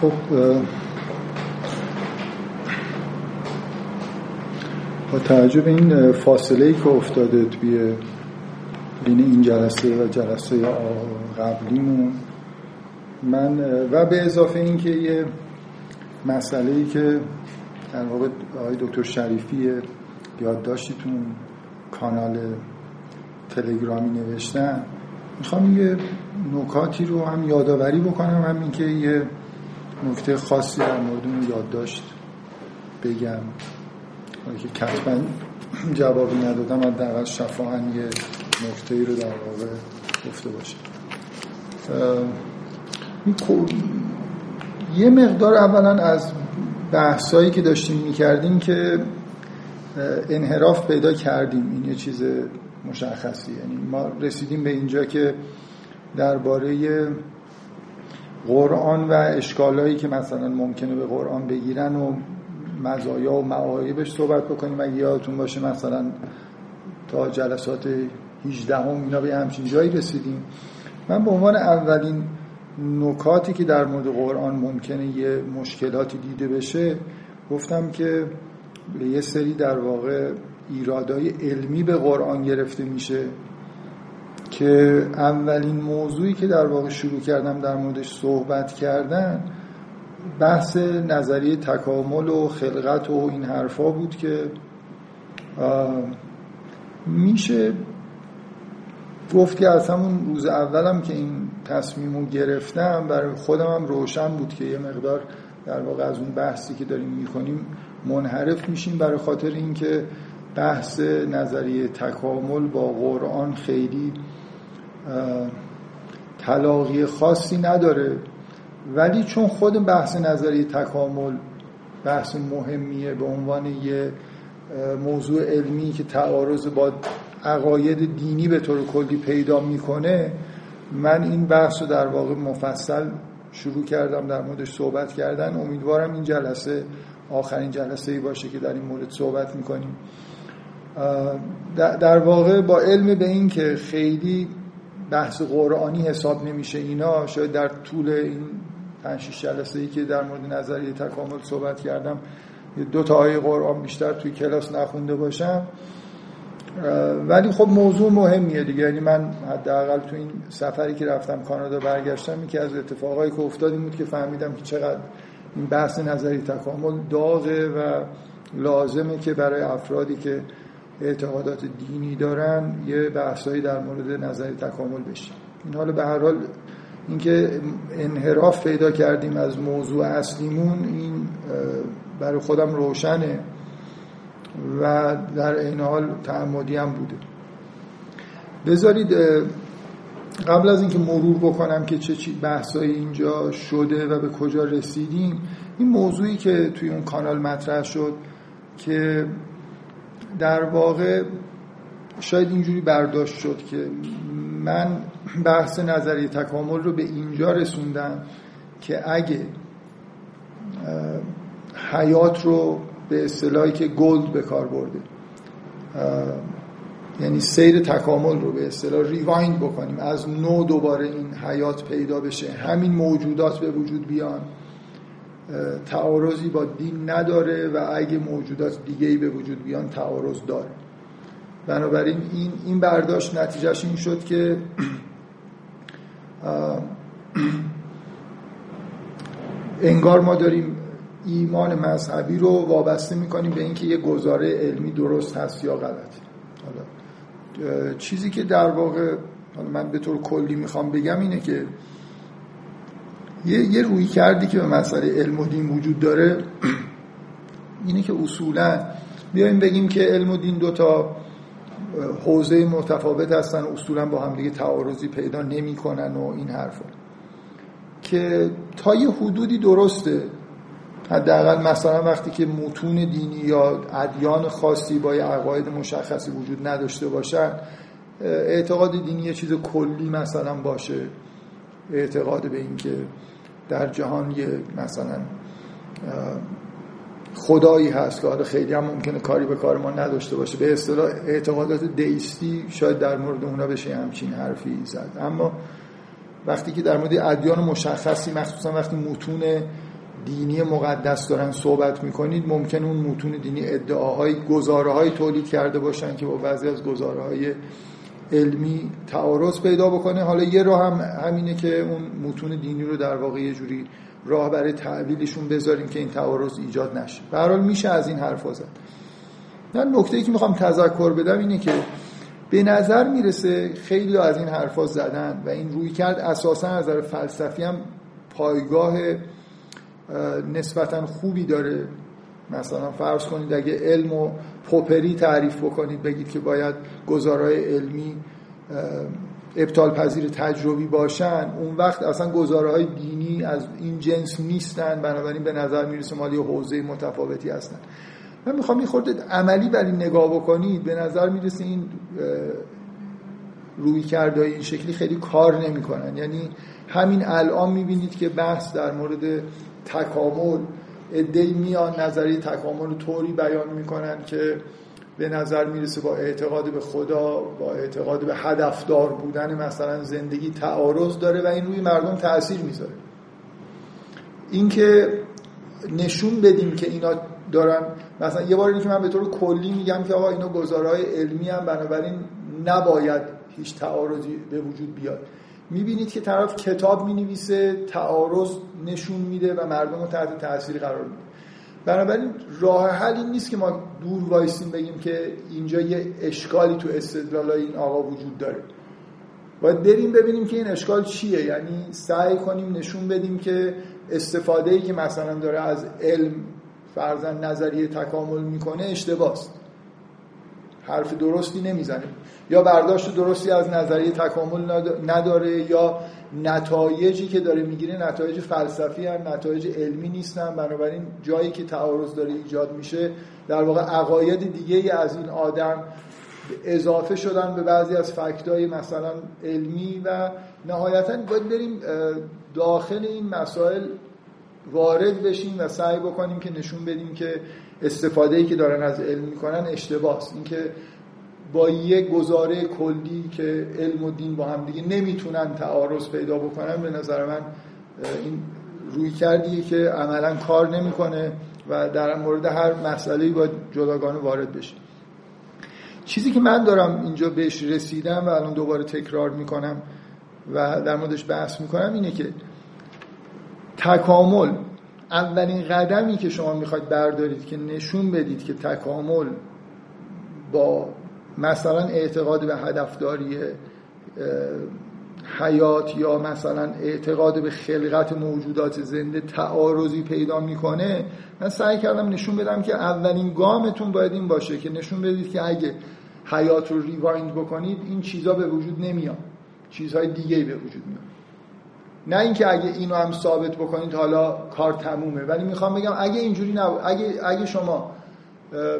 خب با تعجب این فاصله‌ای که افتاده توی بین این جلسه و جلسه قبلیمون من و به اضافه این که یه مسئله‌ای که در واقع آقای دکتر شریفی یادداشتیتون کانال تلگرامی نوشتن، میخوام یه نکاتی رو هم یادآوری بکنم، هم این که یه نکته خاصی در مورد اون یادداشت بگم که کتباً جوابی ندادم، حداقل شفاهاً یه نکته‌ای رو در واقع گفته باشه. یه مقدار اولاً از بحثایی که داشتیم می‌کردیم که انحراف پیدا کردیم، این یه چیز مشخصی، یعنی ما رسیدیم به اینجا که درباره قرآن و اشکالایی که مثلا ممکنه به قرآن بگیرن و مزایا و معایبش صحبت بکنیم. اگه یادتون باشه مثلا تا جلسات 18 هم اینا به همچین جایی رسیدیم. من به عنوان اولین نکاتی که در مورد قرآن ممکنه یه مشکلاتی دیده بشه گفتم که یه سری در واقع ایرادای علمی به قرآن گرفته میشه که اولین موضوعی که در واقع شروع کردم در موردش صحبت کردن بحث نظریه تکامل و خلقت و این حرفا بود که میشه گفت که از همون روز اولم که این تصمیمو گرفتم برای خودمم روشن بود که یه مقدار در واقع از اون بحثی که داریم میکنیم منحرف میشیم، برای خاطر اینکه بحث نظریه تکامل با قرآن خیلی تلاقی خاصی نداره، ولی چون خود بحث نظریه تکامل بحث مهمیه به عنوان یه موضوع علمی که تعارض با عقاید دینی به طور کلی پیدا میکنه، من این بحث رو در واقع مفصل شروع کردم در موردش صحبت کردن. امیدوارم این جلسه آخرین جلسه‌ای باشه که در این مورد صحبت میکنیم. در واقع با علم به این که خیلی بحث قرآنی حساب نمیشه اینا، شاید در طول این 5-6 جلسه‌ای که در مورد نظریه تکامل صحبت کردم 2 تا آیه قرآن بیشتر توی کلاس نخونده باشم، ولی خب موضوع مهمیه دیگه. یعنی من حداقل تو این سفری که رفتم کانادا برگشتم، یکی از اتفاقایی که افتاد این بود که فهمیدم که چقدر این بحث نظریه تکامل داغه و لازمه که برای افرادی که اعتقادات دینی دارن یه بحثایی در مورد نظریه تکامل بشه. این حالا به هر حال اینکه انحراف پیدا کردیم از موضوع اصلیمون، این برای خودم روشنه و در این حال تعمدی هم بوده. بذارید قبل از اینکه مرور بکنم که چه بحثایی اینجا شده و به کجا رسیدیم، این موضوعی که توی اون کانال مطرح شد که در واقع شاید اینجوری برداشت شد که من بحث نظریه تکامل رو به اینجا رسوندم که اگه حیات رو به اصطلاحی که گولد به کار برده، یعنی سیر تکامل رو به اصطلاح ریوایند بکنیم، از نو دوباره این حیات پیدا بشه، همین موجودات به وجود بیان، تعارضی با دین نداره و اگه موجودات دیگه‌ای به وجود بیان تعارض داره. بنابراین این برداشت نتیجهش این شد که انگار ما داریم ایمان مذهبی رو وابسته می‌کنیم به اینکه یه گزاره علمی درست هست یا غلطه. حالا چیزی که در واقع من به طور کلی میخوام بگم اینه که یه روی کردی که به مسئله علم و دین وجود داره اینه که اصولا بیایم بگیم که علم و دین 2 تا حوزه متفاوت هستن، اصولا با هم دیگه تعارضی پیدا نمی کنن و این حرفا که تا یه حدودی درسته. حداقل مثلا وقتی که متون دینی یا ادیان خاصی با عقاید مشخصی وجود نداشته باشن، اعتقاد دینی یه چیز کلی مثلا باشه، اعتقاد به این که در جهان یه مثلا خدایی هست که خیلی هم ممکنه کاری به کار ما نداشته باشه، به اصطلاح اعتقادات دیستی شاید در مورد اونا بشه همچین حرفی زد. اما وقتی که در مورد ادیان مشخصی، مخصوصا وقتی متون دینی مقدس دارن صحبت میکنید، ممکنه اون متون دینی ادعاهای گزاره‌های تولید کرده باشن که با بعضی از گزاره‌های علمی تعارض پیدا بکنه. حالا یه راه هم همینه که اون متون دینی رو در واقع یه جوری راه برای تعویلشون بذاریم که این تعارض ایجاد نشه. به هر حال میشه از این حرفا زد. من نکته‌ای که میخوام تذکر بدم اینه که به نظر میرسه خیلی از این حرفا زدن و این رویکرد اساساً از نظر فلسفی هم پایگاه نسبتاً خوبی داره. مثلا فرض کنید اگه علم و پوپری تعریف بکنید، بگید که باید گزاره‌های علمی ابطال پذیر تجربی باشن، اون وقت اصلا گزاره‌های دینی از این جنس نیستن، بنابراین به نظر میرسه مال یه حوزه متفاوتی هستن. من میخوام یه خورده عملی برای نگاه بکنید. به نظر میرسه این رویکردهای این شکلی خیلی کار نمیکنن. یعنی همین الان میبینید که بحث در مورد تکامل، عده‌ای میان نظریه تکامل طوری بیان میکنن که به نظر میرسه با اعتقاد به خدا، با اعتقاد به هدفدار بودن مثلا زندگی تعارض داره و این روی مردم تأثیر میذاره. این که نشون بدیم که اینا دارن، مثلا یه بار اینه که من به طور کلی میگم که آقا اینا گزاره‌های علمی هم، بنابراین نباید هیچ تعارضی به وجود بیاد. میبینید که طرف کتاب مینویسه، تعارض نشون میده و مردم رو تحت تاثیر قرار میده. بنابراین راه حل این نیست که ما دور وایسیم بگیم که اینجا یه اشکالی تو استدلالای این آقا وجود داره. باید بریم ببینیم که این اشکال چیه. یعنی سعی کنیم نشون بدیم که استفاده‌ای که مثلا داره از علم فرضاً نظریه تکامل میکنه اشتباه است، حرف درستی نمیزنه، یا برداشت درستی از نظریه تکامل نداره، یا نتایجی که داره میگیره نتایج فلسفی هستن، نتایج علمی نیستن، بنابراین جایی که تعارض داره ایجاد میشه در واقع عقاید دیگه از این آدم اضافه شدن به بعضی از فکتای مثلا علمی. و نهایتاً باید بریم داخل این مسائل وارد بشیم و سعی بکنیم که نشون بدیم که استفاده‌ای که دارن از علم میکنن اشتباه است. این که با یه گزاره کلی که علم و دین با هم دیگه نمیتونن تعارض پیدا بکنن، به نظر من این رویکردیه که عملاً کار نمیکنه و در مورد هر مسئله‌ای با جداگانه وارد بشه. چیزی که من دارم اینجا بهش رسیدم و الان دوباره تکرار میکنم و در موردش بحث میکنم اینه که تکامل اولین قدمی که شما میخواید بردارید که نشون بدید که تکامل با مثلا اعتقاد به هدفداری حیات یا مثلا اعتقاد به خلقت موجودات زنده تعارضی پیدا میکنه، من سعی کردم نشون بدم که اولین گامتون باید این باشه که نشون بدید که اگه حیات رو ریوایند بکنید این چیزا به وجود نمیاد، چیزهای دیگه‌ای به وجود میاد. نه اینکه اگه اینو هم ثابت بکنید حالا کار تمومه. ولی میخوام بگم اگه اینجوری نبود، اگه شما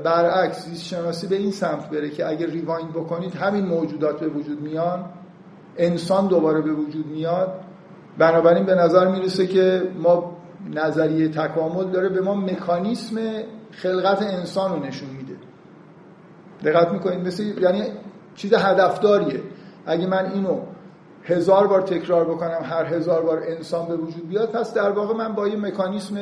برعکس زیست شناسی به این سمت بره که اگه ریوایند بکنید همین موجودات به وجود میان، انسان دوباره به وجود میاد، بنابراین به نظر میرسه که ما نظریه تکامل داره به ما مکانیسم خلقت انسان رو نشون میده. دقت میکنید؟ مثل یعنی چیز هدفداریه. اگه من اینو 1000 بار تکرار بکنم، هر 1000 بار انسان به وجود بیاد، پس در واقع من با یه مکانیسم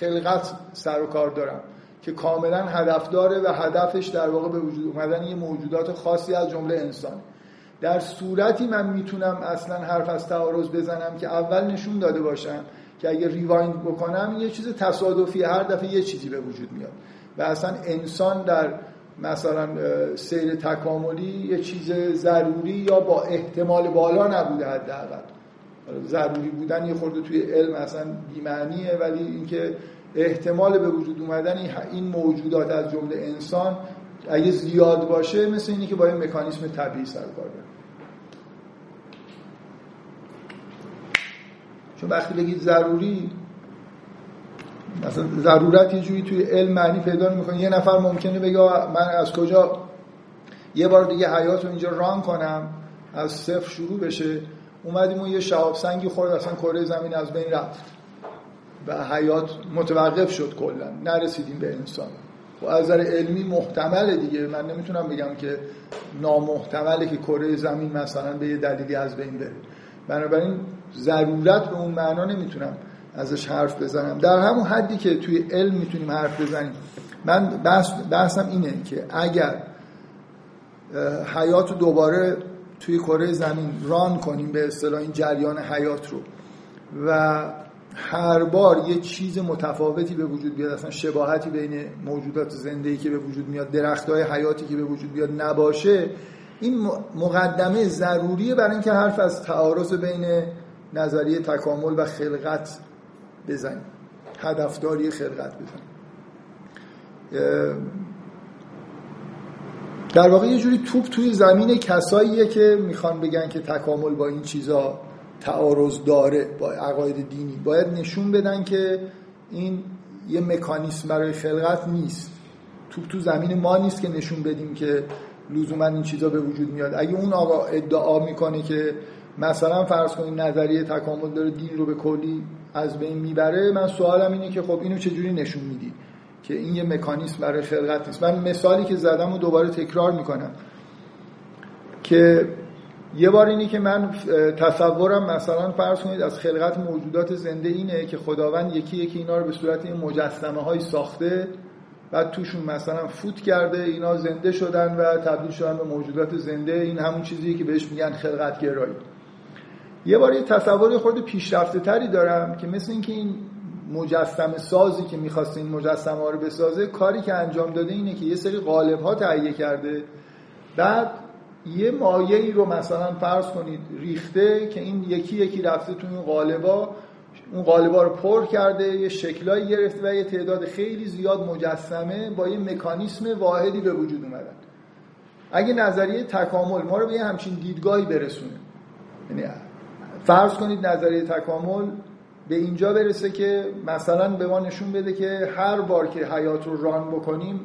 خلقت سر و کار دارم که کاملا هدف داره و هدفش در واقع به وجود اومدن یه موجودات خاصی از جمله انسان. در صورتی من میتونم اصلا حرف از تعارض بزنم که اول نشون داده باشم که اگه ریوایند بکنم یه چیز تصادفی، هر دفعه یه چیزی به وجود میاد و اصلا انسان در مثلا سیر تکاملی یه چیز ضروری یا با احتمال بالا نبوده. حداقل ضروری بودن یه خورده توی علم اصلا بی‌معنیه، ولی اینکه احتمال به وجود اومدن این موجودات از جمله انسان اگه زیاد باشه مثل اینی که با یه مکانیسم طبیعی سر کار داره. چون وقتی بگید ضروری، مثلا ضرورت یه جوری توی علم معنی پیدا می‌کنه. یه نفر ممکنه بگه من از کجا یه بار دیگه حیات رو اینجا ران کنم، از صفر شروع بشه، اومدیم اون یه شهاب سنگی خورد، اصلا کره زمین از بین رفت و حیات متوقف شد، کلا نرسیدیم به انسان. و از نظر علمی محتمله دیگه، من نمیتونم بگم که نامحتمله که کره زمین مثلا به یه دلیلی از بین بره. بنابراین ضرورت به اون معنا نمیتونم ازش حرف بزنم در همون حدی که توی علم میتونیم حرف بزنیم. من بحثم اینه که اگر حیات دوباره توی کره زمین ران کنیم به اصطلاح این جریان حیات رو و هر بار یه چیز متفاوتی به وجود بیاد، اصلا شباهتی بین موجودات زنده‌ای که به وجود میاد، درخت‌های حیاتی که به وجود بیاد نباشه، این مقدمه ضروریه برای اینکه حرف از تعارض بین نظریه تکامل و خلقت بزنیم، هدفداری خلقت بزنیم. در واقع یه جوری توپ توی زمین کساییه که میخوان بگن که تکامل با این چیزا تعارض داره با عقاید دینی، باید نشون بدن که این یه مکانیسم برای خلقت نیست، توپ تو زمین ما نیست که نشون بدیم که لزوما این چیزا به وجود میاد. اگه اون آقا ادعا میکنه که مثلا فرض کنید نظریه تکامل داره دین رو به کلی از بین میبره، من سوالم اینه که خب اینو چجوری نشون میدی که این یه مکانیسم برای خلقت نیست؟ من مثالی که زدم رو دوباره تکرار میکنم که یه بار اینی که من تصورم مثلا فرض کنید از خلقت موجودات زنده اینه که خداوند یکی یکی اینا رو به صورت این مجسمه‌های ساخته، بعد توشون مثلا فوت کرده، اینا زنده شدن و تبدیل شدن به موجودات زنده. این همون چیزیه که بهش میگن خلقت گرایی. یه بار یه تصوری خورده پیشرفته تری دارم که مثل اینکه این مجسمه سازی که می‌خواسته این مجسمه‌ها رو بسازه، کاری که انجام داده اینه که یه سری قالب‌ها تهیه کرده، بعد یه مایعی رو مثلا فرض کنید ریخته که این یکی یکی رفته تو این قالب‌ها، اون قالب‌ها رو پر کرده، یه شکلایی گرفته و یه تعداد خیلی زیاد مجسمه با یه مکانیسم واحدی به وجود اومدن. اگه نظریه تکامل ما رو به یه همچین دیدگاهی برسونه، یعنی فرض کنید نظریه تکامل به اینجا برسه که مثلا به ما نشون بده که هر بار که حیات رو ران بکنیم،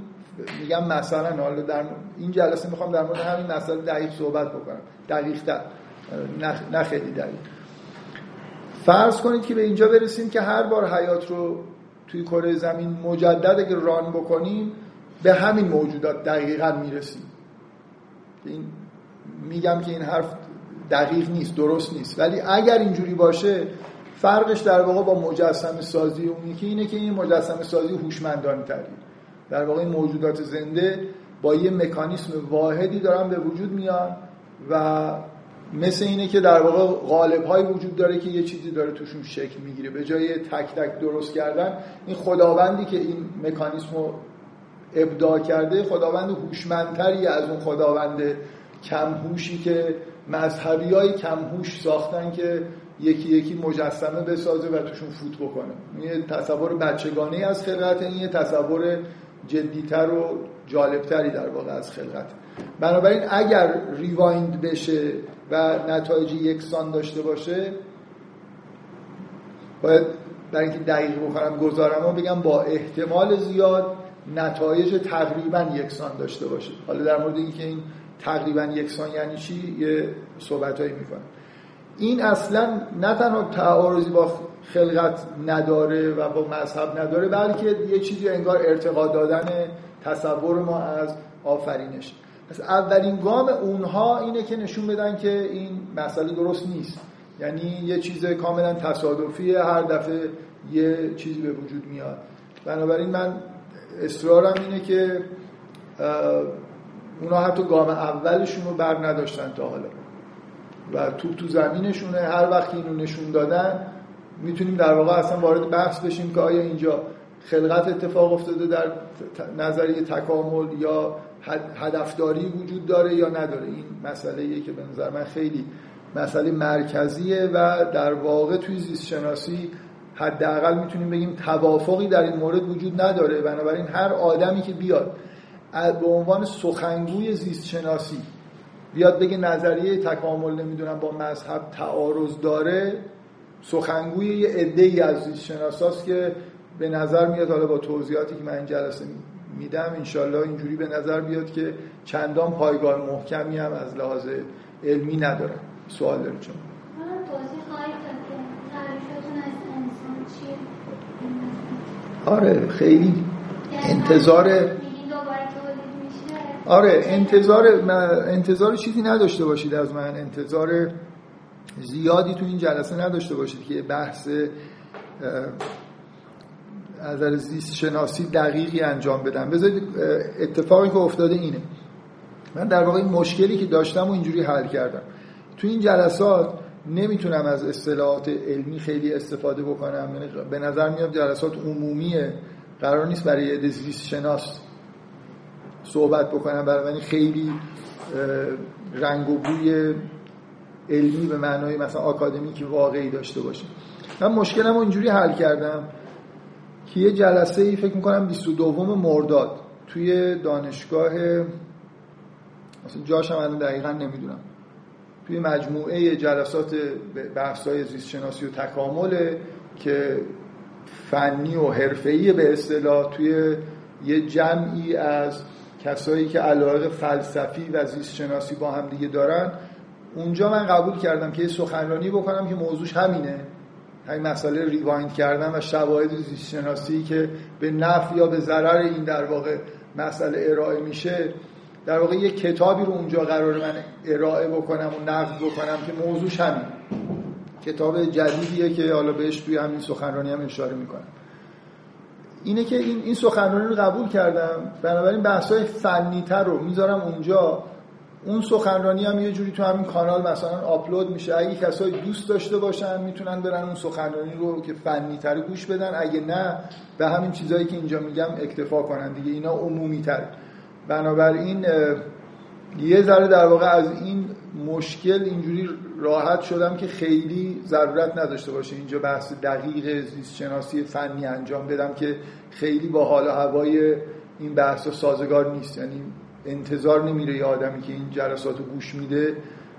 میگم مثلا حالا در این جلسه میخوام در مورد همین مسئله دقیق صحبت بکنم، دقیق‌تر، نه خیلی دقیق. فرض کنید که به اینجا برسیم که هر بار حیات رو توی کره زمین مجدد اگه ران بکنیم به همین موجودات دقیقاً میرسیم. این میگم که این حرف دقیق نیست، درست نیست، ولی اگر اینجوری باشه فرقش در واقع با مجسمه سازی اونی که اینه که این مجسمه سازی هوشمندانه تری، در واقع این موجودات زنده با یه مکانیسم واحدی دارن به وجود میان و مثل اینه که در واقع قالب‌های وجود داره که یه چیزی داره توشون شکل میگیره، به جای تک تک درست کردن. این خداوندی که این مکانیسم رو ابداع کرده، خداوند هوشمندتری از اون خداوند کمهوشی که مذهبیای کمهوش ساختن که یکی یکی مجسمه بسازه و توشون فوت بکنه. یه تصور بچگانه از خلقت، این یه تصور جدیتر و جالبتری در واقع از خلقت. بنابراین اگر ریوایند بشه و نتایج یکسان داشته باشه، باید برای اینکه دقیق بکنم گزارمو بگم، با احتمال زیاد نتایج تقریبا یکسان داشته باشه. حالا در مورد اینکه این تقریبا یکسان یعنی چی یه صحبتایی میکنم. این اصلا نه تنها تعارضی با خلقت نداره و با مذهب نداره، بلکه یه چیزی انگار ارتقا دادن تصور ما از آفرینش. پس اولین گام اونها اینه که نشون بدن که این مسئله درست نیست، یعنی یه چیز کاملا تصادفیه، هر دفعه یه چیزی به وجود میاد. بنابراین من اصرارم اینه که اونها حتی گام اولشون رو بر نداشتن تا حالا و توپ تو زمینشونه. هر وقت اینو نشون دادن میتونیم در واقع اصلا وارد بحث بشیم که آیا اینجا خلقت اتفاق افتاده در نظریه تکامل یا هدفداری وجود داره یا نداره. این مسئله‌ایه که به نظر من خیلی مسئله مرکزیه و در واقع توی زیست شناسی حداقل میتونیم بگیم توافقی در این مورد وجود نداره. بنابراین هر آدمی که بیاد به عنوان سخنگوی زیست شناسی بیاد بگه نظریه تکامل نمیدونم با مذهب تعارض داره، سخنگوی یه عده‌ای از زیست شناساست که به نظر میاد، حالا با توضیحاتی که من این جلسه میدم انشالله اینجوری به نظر بیاد که چندان پایگاه محکمی هم از لحاظ علمی نداره. سوال دارید شما؟ من توضیح خواهید داد تعریفتون از انسان چیه؟ آره خیلی انتظار، آره انتظار چیزی نداشته باشید از من، انتظار زیادی تو این جلسه نداشته باشید که بحث از نظر زیست شناسی دقیقی انجام بدم. بذارید اتفاقی که افتاده اینه، من در واقع مشکلی که داشتم و اینجوری حل کردم. تو این جلسات نمیتونم از اصطلاحات علمی خیلی استفاده بکنم، یعنی به نظر میاد جلسات عمومیه، قرار نیست برای یه زیست شناس صحبت بکنم، برای من خیلی رنگ و بوی علمی به معنای مثلا آکادمیکی واقعی داشته باشه. من مشکلمو اینجوری حل کردم که یه جلسه ای فکر میکنم 22 مرداد توی دانشگاه، اصلا جاشم الان دقیقا نمیدونم، توی مجموعه جلسات بحث‌های زیست شناسی و تکامل که فنی و حرفه‌ای به اصطلاح، توی یه جمعی از کسایی که علاقه فلسفی و زیست شناسی با هم دیگه دارن، اونجا من قبول کردم که یه سخنرانی بکنم که موضوعش همینه، همین مسئله ریوایند کردن و شواهد زیست شناسی که به نفع یا به ضرر این در واقع مسئله ارائه میشه. در واقع یه کتابی رو اونجا قرار من ارائه بکنم و نقد بکنم که موضوعش همین، کتاب جدیدیه که حالا بهش توی همین سخنرانی هم اشاره میکنم. اینه که این سخنرانی رو قبول کردم، بنابراین بحث‌های فنی‌تر رو میذارم اونجا. اون سخنرانی هم یه جوری تو همین کانال مثلا آپلود میشه، اگه کسایی دوست داشته باشن میتونن برن اون سخنرانی رو که فنی‌تر گوش بدن، اگه نه به همین چیزایی که اینجا میگم اکتفا کنن دیگه، اینا عمومی‌تر. بنابراین یه ذره در واقع از این مشکل اینجوری راحت شدم که خیلی ضرورت نداشته باشه اینجا بحث دقیق زیست شناسی فنی انجام بدم که خیلی با حال و هوای این بحث سازگار نیست. یعنی انتظار نمیره یه آدمی که این جلساتو گوش میده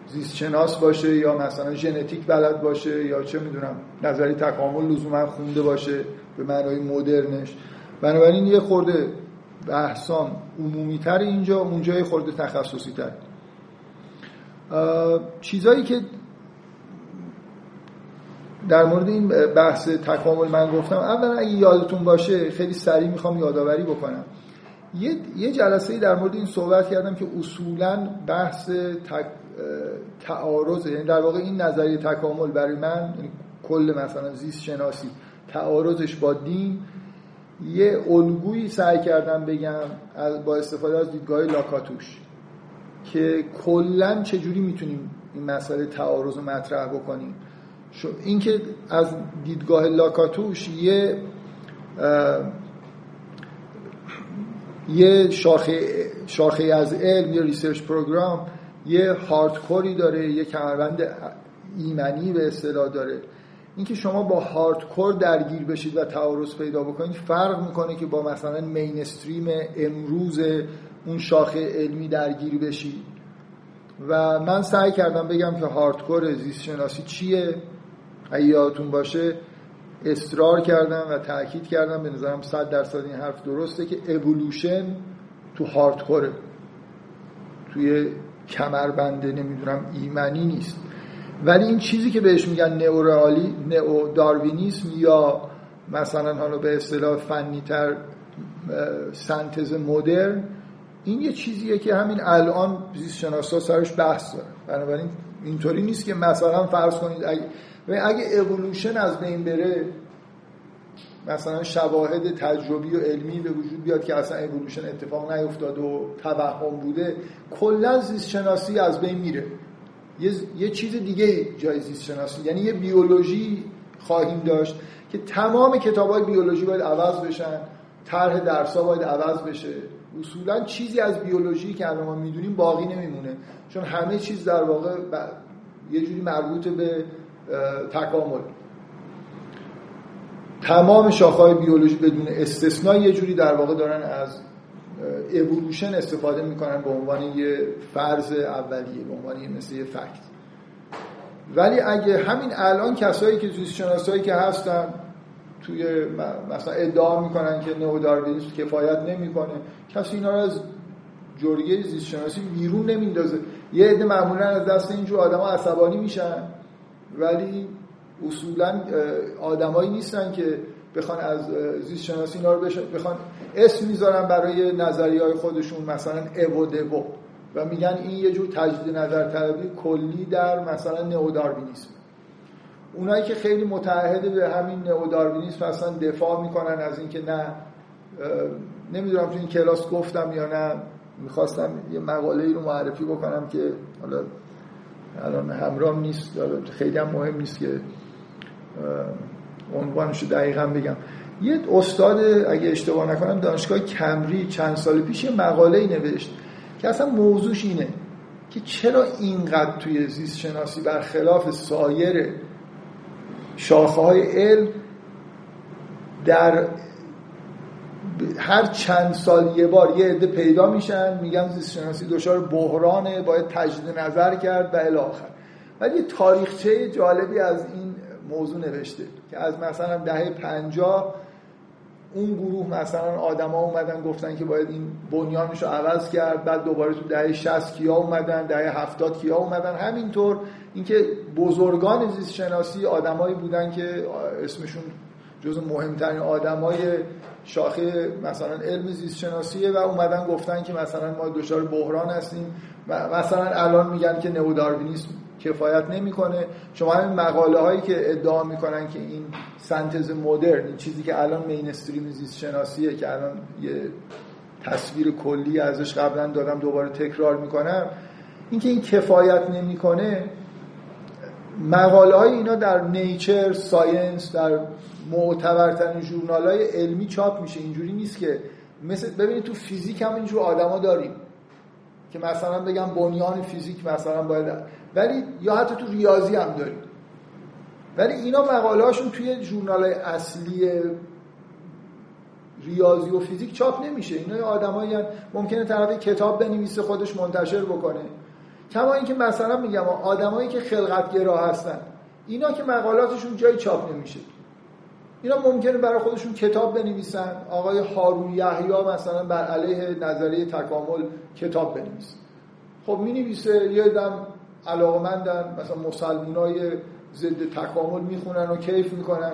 زیست شناس باشه یا مثلا ژنتیک بلد باشه یا چه میدونم نظری تکامل لزوما خونده باشه به معنای مدرنش. بنابراین یه خورده بحثام عمومی‌تر اینجا، اونجای خورده تخصصی‌تر. چیزایی که در مورد این بحث تکامل من گفتم، اولا اگه یادتون باشه خیلی سریع میخوام یادآوری بکنم، یه جلسه‌ای در مورد این صحبت کردم که اصولاً بحث تعارض، یعنی در واقع این نظریه تکامل برای من، یعنی کل مثلا زیست شناسی، تعارضش با دین، یه الگویی سعی کردم بگم با استفاده از دیدگاه لاکاتوش که کلاً چجوری میتونیم این مسئله تعارض رو مطرح بکنیم. این که از دیدگاه لاکاتوش یه شاخه از علم، یه ریسرچ پروگرام، یه هاردکوری داره، یه کمربند ایمنی به اصطلاح داره. اینکه شما با هاردکور درگیر بشید و تعارض پیدا بکنید فرق میکنه که با مثلا مینستریم امروز اون شاخه علمی درگیر بشید. و من سعی کردم بگم که هاردکور زیست شناسی چیه. اگه یادتون باشه اصرار کردم و تاکید کردم، به نظرم 100% این حرف درسته که اِوولوشن تو هاردکوره، توی کمربنده نمیدونم ایمنی نیست. ولی این چیزی که بهش میگن نئو داروینیسم یا مثلا حالا به اصطلاح فنی‌تر سنتز مدرن، این یه چیزیه که همین الان زیست شناسا سرش بحث داره. بنابراین اینطوری نیست که مثلا فرض کنید اگه اِوولوشن از بین بره، مثلا شواهد تجربی و علمی به وجود بیاد که اصلا اِوولوشن اتفاق نیفتاد و توهم بوده، کلا زیست شناسی از بین میره، یه چیز دیگه جای زیست شناسی، یعنی یه بیولوژی خواهیم داشت که تمام کتاب‌های بیولوژی باید عوض بشن، طرح درس‌ها باید عوض بشه. اصولاً چیزی از بیولوژی که الان ما می‌دونیم باقی نمیمونه، چون همه چیز در واقع یه جوری مربوط به تکامل، تمام شاخه‌های بیولوژی بدون استثنا یه جوری در واقع دارن از اِوولوشن استفاده میکنن به عنوان یه فرض اولیه، به عنوان یه مثل یه فکت. ولی اگه همین الان کسایی که زیست شناسایی که هستن توی مثلا ادعا میکنن که نئو داروینیسم کفایت نمیکنه، کسی اینا رو از جرگه زیست شناسی بیرون نمیندازه. یه عده معمولا از دست اینجور آدما عصبانی میشن، ولی اصولا آدمایی نیستن که بخوان از زیست شناسی اینا رو بخوان اسم میذارن برای نظریه‌های خودشون، مثلا اودو، و میگن این یه جور تجدید نظر طلبی کلی در مثلا نئو داروینیسم. اونایی که خیلی متعهد به همین نئوداروینیسم اصلا دفاع میکنن از اینکه نه، نمیدونم تو این کلاس گفتم یا نه، میخواستم یه مقاله ای رو معرفی بکنم که حالا الان همراهم نیست، خیلی هم مهم نیست که عنوانش رو دقیقاً بگم. یه استاد اگه اشتباه نکنم دانشگاه کمبریج چند سال پیش یه مقاله ای نوشت که اصلا موضوعش اینه که چرا اینقدر توی زیست شناسی برخلاف سایر شاخه‌های علم در هر چند سال یه بار یه عده پیدا میشن میگن زیست شناسی دچار بحرانه، باید تجدید نظر کرد و الی آخر. ولی تاریخچه جالبی از این موضوع نوشته که از مثلا دهه 50 اون گروه مثلا آدما اومدن گفتن که باید این بنیانش رو عوض کرد، بعد دوباره تو دهه 60 کیا اومدن، دهه 70 کیا اومدن. همینطور اینکه بزرگان زیست شناسی آدمایی بودن که اسمشون جزو مهمترین آدمای شاخه مثلا علم زیست شناسیه و اومدن گفتن که مثلا ما دچار بحران هستیم و مثلا الان میگن که نئوداروینیسم کفایت نمیکنه. شما همین مقاله هایی که ادعا میکنن که این سنتز مدرن، این چیزی که الان مینستریم زیست شناسیه که الان یه تصویر کلی ازش قبلا دادم دوباره تکرار میکنم، اینکه این کفایت نمیکنه، مقاله های اینا در نیچر، ساینس، در معتبرترین ژورنال‌های علمی چاپ میشه. اینجوری نیست که مثل ببینید تو فیزیک هم اینجور آدما داریم که مثلا بگم بنیان فیزیک مثلا باید، ولی یا حتی تو ریاضی هم داریم، ولی اینا مقاله‌هاشون توی ژورنال‌های اصلی ریاضی و فیزیک چاپ نمیشه. اینا آدمایی هستن ممکنه طرف کتاب بنویسه خودش منتشر بکنه. کما اینکه مثلا میگم آدمایی که خلقت‌گرا هستن اینا که مقالاتشون جای چاپ نمیشه، اینا ممکنه برای خودشون کتاب بنویسن. آقای هاروی یحیی مثلا بر علیه نظریه تکامل کتاب بنویسه، خب مینویسه، یه دم علاقمندن مثلا مسلمانای ضد تکامل میخونن و کیف میکنن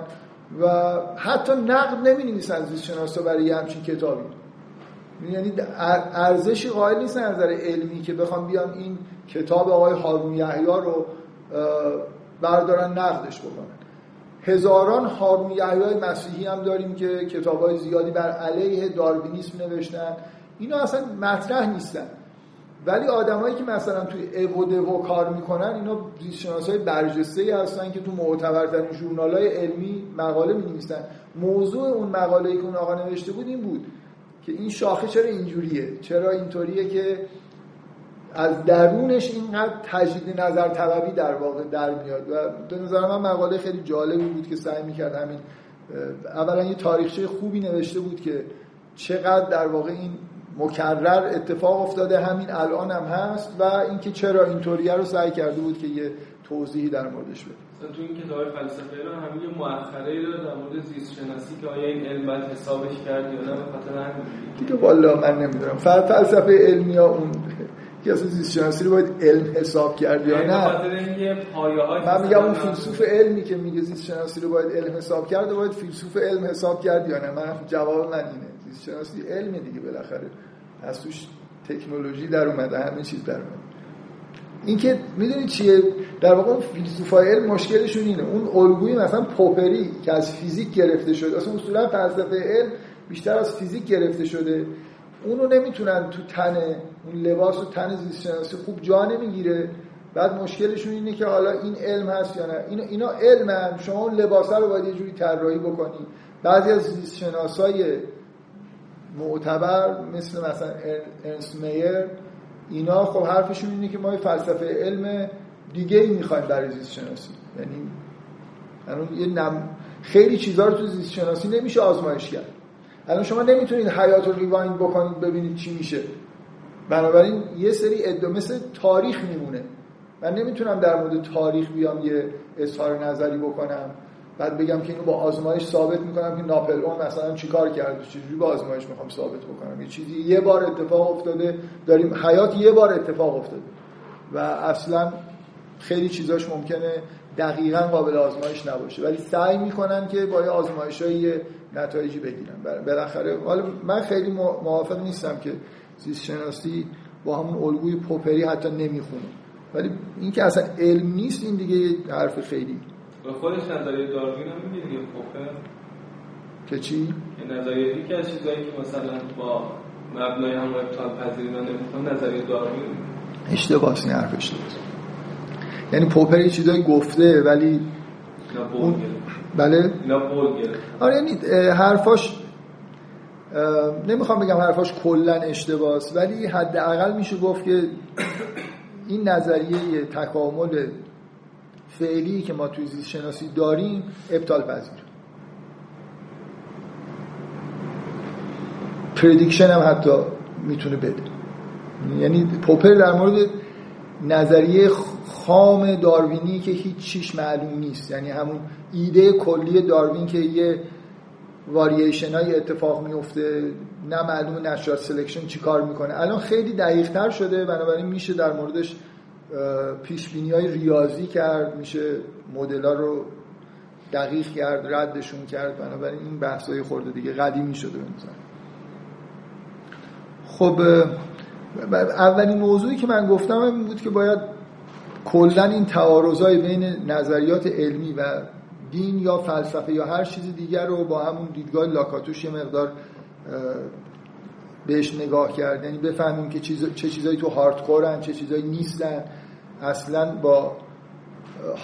و حتی نقد نمینویسن زیست شناسا برای همچین کتابی. یعنی ارزشی قائل نیستن از نظر علمی که بخوام بیان این کتاب آقای هاروی یحیی رو بردارن نقدش بکنن. هزاران هاروی یحیی مسیحی هم داریم که کتاب‌های زیادی بر علیه داروینیسم نوشتن. اینا اصلا مطرح نیستن، ولی آدمایی که مثلا توی ایو کار میکنن اینا زیست شناسای برجسته‌ای هستن که تو معتبرترین ژورنال‌های علمی مقاله می‌نویسن. موضوع اون مقاله‌ای که اون آقا نوشته بود این بود که این شاخه چرا اینجوریه، چرا اینطوریه که از درونش اینقدر تجدید نظر طلبی در واقع در میاد. و به نظر من مقاله خیلی جالبی بود که سعی میکرد همین اولا یه تاریخچه خوبی نوشته بود که چقدر در واقع این مکرر اتفاق افتاده، همین الان هم هست، و اینکه چرا اینطوریه رو سعی کرده بود که یه توضیحی در موردش بده. تو این کتاب فلسفه ایران همین یه مؤخره‌ای رو در مورد زیست شناسی که آیا این علم باید حسابش کرد یا نه به خاطر همین دیگه والله من نمیدونم فلسفه علمی ها اون که اصلا زیست شناسی رو باید علم حساب کرد یا نه. من میگم اون فیلسوف علمی که میگه زیست شناسی رو باید علم حساب کرد و باید فیلسوف علم حساب کرد یا نه. من جواب من اینه زیست شناسی علمه دیگه، بالاخره از توش تکنولوژی در اومده، همه چیز در اومده. این که میدونی چیه در واقع فیلسوفای علم مشکلشون اینه، اون الگوی مثلا پوپری که از فیزیک گرفته شده، اصلا اصولا فلسفه علم بیشتر از فیزیک گرفته شده، اونو نمیتونن تو تن اون لباس و تن زیست شناسی خوب جا نمیگیره. بعد مشکلشون اینه که حالا این علم هست یا نه. اینا علمن، شما اون لباسا رو باید یه جوری طراحی بکنی. بعضی از زیست شناسای معتبر مثل مثلا ارنست مایر اینا خب حرفشون اینه که ما یه فلسفه علم دیگه ای میخوایم برای زیست شناسی. یعنی خیلی چیزا رو تو زیست شناسی نمیشه آزمایش کرد. الان شما نمیتونید حیات رو ریوایند بکنید ببینید چی میشه، بنابراین یه سری ادعا مثل تاریخ میمونه. من نمیتونم در مورد تاریخ بیام یه اظهار نظری بکنم بعد بگم که اینو با آزمایش ثابت میکنم که ناپل اون مثلا چیکار کرد، چجوری با آزمایش میخوام ثابت بکنم یه چیزی یه بار اتفاق افتاده. داریم حیات یه بار اتفاق افتاده و اصلا خیلی چیزاش ممکنه دقیقاً قابل آزمایش نباشه، ولی سعی میکنن که با آزمایشای نتایجی بگیرن. بالاخره حالا من خیلی موافق نیستم که زیست شناسی با همون الگوی پوپری حتی نمیخونه، ولی این که اصلا علم نیست این دیگه حرف خیلی و خودش نظریه داروین هم میگه خوبه که چی؟ نظریه یکی از چیزایی که مثلا با مبنای هم ابطال پذیری من نمیتونم نظریه داروین اشتباهی حرفش درست. یعنی پوپر یه چیزایی گفته ولی اون... بله اینا بول گرفت. آره یعنی حرفاش نمیخوام بگم حرفاش کلا اشتباهه ولی حداقل میشه گفت که این نظریه تکامل فعلی که ما توی زیست شناسی داریم ابطال پذیره. پردیکشن هم حتی میتونه بده. یعنی پوپر در مورد نظریه خام داروینی که هیچ چیش معلوم نیست، یعنی همون ایده کلی داروین که یه واریشنای اتفاق میفته نه معلوم نشرال سلکشن چی کار میکنه، الان خیلی دقیق تر شده، بنابراین میشه در موردش پیش بینی های ریاضی کرد، میشه مدل ها رو دقیق کرد، ردشون کرد، بنابراین این بحث های خورده دیگه قدیمی شده بنظر. خب اولین موضوعی که من گفتم این بود که باید کلن این تعارضای بین نظریات علمی و دین یا فلسفه یا هر چیز دیگر رو با همون دیدگاه لاکاتوش یه مقدار بهش نگاه کرد، یعنی بفهمیم که چه چیزایی تو هاردکورن چه چیزایی نیستن. اصلا با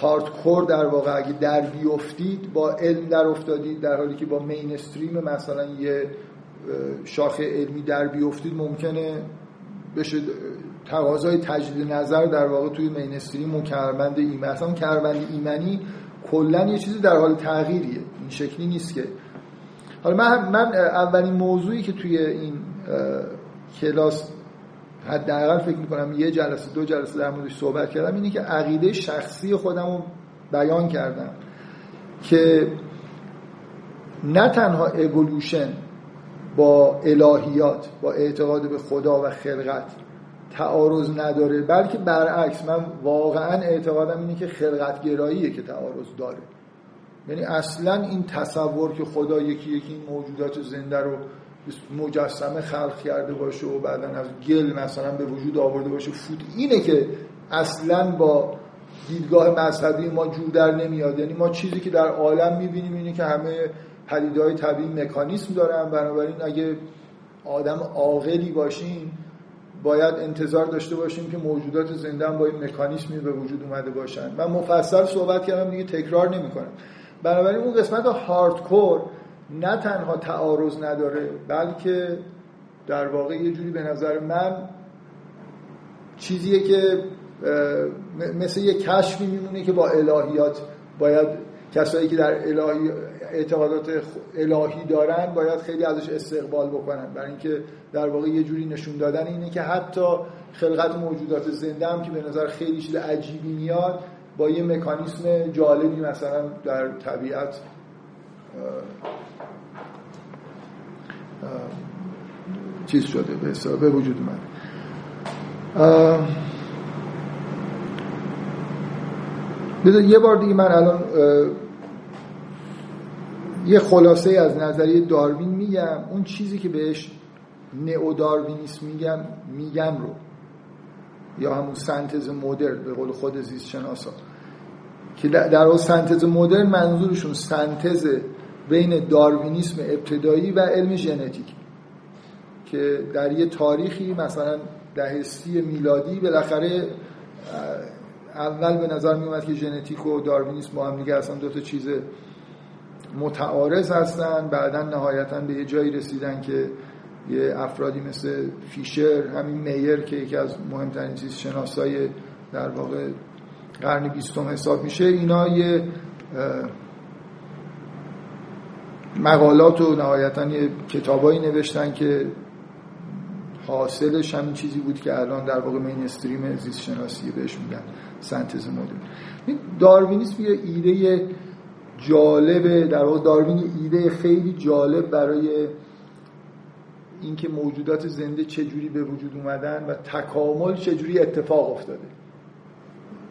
هاردکور در واقع اگه در بیافتید با علم در افتادید، در حالی که با مینستریم مثلا یه شاخه علمی در بیافتید ممکنه بشه تقاضای تجدید نظر در واقع توی مینستریم و کمربند ایمنی. اصلا کمربند ایمنی کلا یه چیزی در حال تغییریه، این شکلی نیست که حالا من اولین موضوعی که توی این کلاس حداقل فکر می‌کنم یه جلسه دو جلسه در موردش صحبت کردم اینه که عقیده شخصی خودم رو بیان کردم که نه تنها اِوولوشن با الهیات با اعتقاد به خدا و خلقت تعارض نداره، بلکه برعکس من واقعا اعتقادم اینه که خلقت گراییه که تعارض داره. یعنی اصلا این تصور که خدا یکی یکی این موجودات زنده رو مجسمه خلق کرده باشه و بعدا از گل مثلا به وجود آورده باشه فوت، اینه که اصلا با دیدگاه مذهبی ما جور در نمیاد. یعنی ما چیزی که در عالم میبینیم اینه که همه پدیده‌های طبیعی مکانیسم دارن، بنابراین اگه آدم عاقلی باشیم باید انتظار داشته باشیم که موجودات زنده هم با این مکانیسمی به وجود اومده باشن. من مفصل صحبت کردم دیگه تکرار نمی‌کنم. بنابراین اون قسمت هاردکور نه تنها تعارض نداره بلکه در واقع یه جوری به نظر من چیزیه که مثل یه کشفی میمونه که با الهیات باید کسایی که در اعتقادات الهی دارن باید خیلی ازش استقبال بکنن، برای اینکه در واقع یه جوری نشون دادن اینه که حتی خلقت موجودات زنده هم که به نظر خیلی چیز عجیبی میاد با یه مکانیسم جالبی مثلا در طبیعت چیز شده به حساب وجود من. بذار یه بار دیگه من الان یه خلاصه از نظریه داروین میگم، اون چیزی که بهش نئو داروینیسم میگم رو یا همون سنتز مدرن به قول خود زیست شناسا که در اون سنتز مدرن منظورشون سنتز بین داروینیسم ابتدایی و علم ژنتیک که در یه تاریخی مثلا دهه 30 میلادی بالاخره اول به نظر می اومد که ژنتیک و داروینیسم با هم دیگه اصلا دو تا چیز متعارض هستن، بعدن نهایتاً به یه جایی رسیدن که یه افرادی مثل فیشر، همین مایر که یکی از مهمترین زیست شناسای در واقع قرن 20 حساب میشه، اینا یه مقالات و نهایتاً یه کتابایی نوشتن که حاصلش همین چیزی بود که الان در واقع مینستریم زیست شناسی بهش میگن سنتز مدرن. داروینیسم یه ایده جالبه، در واقع داروین ایده خیلی جالب برای اینکه موجودات زنده چجوری به وجود اومدن و تکامل چجوری اتفاق افتاده.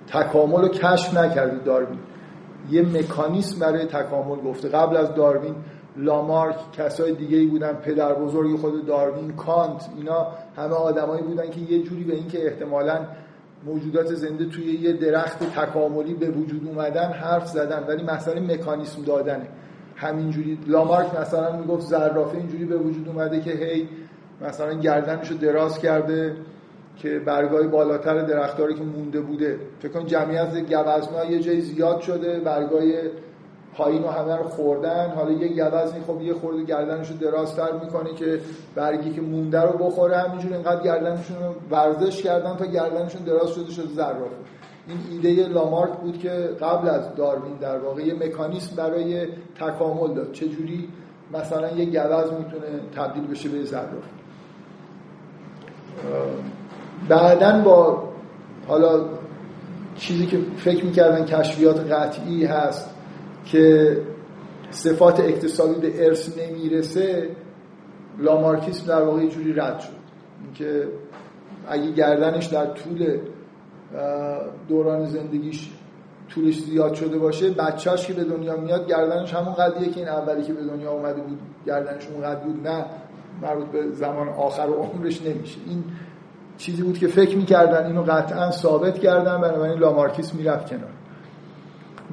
تکامل رو کشف نکرده داروین، یه مکانیسم برای تکامل گفته. قبل از داروین لامارک، کسای دیگه‌ای بودن، پدر بزرگ خود داروین، کانت، اینا همه آدمایی بودن که یه جوری به این که احتمالاً موجودات زنده توی یه درخت تکاملی به وجود اومدن حرف زدن، ولی مسئله مکانیسم دادنه. همینجوری لامارک مثلا میگفت زرافه اینجوری به وجود اومده که هی مثلا گردنشو دراز کرده که برگای بالاتر درختاری که مونده بوده، فکر کنم جمعیت گوزن‌ها یه جای زیاد شده، برگای پایین و همه رو خوردن، حالا یه گوزنی خب یه خورده گردنشو درازتر میکنه که برگی که مونده رو بخوره، همینجور اینقدر گردنشون رو ورزش کردن تا گردنشون دراز شده شده زرافه. این ایده لامارک بود که قبل از داروین در واقع یه مکانیسم برای تکامل داد، چجوری مثلا یه گوزن میتونه تبدیل بشه به زرافه. بعدن با حالا چیزی که فکر میکردن کشفیات قطعی هست که صفات اقتصادی به ارث نمیرسه، لامارکیسم در واقع یه جوری رد شد، اینکه اگه گردنش در طول دوران زندگیش طولش زیاد شده باشه، بچه‌اش که به دنیا میاد گردنش همون قدیه که این اولی که به دنیا اومده بود گردنش اون قد بود، نه مربوط به زمان آخر و عمرش نمیشه. این چیزی بود که فکر می‌کردن، اینو قطعاً ثابت کردن، بنابراین لامارکیسم میرفت کنار.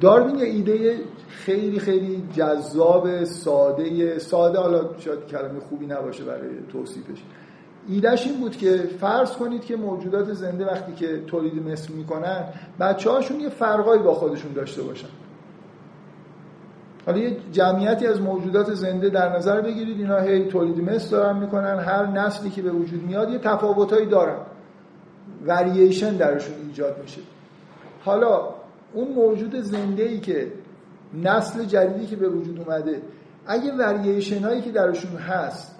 داروین یه ایده خیلی خیلی جذاب ساده، حالا شاید کلمه خوبی نباشه برای توصیفش، ایدهش این بود که فرض کنید که موجودات زنده وقتی که تولید مثل میکنن بچه‌هاشون یه فرقایی با خودشون داشته باشن. حالا یه جمعیتی از موجودات زنده در نظر بگیرید، اینا هی تولید مثل دارن میکنن، هر نسلی که به وجود میاد یه تفاوتایی دارن، ورییشن درشون ایجاد میشه. حالا اون موجود زنده‌ای که نسل جدیدی که به وجود اومده، اگه ورییشن هایی که درشون هست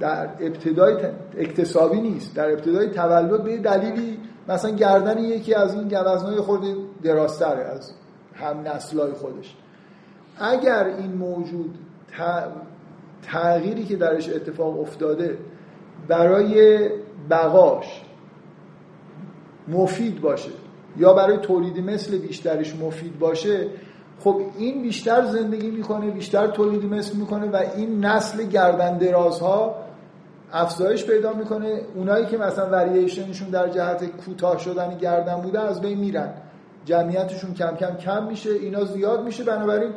در ابتدای اکتسابی نیست، در ابتدای تولد به دلیلی مثلا گردن یکی از این گوزن‌های خورده درازتره از هم نسل‌های خودش، اگر این موجود تغییری که درش اتفاق افتاده برای بقاش مفید باشه یا برای تولید مثل بیشترش مفید باشه، خب این بیشتر زندگی میکنه، بیشتر تولید مثل میکنه و این نسل گردن درازها افزایش پیدا میکنه. اونایی که مثلا ورییشنشون در جهت کوتاه شدن گردن بوده از بین میرن، جمعیتشون کم کم کم میشه، اینا زیاد میشه، بنابراین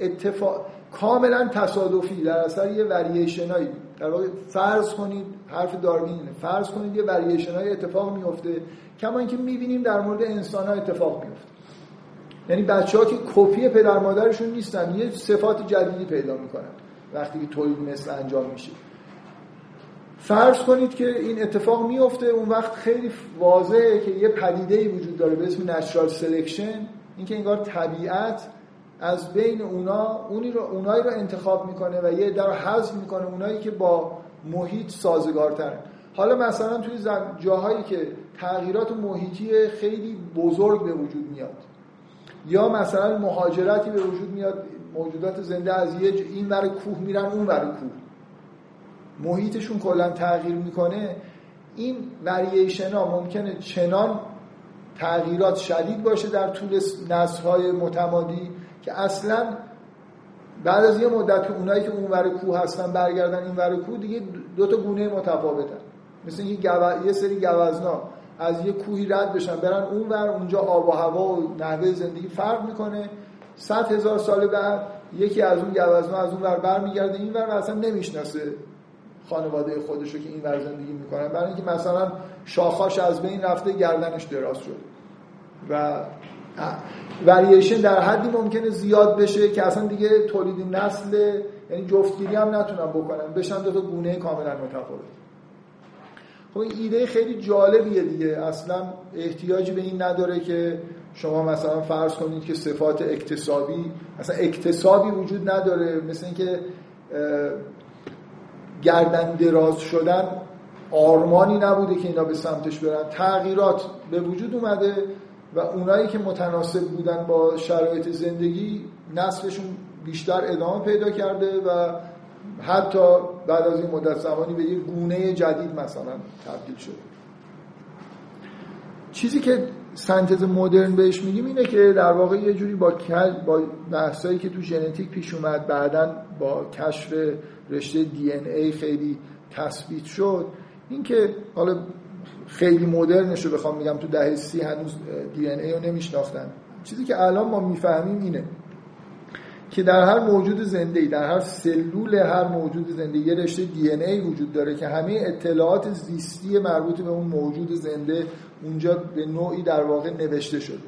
اتفاق کاملا تصادفی در اثر یه ورییشنایی، در واقع فرض کنید، حرف داروین اینه، فرض کنید یه ورییشنای اتفاق میفته، کما اینکه میبینیم در مورد انسان‌ها اتفاق میفته، یعنی بچه‌ها که کپی پدر مادرشون نیستن، یه صفات جدیدی پیدا میکنن وقتی که تولید مثل انجام میشه. فرض کنید که این اتفاق میفته، اون وقت خیلی واضحه که یه پدیده‌ای وجود داره به اسم نچرال سلکشن، اینکه انگار طبیعت از بین اونایی رو انتخاب میکنه و یه در حذف میکنه، اونایی که با محیط سازگارترن. حالا مثلا توی جاهایی که تغییرات محیطی خیلی بزرگ به وجود میاد یا مثلا مهاجرتی به وجود میاد، موجودات زنده از یه این ور کوه میرن اون ور کوه، محیطشون کلا تغییر میکنه، این ورییشن ها ممکنه چنان تغییرات شدید باشه در طول نسل‌های متمادی که اصلا بعد از یه مدت اونایی که اون ور کوه هستن برگردن این ور کوه، دیگه دوتا گونه متفاوتن، مثل اینکه یه سری گوزنا از یه کوهی رد بشن برن اون ور، اونجا آب و هوا و نحوه زندگی فرق میکنه، 100,000 سال بعد یکی از اون گوزنا از اون ور برمیگرده این ور و اصلا نمیشناسه خانواده خودشو که این ور زندگی میکنن، برای اینکه مثلا شاخاش از بین رفته، گردنش دراز شد و ورییشن در حدی ممکنه زیاد بشه که اصلا دیگه تولید نسل، یعنی جفتگیری هم نتونن بکنن، بشن دو تا گونه کاملا متفاوت. خب این ایده خیلی جالبیه دیگه، اصلا احتیاجی به این نداره که شما مثلا فرض کنید که صفات اکتسابی، اصلا اکتسابی وجود نداره، مثل اینکه گردن دراز شدن آرمانی نبوده که اینا به سمتش برن، تغییرات به وجود اومده و اونایی که متناسب بودن با شرایط زندگی نسلشون بیشتر ادامه پیدا کرده و حتی بعد از این مدت زمانی به یه گونه جدید مثلا تبدیل شده. چیزی که سنتز مدرن بهش میگیم اینه که در واقع یه جوری با بحثایی که تو ژنتیک پیش اومد، بعداً با کشف رشته DNA خیلی تثبیت شد، این که حالا خیلی مدرنشو بخوام میگم تو دهه 30 هنوز دی ان ای رو نمیشناختن. چیزی که الان ما میفهمیم اینه که در هر موجود زنده‌ای، در هر سلول هر موجود زنده یه رشته دی ان ای وجود داره که همه اطلاعات زیستی مربوط به اون موجود زنده اونجا به نوعی در واقع نوشته شده.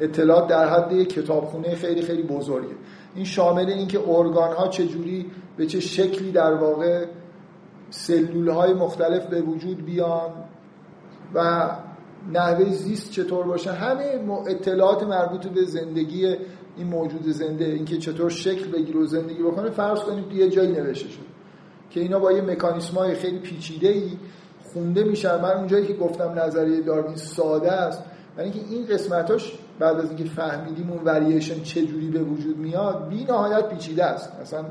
اطلاعات در حد یک کتابخونه خیلی خیلی بزرگه. این شامل این که ارگان ها چه جوری به چه شکلی در واقع سلول های مختلف به وجود بیان و نحوه زیست چطور باشه، همه اطلاعات مربوط به زندگی این موجود زنده، اینکه چطور شکل بگیره و زندگی بکنه، فرض کنید یه جایی نوشته شده که اینا با یه مکانیسم‌های خیلی پیچیده‌ای خونده میشن. من اونجایی که گفتم نظریه داروین ساده است، یعنی که این قسمتاش بعد از اینکه فهمیدیم اون ورییشن چه جوری به وجود میاد بی‌نهایت پیچیده است. مثلا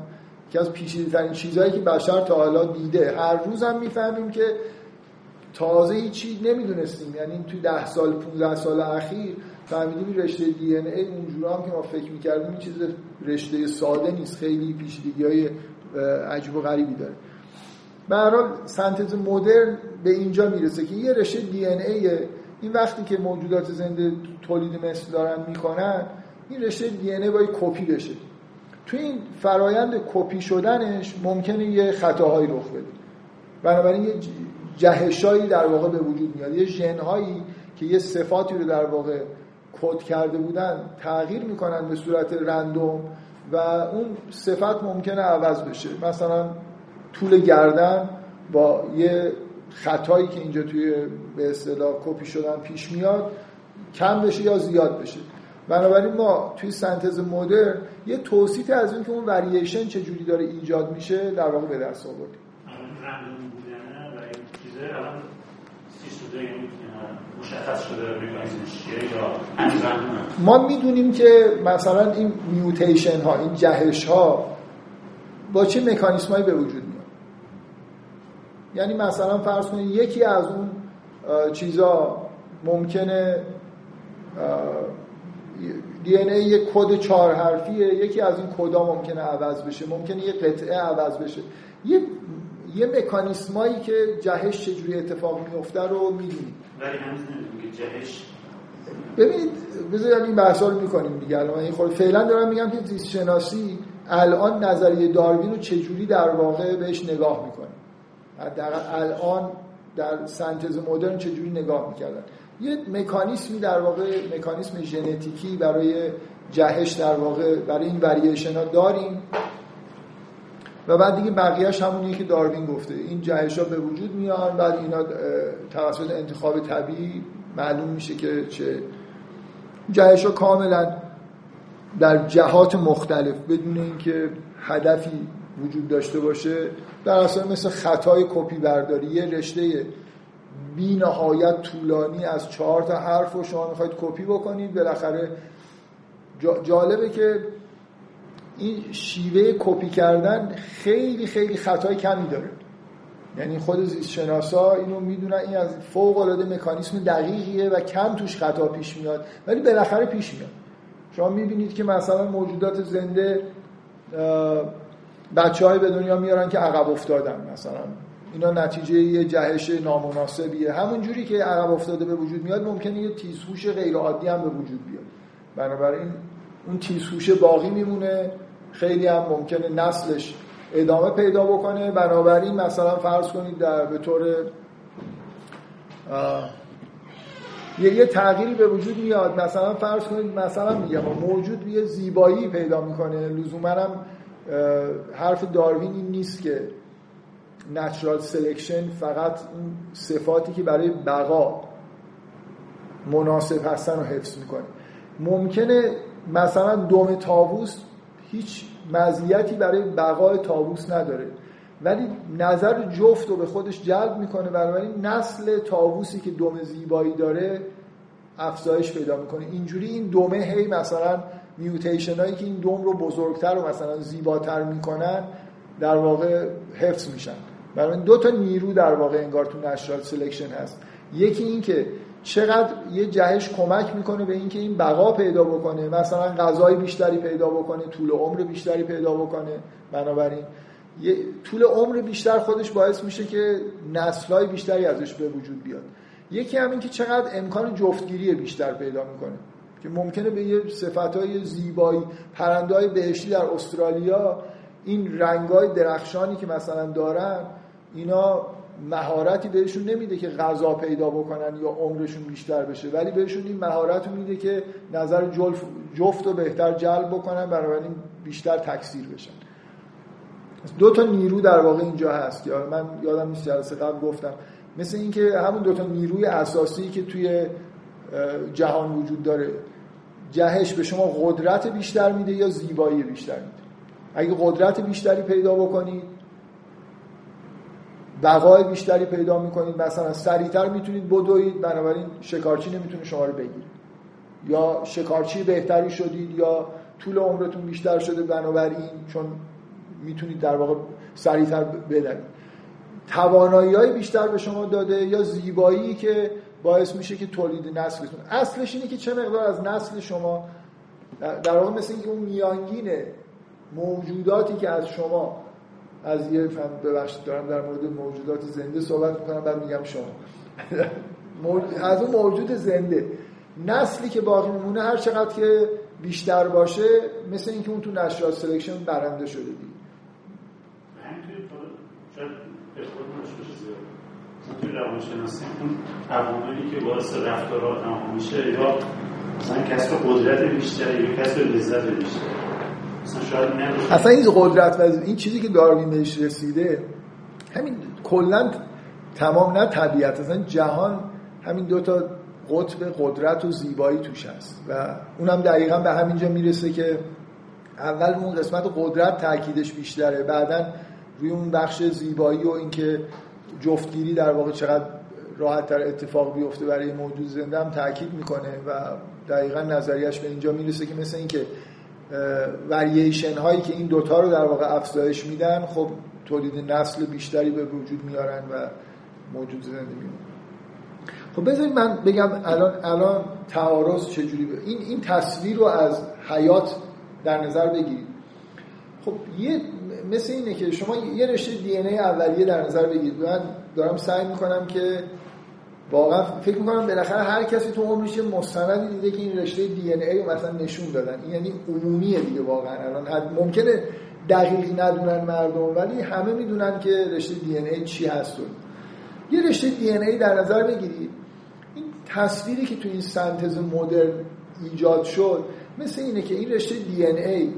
یکی از پیچیده‌ترین چیزهایی که بشر تا حالا دیده. هر روز هم می‌فهمیم که تازه هیچی نمیدونستیم، یعنی توی 10 سال 15 سال اخیر فهمیدیم رشته دی ان ای اونجوری هم که ما فکر می‌کردیم چیز رشته ساده نیست، خیلی پیچیدگی‌های عجیب و غریبی داره. به هر حال سنتز مدرن به اینجا میرسه که یه رشته دی ان ای، این وقتی که موجودات زنده تولید مثل دارن می‌کنن، این رشته دی ان ای باید کپی بشه. تو این فرایند کپی شدنش ممکنه یه خطاهایی رخ بده، بنابراین یه جهشایی در واقع به وجود میاد، یه ژن‌هایی که یه صفاتی رو در واقع کد کرده بودن تغییر میکنن به صورت رندوم و اون صفت ممکنه عوض بشه. مثلا طول گردن با یه خطایی که اینجا توی به اصطلاح کپی شدن پیش میاد کم بشه یا زیاد بشه. بنابراین ما توی سنتز مدرن یه توصیف از این که اون ورییشن چجوری داره ایجاد میشه در واقع به دست آوردیم. رندوم بودنه و این چیزه الان سیستم مشخص شده مکانیزمش چیه یا همین رندومه. ما میدونیم که مثلا این میوتیشن ها، این جهش ها با چه مکانیزمایی به وجود میاد. یعنی مثلا فرض کنید یکی از اون چیزا ممکنه دی ان ای یک کد 4 حرفیه، یکی از این کدها ممکنه عوض بشه، ممکنه یه قطعه عوض بشه. یه مکانیسمایی که جهش چجوری اتفاق میفته رو می‌بینید. ولی هنوز نمی‌دونیم که جهش. ببینید بذارید این بحثا رو می‌کنیم دیگه. الان یه خورده فعلا دارم میگم که زیست شناسی الان نظریه داروین رو چجوری در واقع بهش نگاه می‌کنه. حداقل الان در سنتز مدرن چجوری نگاه می‌کردن. یه مکانیسمی در واقع مکانیسم ژنتیکی برای جهش در واقع برای این ورییشن ها داریم و بعد دیگه بقیه‌اش همونیه که داروین گفته، این جهش ها به وجود میان، بعد اینا توسط انتخاب طبیعی معلوم میشه که چه جهش ها کاملا در جهات مختلف بدون اینکه هدفی وجود داشته باشه در اصل مثل خطای کپی برداری یه رشته بی نهایت طولانی از 4 تا حرف رو شما میخواید کپی بکنید. بالاخره جالبه که این شیوه کپی کردن خیلی خیلی خطای کمی داره، یعنی خود زیست شناسا اینو میدونن این از فوق العاده مکانیسم دقیقیه و کم توش خطا پیش میاد، ولی بالاخره پیش میاد. شما میبینید که مثلا موجودات زنده بچه‌های به دنیا میارن که عقب افتادن، مثلا اینا نتیجه یه جهش نامناسبیه. همون جوری که عقب افتاده به وجود میاد ممکنه یه تیزهوش غیر عادی هم به وجود بیاد، بنابراین اون تیزهوش باقی میمونه، خیلی هم ممکنه نسلش ادامه پیدا بکنه. بنابراین مثلا فرض کنید در به طور یه تغییری به وجود میاد، مثلا فرض کنید مثلا میگم موجود یه زیبایی پیدا میکنه. لزوماً هم حرف داروین این نیست که نچرال سلکشن فقط اون صفاتی که برای بقا مناسب هستن رو حفظ میکنه. ممکنه مثلا دم طاووس هیچ مزیتی برای بقای طاووس نداره، ولی نظر جفت رو به خودش جلب میکنه، بنابراین نسل طاووسی که دم زیبایی داره افزایش پیدا میکنه. اینجوری این دمه هی مثلا میوتیشن هایی که این دم رو بزرگتر و مثلا زیباتر میکنن در واقع حفظ میشن. بنابراین دو تا نیرو در واقع انگار تو نچرال سلکشن هست، یکی این که چقدر یه جهش کمک میکنه به اینکه این بقا پیدا بکنه، مثلا غذای بیشتری پیدا بکنه، طول عمر بیشتری پیدا بکنه، بنابراین طول عمر بیشتر خودش باعث میشه که نسل‌های بیشتری ازش به وجود بیاد. یکی همین که چقدر امکان جفتگیری بیشتر پیدا میکنه که ممکنه به یه صفت‌های زیبایی پرنده‌های بهشتی در استرالیا این رنگ‌های درخشانی که مثلا دارن اینا مهارتی بهشون نمیده که غذا پیدا بکنن یا عمرشون بیشتر بشه، ولی بهشون این مهارت رو میده که نظر جفت رو بهتر جلب بکنن، بنابراین بیشتر تکثیر بشن. دو تا نیرو در واقع اینجا هست. یا من یادم نیست جلسه قبل گفتم مثل این که همون دو تا نیروی اساسی که توی جهان وجود داره، جهش به شما قدرت بیشتر میده یا زیبایی بیشتر میده. اگه قدرت بیشتری پیدا بکنید بقای بیشتری پیدا میکنید، مثلا سریعتر میتونید بدوید، بنابراین شکارچی نمیتونه شما رو بگیره، یا شکارچی بهتری شدید یا طول عمرتون بیشتر شده، بنابراین چون میتونید در واقع سریعتر بدوید. توانایی‌های بیشتر به شما داده یا زیبایی که باعث میشه که تولید نسلتون. اصلش اینه که چه مقدار از نسل شما در واقع مثل اینکه اون میانگینه موجوداتی که از شما از یه فن ببخشید دارم در مورد موجودات زنده صحبت میکنم بعد میگم شما از اون موجود زنده نسلی که باقی میمونه هر چقدر که بیشتر باشه مثل اینکه اون تو نشریات سلکشن برنده شده دیگه. توی روانشناسی اون عواملی که باعث رفتار آدم میشه یا مثلا کسب قدرت بیشتری یا کسب لذت بیشتری مثلا شاید نباشه. اصلا این قدرت و این چیزی که داروین بهش رسیده همین کلا تمام نه طبیعت، اصلا جهان همین دوتا قطب قدرت و زیبایی توش هست و اونم دقیقا به همینجا میرسه که اول اون قسمت قدرت تاکیدش بیشتره، بعدن روی اون بخش زیبایی و اینکه جفتگیری در واقع چقدر راحت‌تر اتفاق بیفته برای موجود زنده هم تأکید میکنه و دقیقاً نظریه‌اش به اینجا میرسه که مثل اینکه وریشن هایی که این دوتا رو در واقع افزایش میدن خب تولید نسل بیشتری به وجود میارن و موجود زنده میمونه. خب بذارید من بگم الان تعارض چجوری این تصویر رو از حیات در نظر بگیرید. خب یه مثل اینه که شما یه رشته دی ان ای اولیه در نظر بگیرید. من دارم سعی میکنم که واقعا فکر میکنم بالاخره هر کسی تو عمرش یه مستندی دیده که این رشته دی ان ای رو مثلا نشون دادن. این یعنی عمومیه دیگه واقعا. الان ممکنه دقیق ندونن مردم ولی همه میدونن که رشته دی ان ای چی هست. یه رشته دی ان ای در نظر بگیرید. این تصویری که تو این سنتز مدرن ایجاد شد مثل اینه که این رشته دی ان ای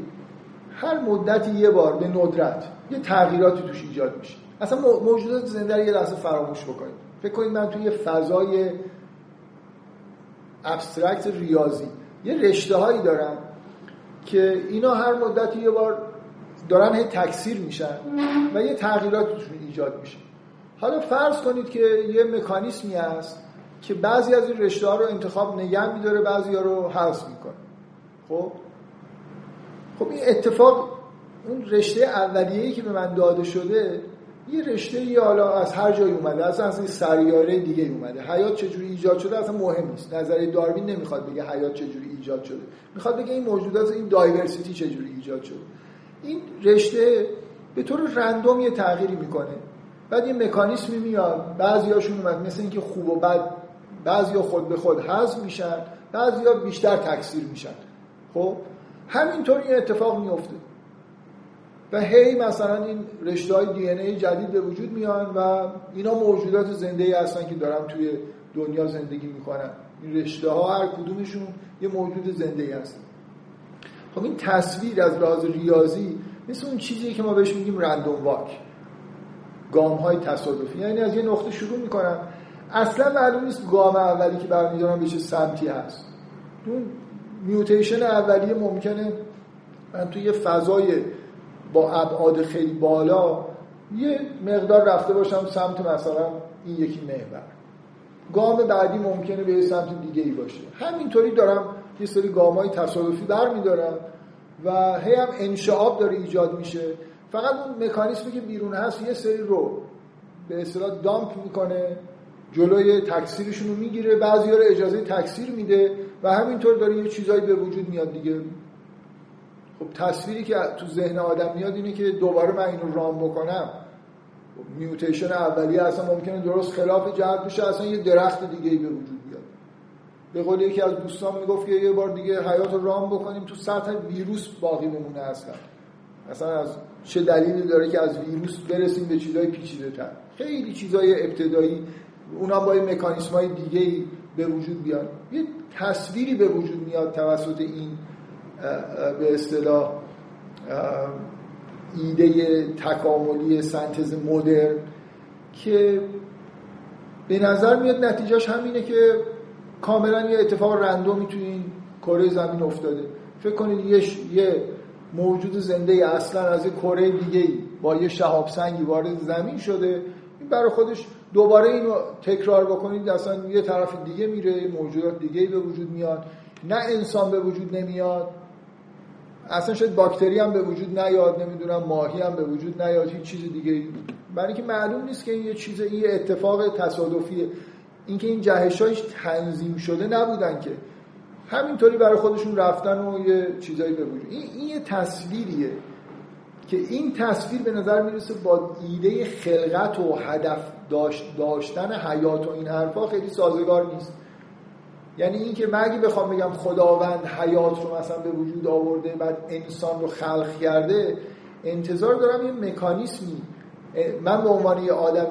هر مدتی یه بار به ندرت یه تغییراتی توش ایجاد میشه. اصلا موجودات زنده رو یه لحظه فراموش بکنید، فکر کنید من توی یه فضای ابسترکت ریاضی یه رشته هایی دارم که اینا هر مدتی یه بار دارن هی تکثیر میشن و یه تغییراتی توش ایجاد میشه. حالا فرض کنید که یه مکانیسمی هست که بعضی از این رشته ها رو انتخاب نگه میداره، بعضی ها رو حذف میکنه. خب این اتفاق اون رشته اولیه‌ای که به من داده شده یه رشته‌ای حالا از هر جایی اومده، اصلا از این سیاره دیگه اومده. حیات چجوری ایجاد شده اصلا مهم نیست. نظریه داروین نمیخواد بگه حیات چجوری ایجاد شده، میخواد بگه این موجودات این دایورسیتی چجوری ایجاد شده. این رشته به طور رندوم یه تغییری میکنه، بعد یه مکانیسمی میاد، بعضیاشون اومد مثل اینکه خوب و بد، بعضیا خود به خود حذف میشن، بعضیا بیشتر تکثیر میشن. خب همینطور این اتفاق میفته و هی مثلا این رشته‌های دی ان ای جدید به وجود میان و اینا موجودات زنده ای هستن که دارن توی دنیا زندگی میکنن. این رشته ها هر کدومشون یه موجود زنده ای هستن. خب این تصویر از لحاظ ریاضی مثل اون چیزی که ما بهش میگیم رندوم واک، گام های تصادفی، یعنی از یه نقطه شروع میکنن، اصلا معلوم نیست گام اولی که برمی‌دارن به چه سمتی هست. اون میوتیشن اولیه ممکنه من توی یه فضای با ابعاد خیلی بالا یه مقدار رفته باشم سمت مثلا این یکی محور، گام بعدی ممکنه به یه سمت دیگه ای باشه. همینطوری دارم یه سری گام‌های تصادفی برمی‌دارم و هی هم انشعاب داره ایجاد میشه. فقط اون مکانیزمی که بیرون هست یه سری رو به اصطلاح دامپ میکنه، جلوی تکثیرشون رو میگیره، بعضی‌ها رو اجازه تکثیر میده و همینطور داره یه چیزایی به وجود میاد دیگه. خب تصویری که تو ذهن آدم میاد اینه که دوباره من اینو رام بکنم، میوتیشن اولیه اصلا ممکنه درست خلاف جهت بشه، اصلا یه درخت دیگه‌ای به وجود بیاد. به قول یکی از دوستان میگفت که یه بار دیگه حیات رو رام بکنیم تو سطح ویروس باقی بمونه، اصلا از چه دلیلی داره که از ویروس برسیم به چیزای پیچیده‌تر؟ خیلی چیزای ابتدایی اونا با مکانیزم‌های دیگه‌ای به وجود بیان. یه تصویری به وجود میاد توسط این به اصطلاح ایده تکاملی سنتز مدرن که به نظر میاد نتیجهش همینه که کاملا یه اتفاق رندومی توی این کره زمین افتاده. فکر کنید یه موجود زنده اصلا از یه کره دیگه‌ای با یه شهاب سنگی وارد زمین شده، این برای خودش دوباره اینو تکرار بکنید اصلا یه طرف دیگه میره، موجودات دیگه‌ای به وجود میاد، نه انسان به وجود نمیاد، اصلا شاید باکتری هم به وجود نیاد، نمیدونم ماهی هم به وجود نیاد، هیچ چیز دیگه‌ای، برای اینکه معلوم نیست که این یه چیز، این اتفاق تصادفیه، اینکه این جهش‌هاش تنظیم شده نبودن که همینطوری برای خودشون رفتن و یه چیزایی به وجود. این یه تصویریه که این تصویر به نظر میرسه با ایده خلقت و هدف داشتن حیات و این حرفا خیلی سازگار نیست. یعنی این که من اگه بخوام بگم خداوند حیات رو مثلا به وجود آورده بعد انسان رو خلق کرده، انتظار دارم یه مکانیسمی، من به عنوان یه آدم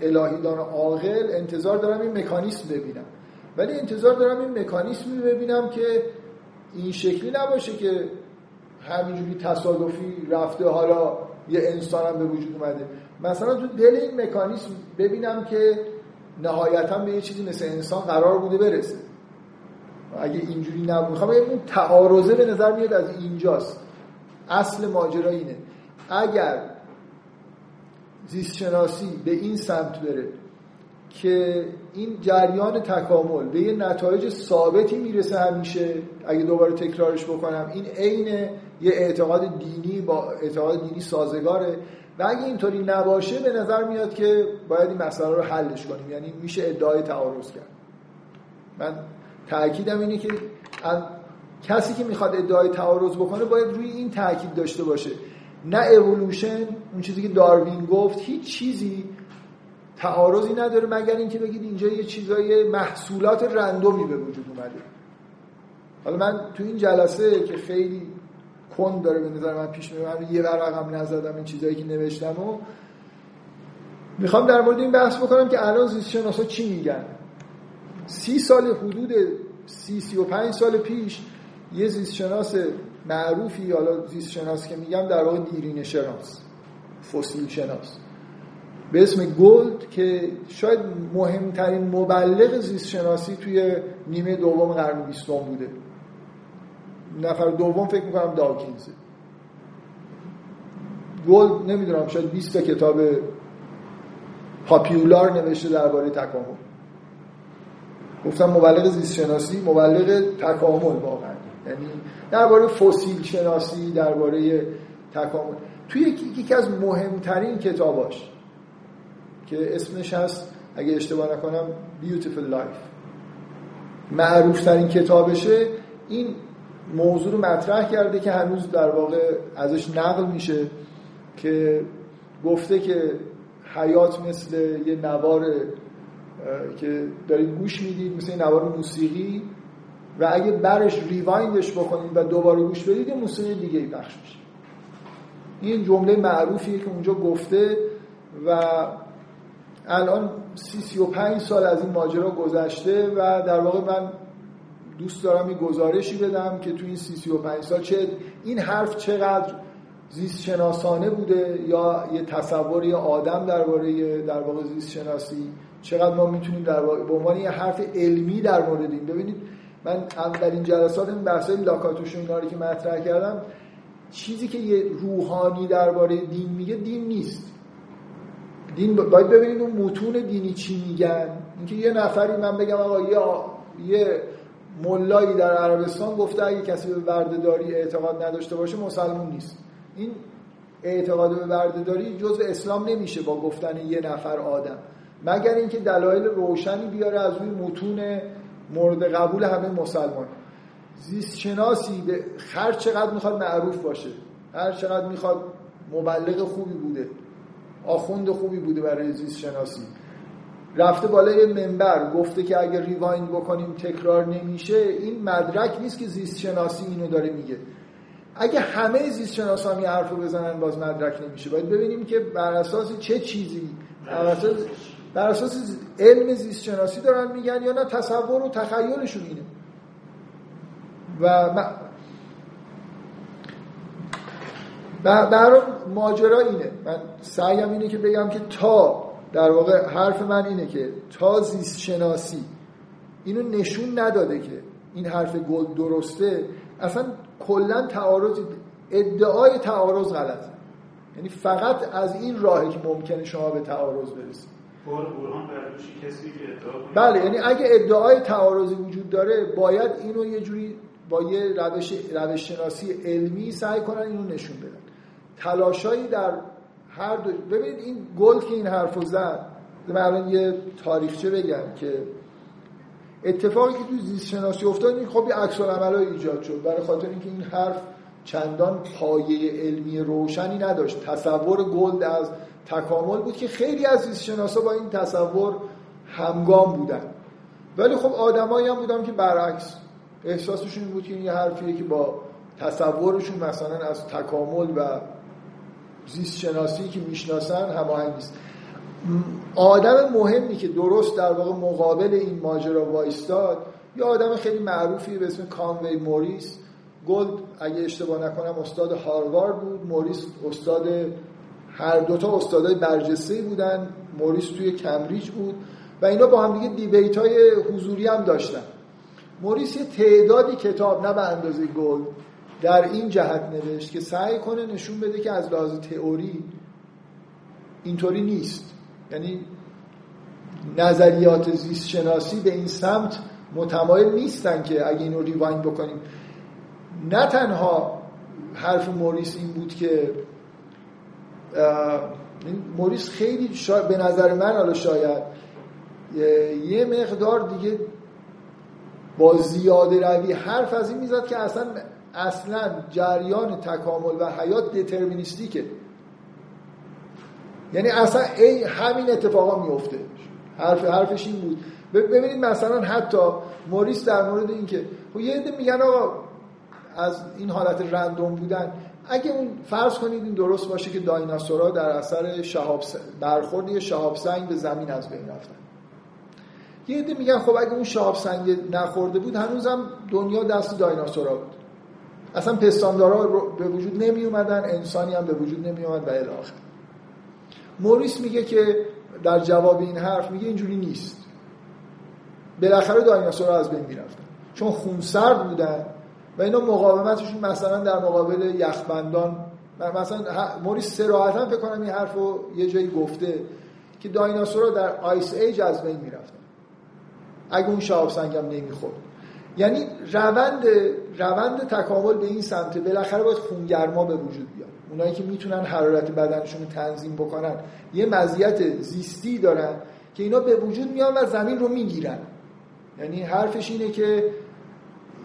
الهیدان عاقل انتظار دارم یه مکانیسم ببینم، ولی انتظار دارم این مکانیسمی ببینم که این شکلی نباشه که همینجوری تصادفی رفته حالا یه انسانم به وجود اومده. مثلا تو دل این مکانیسم ببینم که نهایتاً به یه چیزی مثل انسان قرار بوده برسه. اگه اینجوری نبود، میخوام این تعارضه به نظر میاد از اینجاست. اصل ماجرا اینه. اگر زیست شناسی به این سمت بره که این جریان تکامل به یه نتایج ثابتی میرسه همیشه، اگه دوباره تکرارش بکنم این عینه یه اعتقاد دینی با اعتقاد دینی سازگاره، و اگه اینطوری نباشه به نظر میاد که باید این مسئله رو حلش کنیم، یعنی میشه ادعای تعارض کرد. من تأکیدم اینه که کسی که میخواد ادعای تعارض بکنه باید روی این تأکید داشته باشه، نه اِوولوشن، اون چیزی که داروین گفت، هیچ چیزی تعارضی نداره مگر اینکه بگید اینجا یه چیزای محصولات رندومی به وجود اومده. حالا من تو این جلسه که خیلی کند داره به نظر من پیش میاد، یه ورقم نزدم این چیزایی که نوشتمو، میخوام در مورد این بحث بکنم که الان زیست شناسا چی میگن. 35 سال پیش یه زیست شناس معروفی، حالا زیست شناس که میگم در واقع دیرینه شناس، فسیل شناس، به اسم گولد که شاید مهمترین مبلغ زیست شناسی توی نیمه دوم قرن 20 بوده، نفر دوم فکر میکنم داکینز. گولد نمیدونم شاید 20 تا کتاب پاپیولار نوشته درباره تکامل. گفتم مبلغ زیست شناسی، مبلغ تکامل واقعا، یعنی درباره فسیل شناسی، درباره تکامل، توی یکی از مهمترین کتاباش که اسمش هست اگه اشتباه نکنم Beautiful Life، معروف ترین کتابشه، این موضوع رو مطرح کرده که هنوز در واقع ازش نقل میشه، که گفته که حیات مثل یه نوار که دارید گوش میدید، مثل یه نوار موسیقی، و اگه برش ریوایندش بکنید و دوباره گوش بدید یه موسیقی دیگه ای پخش میشه. این جمله معروفیه که اونجا گفته و الان 35 سال از این ماجرا گذشته و در واقع من دوست دارم این گزارشی بدم که تو این 35 سال چه این حرف چقدر زیست شناسانه بوده، یا یه تصور یه آدم درباره در واقع زیست شناسی، چقدر ما میتونیم در واقع به عنوان یه حرف علمی در مورد این. ببینید من اولین جلسات این بحثای لاکاتوش و اینا رو که مطرح کردم، چیزی که یه روحانی درباره دین میگه دین نیست. دین باید ببینید اون متون دینی چی میگن. اینکه یه نفری من بگم آقا یه ملایی در عربستان گفته اگه کسی به بردهداری اعتقاد نداشته باشه مسلمان نیست، این اعتقاد به بردهداری جزء اسلام نمیشه با گفتن یه نفر آدم، مگر اینکه دلایل روشنی بیاره از روی متون مورد قبول همه مسلمان. زیست شناسی به هر چقدر میخواد معروف باشه، هر چقدر میخواد مبلغ خوبی بوده، آخوند خوبی بوده برای زیست شناسی، رفته بالای منبر گفته که اگه ریوایند بکنیم تکرار نمیشه. این مدرک نیست که زیست شناسی اینو داره میگه. اگه همه زیست شناسا این حرفو بزنن باز مدرک نمیشه. باید ببینیم که بر اساس چه چیزی، بر اساس علم زیست شناسی دارن میگن یا نه تصور و تخیلشون اینه. و برای ماجرا اینه، من سعیم اینه که بگم که تا در واقع حرف من اینه که تا زیست شناسی اینو نشون نداده که این حرف گولد درسته، اصلا کلا تعارض، ادعای تعارض غلطه. یعنی فقط از این راهی که ممکنه شما به تعارض برسید. قرآن برداشت کسی که ادعا، بله، یعنی اگه ادعای تعارضی وجود داره باید اینو یه جوری با یه روش شناسی علمی سعی کنن اینو نشون بدن. تلاشایی در هر دو. ببینید این گولد که این حرفو زد، من الان یه تاریخچه بگم که اتفاقی که تو زیست شناسی افتاد این خب یه عکس العملای ایجاد شد، برای خاطر اینکه این حرف چندان پایه علمی روشنی نداشت. تصور گولد از تکامل بود که خیلی از زیست شناسا با این تصور همگام بودن، ولی خب آدمایی هم بودن که برعکس احساسشون بود که این یه حرفیه که با تصورشون مثلا از تکامل و زیست شناسی که میشناسن هماهنگ نیست. آدم مهمی که درست در واقع مقابل این ماجرا وایستاد یه آدم خیلی معروفی به اسم کانوی موریس. گولد اگه اشتباه نکنم استاد هاروارد بود، موریس استاد، هر دوتا استادای برجسته‌ای بودن. موریس توی کمبریج بود و اینا با هم دیگه دیبیت‌های حضوری هم داشتن. موریس یه تعدادی کتاب نه به اندازه گولد در این جهت نوشت که سعی کنه نشون بده که از لحاظ تئوری اینطوری نیست، یعنی نظریات زیست شناسی به این سمت متمایل نیستن که اگه اینو ریوایند بکنیم. نه تنها حرف موریس این بود که موریس خیلی به نظر من حالا شاید یه مقدار دیگه با زیاده روی حرف از این میزد که اصلا جریان تکامل و حیات دترمینیستیکه، یعنی اصلا همین اتفاقا میفته. حرفش این بود. ببینید مثلا حتی موریس در مورد این که یه عده میگن آقا از این حالت رندوم بودن، اگه اون فرض کنید این درست باشه که دایناسورها در اثر برخورد شهاب سنگ به زمین از بین رفتن، یه عده میگن خب اگه اون شهاب سنگ نخورده بود هنوزم دنیا دست دایناسورها بود، اصلا پستاندارها به وجود نمی اومدن، انسانی هم به وجود نمی اومد و الی آخر. موریس میگه که در جواب این حرف میگه اینجوری نیست، بالاخره دایناسورها از بین میرفتن چون خونسرد بودن و اینا مقاومتشون مثلا در مقابل یخبندان. مثلا موریس صراحتاً فکر کنم این حرفو یه جایی گفته که دایناسورها در آیس ایج از بین میرفتن اگه اون شهاب سنگ هم نمیخورد. یعنی روند تکامل به این سمته، بالاخره باید خونگرما به وجود بیاد. اونایی که میتونن حرارت بدنشون رو تنظیم بکنن یه مزیت زیستی دارن که اینا به وجود میان و زمین رو میگیرن. یعنی حرفش اینه که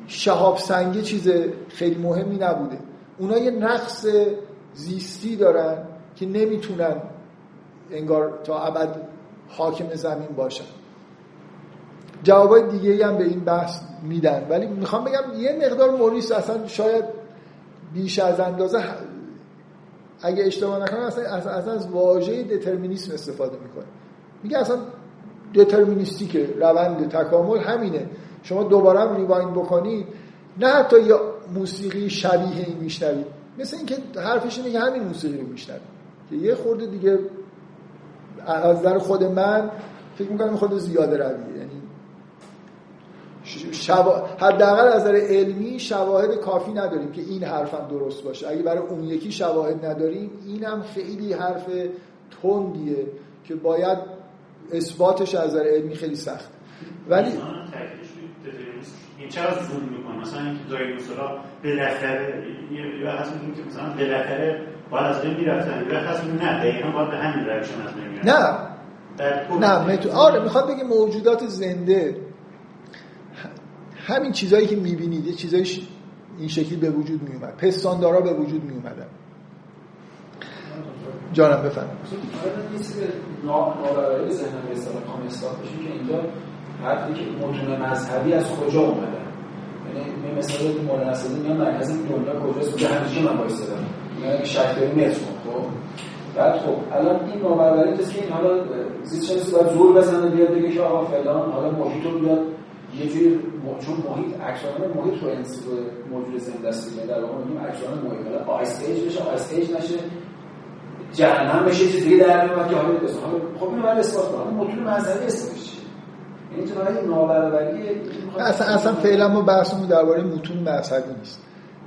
شهاب سنگی چیز خیلی مهمی نبوده، اونا یه نقص زیستی دارن که نمیتونن انگار تا ابد حاکم زمین باشن. جوابای دیگه‌ای هم به این بحث میدن، ولی میخوام بگم یه مقدار موریس اصلا شاید بیش از اندازه، اگه اشتباه نکنم، اصلا از واژه دترمینیسم استفاده میکنه. میگه اصلا دترمینیستیکه، روند تکامل همینه، شما دوباره هم ریوایند بکنید نه حتی یه موسیقی شبیه این میشنوید، مثل اینکه حرفش اینه که همین موسیقی رو میشنوید که یه خورده دیگه از در خود من فکر میکنم خود زیاده رویه، یعنی حداقل از نظر علمی شواهد کافی نداریم که این حرفم درست باشه. اگه برای اون یکی شواهد نداریم، اینم خیلی حرف تندیه که باید اثباتش از نظر علمی خیلی سخت. ولی این چرا زوم میکنه مثلا اینکه دایناسورها بالاخره یه بحث میکنیم که مثلا بالاخره باید از بین میرفتن، یه بحث میکنیم نه دقیقا باید به همین روشون از بین میرفتن. نه آره میخواد بگه موجودات زنده همین چیزایی که میبینید یه چیزای این شکلی به وجود می اومد، پستاندارا به وجود می اومدن. جانم بفهم. این چیز نابرابری ذهن به اصطلاح کامل استاد بشه که اینجا حرفی که متون مذهبی از کجا اومده. یعنی مثلا مولانا اسدی میگه مرکز دنیا کجاست؟ جهنم من وایس دادم. یعنی شکل متر خب. بعد خب الان این نابرابری کسی که حالا زیستشناس باید زور بزنه بیاد بگه که آقا فلان حالا محیطو بیاد یه جوری چون محیط اکشنال محیط رو انسیو موجود زنده است در واقع میگیم اکشنال محیط آیستیج بشه آیستیج نشه جهنم بشه چیز دیگه در میاد که حالا بزن خب اینو باید اثبات کنم متون مذهبی اسمش چیه یعنی جنای نابرابری اصلا فعلا ما بحثمون درباره متون مذهبی نیست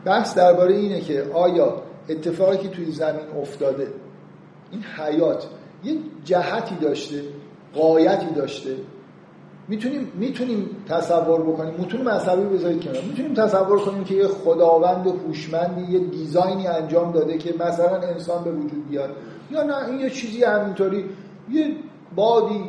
بحث درباره اینه که آیا اتفاقی که توی زمین افتاده این حیات یه جهتی داشته غایتی داشته میتونیم تصور بکنیم متون مذهبی بذارید کنار میتونیم تصور کنیم که یه خداوند هوشمندی یه دیزاینی انجام داده که مثلا انسان به وجود بیاد یا نه این یه چیزی همینطوری یه بادی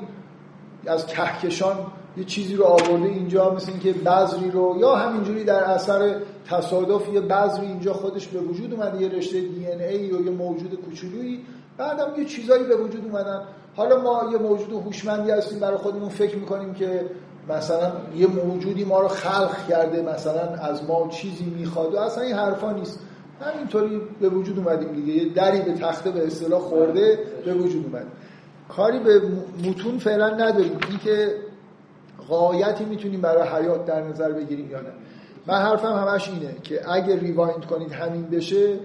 از کهکشان یه چیزی رو آورده اینجا مثل اینکه بذری رو یا همینجوری در اثر تصادف یه بذری اینجا خودش به وجود اومده یه رشته دی ان ای یا یه موجود کوچولویی بعدم یه چیزایی به وجود اومدن حالا ما یه موجود هوشمندی هستیم برای خودمون فکر میکنیم که مثلا یه موجودی ما رو خلق کرده مثلا از ما چیزی میخواد و اصلا این حرفا نیست همینطوری به وجود اومدیم دیگه یه دری به تخته به اصطلاح خورده به وجود اومد کاری به متون فعلا نداریم اینکه غایتی میتونیم برای حیات در نظر بگیریم یا نه من حرفم همش اینه که اگه ریوایند کنید همین بشه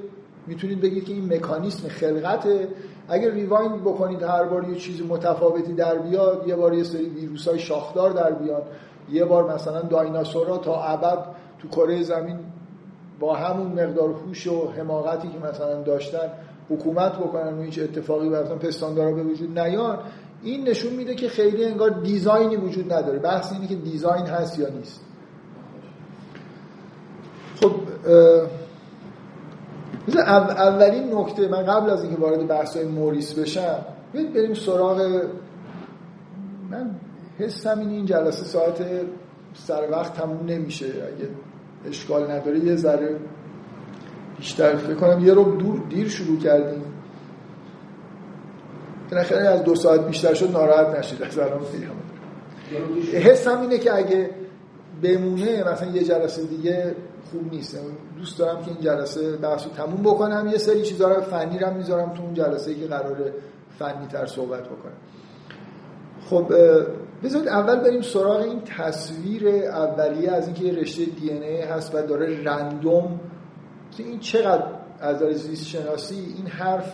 میتونید بگید که این مکانیسم خلقته اگه ریوایند بکنید هر بار یه چیز متفاوتی در بیاد یه بار یه سری ویروسای شاخدار در بیاد یه بار مثلا دایناسورها تا ابد تو کره زمین با همون مقدار هوش و حماقتی که مثلا داشتن حکومت بکنن و هیچ اتفاقی براتون پستاندارا به وجود نیان این نشون میده که خیلی انگار دیزاینی وجود نداره بحث اینه که دیزاین هست یا نیست خب اولین نکته من قبل از اینکه وارد بحث‌های موریس بشم بریم سراغ من حسم این جلسه ساعت سر وقت تموم نمیشه اگه اشکال نداره یه ذره بیشتر فکر کنم یه رو دیر شروع کردیم بالاخره از 2 ساعت بیشتر شد ناراحت نشید از الان حسم اینه که اگه بمونه مثلا یه جلسه دیگه خوب نیست دوست دارم که این جلسه بحثو تموم بکنم یه سری چیزا رو فنی رو میذارم تو اون جلسه‌ای که قراره فنی تر صحبت بکنم خب بذارید اول بریم سراغ این تصویر اولیه از اینکه یه رشته دی ان ای هست و داره رندوم این چقدر از نظر زیست شناسی این حرف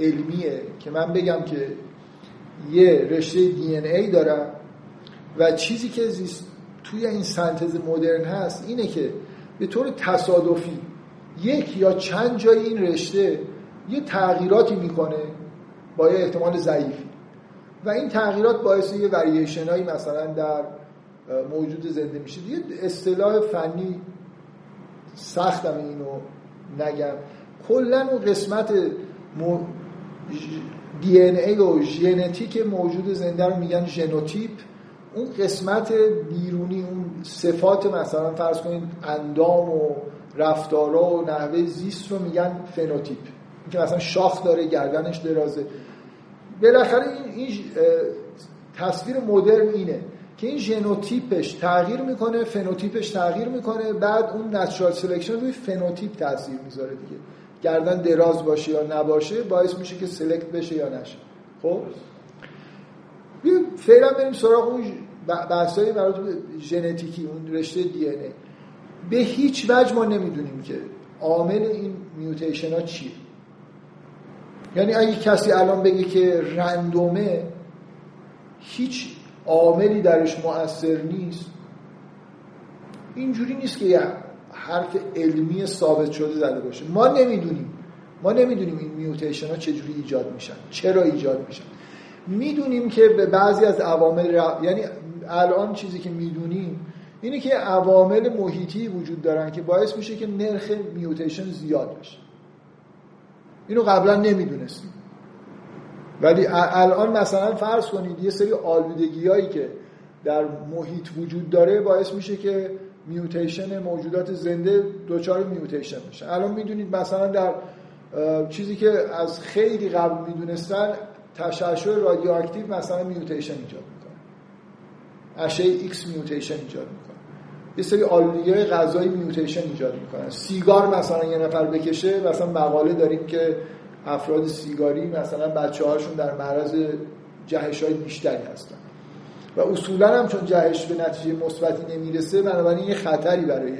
علمیه که من بگم که یه رشته دی ان ای دارم و چیزی که زیست توی این سنتز مدرن هست اینه که به طور تصادفی یک یا چند جای این رشته یه تغییراتی میکنه با یه احتمال ضعیفی و این تغییرات باعث یه ورییشن هایی مثلا در موجود زنده میشه یه اصطلاح فنی سختم اینو نگم کلا اون قسمت دی ان ای و ژنتیک موجود زنده رو میگن ژنوتیپ اون قسمت بیرونی اون صفات مثلا فرض کنید اندام و رفتارا و نحوه زیست رو میگن فنوتیپ این که مثلا شاخ داره گردنش درازه بالاخره این تصویر مدرن اینه که این ژنوتیپش تغییر میکنه فنوتیپش تغییر میکنه بعد اون نچرال سلکشن روی فنوتیپ تاثیر میذاره دیگه گردن دراز باشه یا نباشه باعث میشه که سلکت بشه یا نشه خب فعلا بریم سراغ اون بحثایی مربوط به ژنتیکی اون رشته دی ان ای به هیچ وجه ما نمیدونیم که عامل این میوتیشن ها چیه یعنی اگه کسی الان بگه که رندومه هیچ عاملی درش مؤثر نیست اینجوری نیست که یه حرف علمی ثابت شده زده باشه ما نمیدونیم این میوتیشن ها چجوری ایجاد میشن چرا ایجاد میشن میدونیم که به بعضی از عوامل یعنی الان چیزی که میدونیم اینه که عوامل محیطی وجود دارن که باعث میشه که نرخ میوتیشن زیاد بشه اینو قبلا نمیدونستیم ولی الان مثلا فرض کنید یه سری آلودگی‌هایی که در محیط وجود داره باعث میشه که میوتیشن موجودات زنده دوچار میوتیشن میشن. الان میدونید مثلا در چیزی که از خیلی قبل میدونستن، تشعشع رادیواکتیو مثلا میوتیشن ایجاد میکنه، اشعه ایکس میوتیشن ایجاد میکنه، یه سری آلودگی‌های غذایی میوتیشن ایجاد میکنن. سیگار مثلا یه نفر بکشه، مثلا مقاله داریم که افراد سیگاری مثلا بچه‌هاشون در معرض جهش‌های بیشتری هستن و اصولا هم چون جهش به نتیجه مثبتی نمیرسه، بنابراین یه خطری برای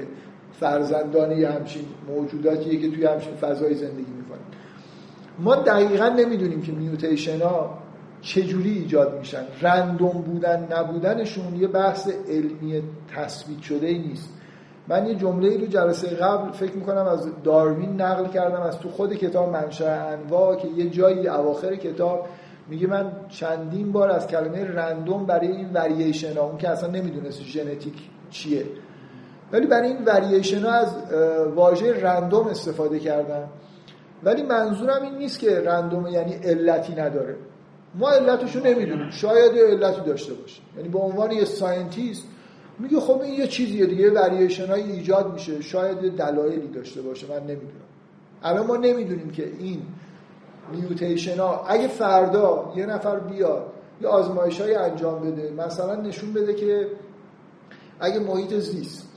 فرزندان همچین موجوداتیه که توی همچین فضای زندگی میکنن. ما دقیقاً نمیدونیم که میوتیشن‌ها چجوری ایجاد میشن. رندوم بودن نبودنشون یه بحث علمی تثبیت شده‌ای نیست. من یه جمله‌ای رو جلسه قبل فکر میکنم از داروین نقل کردم از تو خود کتاب منشأ انواع، که یه جایی اواخر کتاب میگه من چندین بار از کلمه رندوم برای این وریشن ها، اون که اصلا نمیدونست ژنتیک چیه، ولی برای این وریشن ها از واژه رندوم استفاده کردم. ولی منظورم این نیست که رندوم یعنی علتی نداره، ما علتشو نمیدونیم، شاید علتی داشته باشه. یعنی به عنوان یه ساینتیست میگه خب این یه چیزیه دیگه، وریشن های ایجاد میشه، شاید دلایلی داشته باشه، من نمیدونم. الان ما نمیدونیم که این میوتیشن ها اگه فردا یه نفر بیاد یه آزمایش های انجام بده، مثلا نشون بده که اگه محیط زیست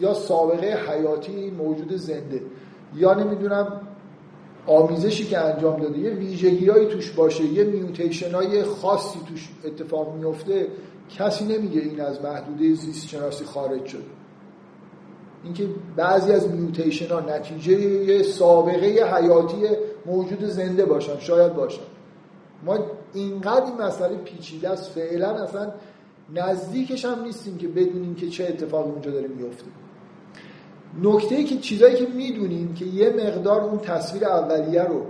یا سابقه حیاتی موجود زنده یا نمیدونم آمیزشی که انجام داده یه ویژگی هایی توش باشه، یه میوتیشن های خاصی توش اتفاق میفته، کسی نمیگه این از محدوده زیست شناسی خارج شده. اینکه بعضی از میوتیشن ها نتیجه یه سابقه حیاتی موجود زنده باشن، شاید باشن. ما اینقدر این مسئله پیچیده است فعلا اصلا نزدیکش هم نیستیم که بدونیم که چه اتفاقی اونجا داره میفته. نکته‌ای که چیزایی که میدونیم که یه مقدار اون تصویر اولیه رو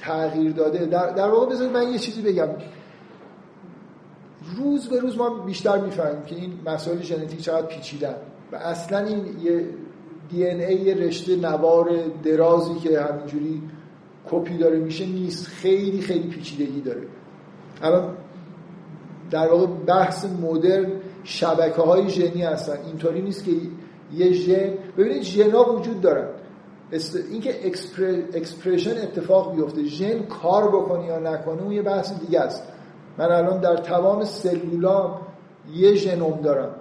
تغییر داده، در واقع بذارید من یه چیزی بگم، روز به روز ما بیشتر میفهمیم که این مسائل ژنتیک چقدر پیچیدن و اصلا این یه دی ان ای یه رشته نوار درازی که همینجوری کپی داره میشه نیست، خیلی خیلی پیچیدگی داره. الان در واقع بحث مدرن شبکه‌های ژنی هستن، اینطوری نیست که یه ژن، ببینید ژن‌ها وجود دارن، اینکه اکسپرشن اتفاق بیفته، ژن کار بکنه یا نکنه اون یه بحث دیگه است. من الان در تمام سلولام یه ژنوم دارم،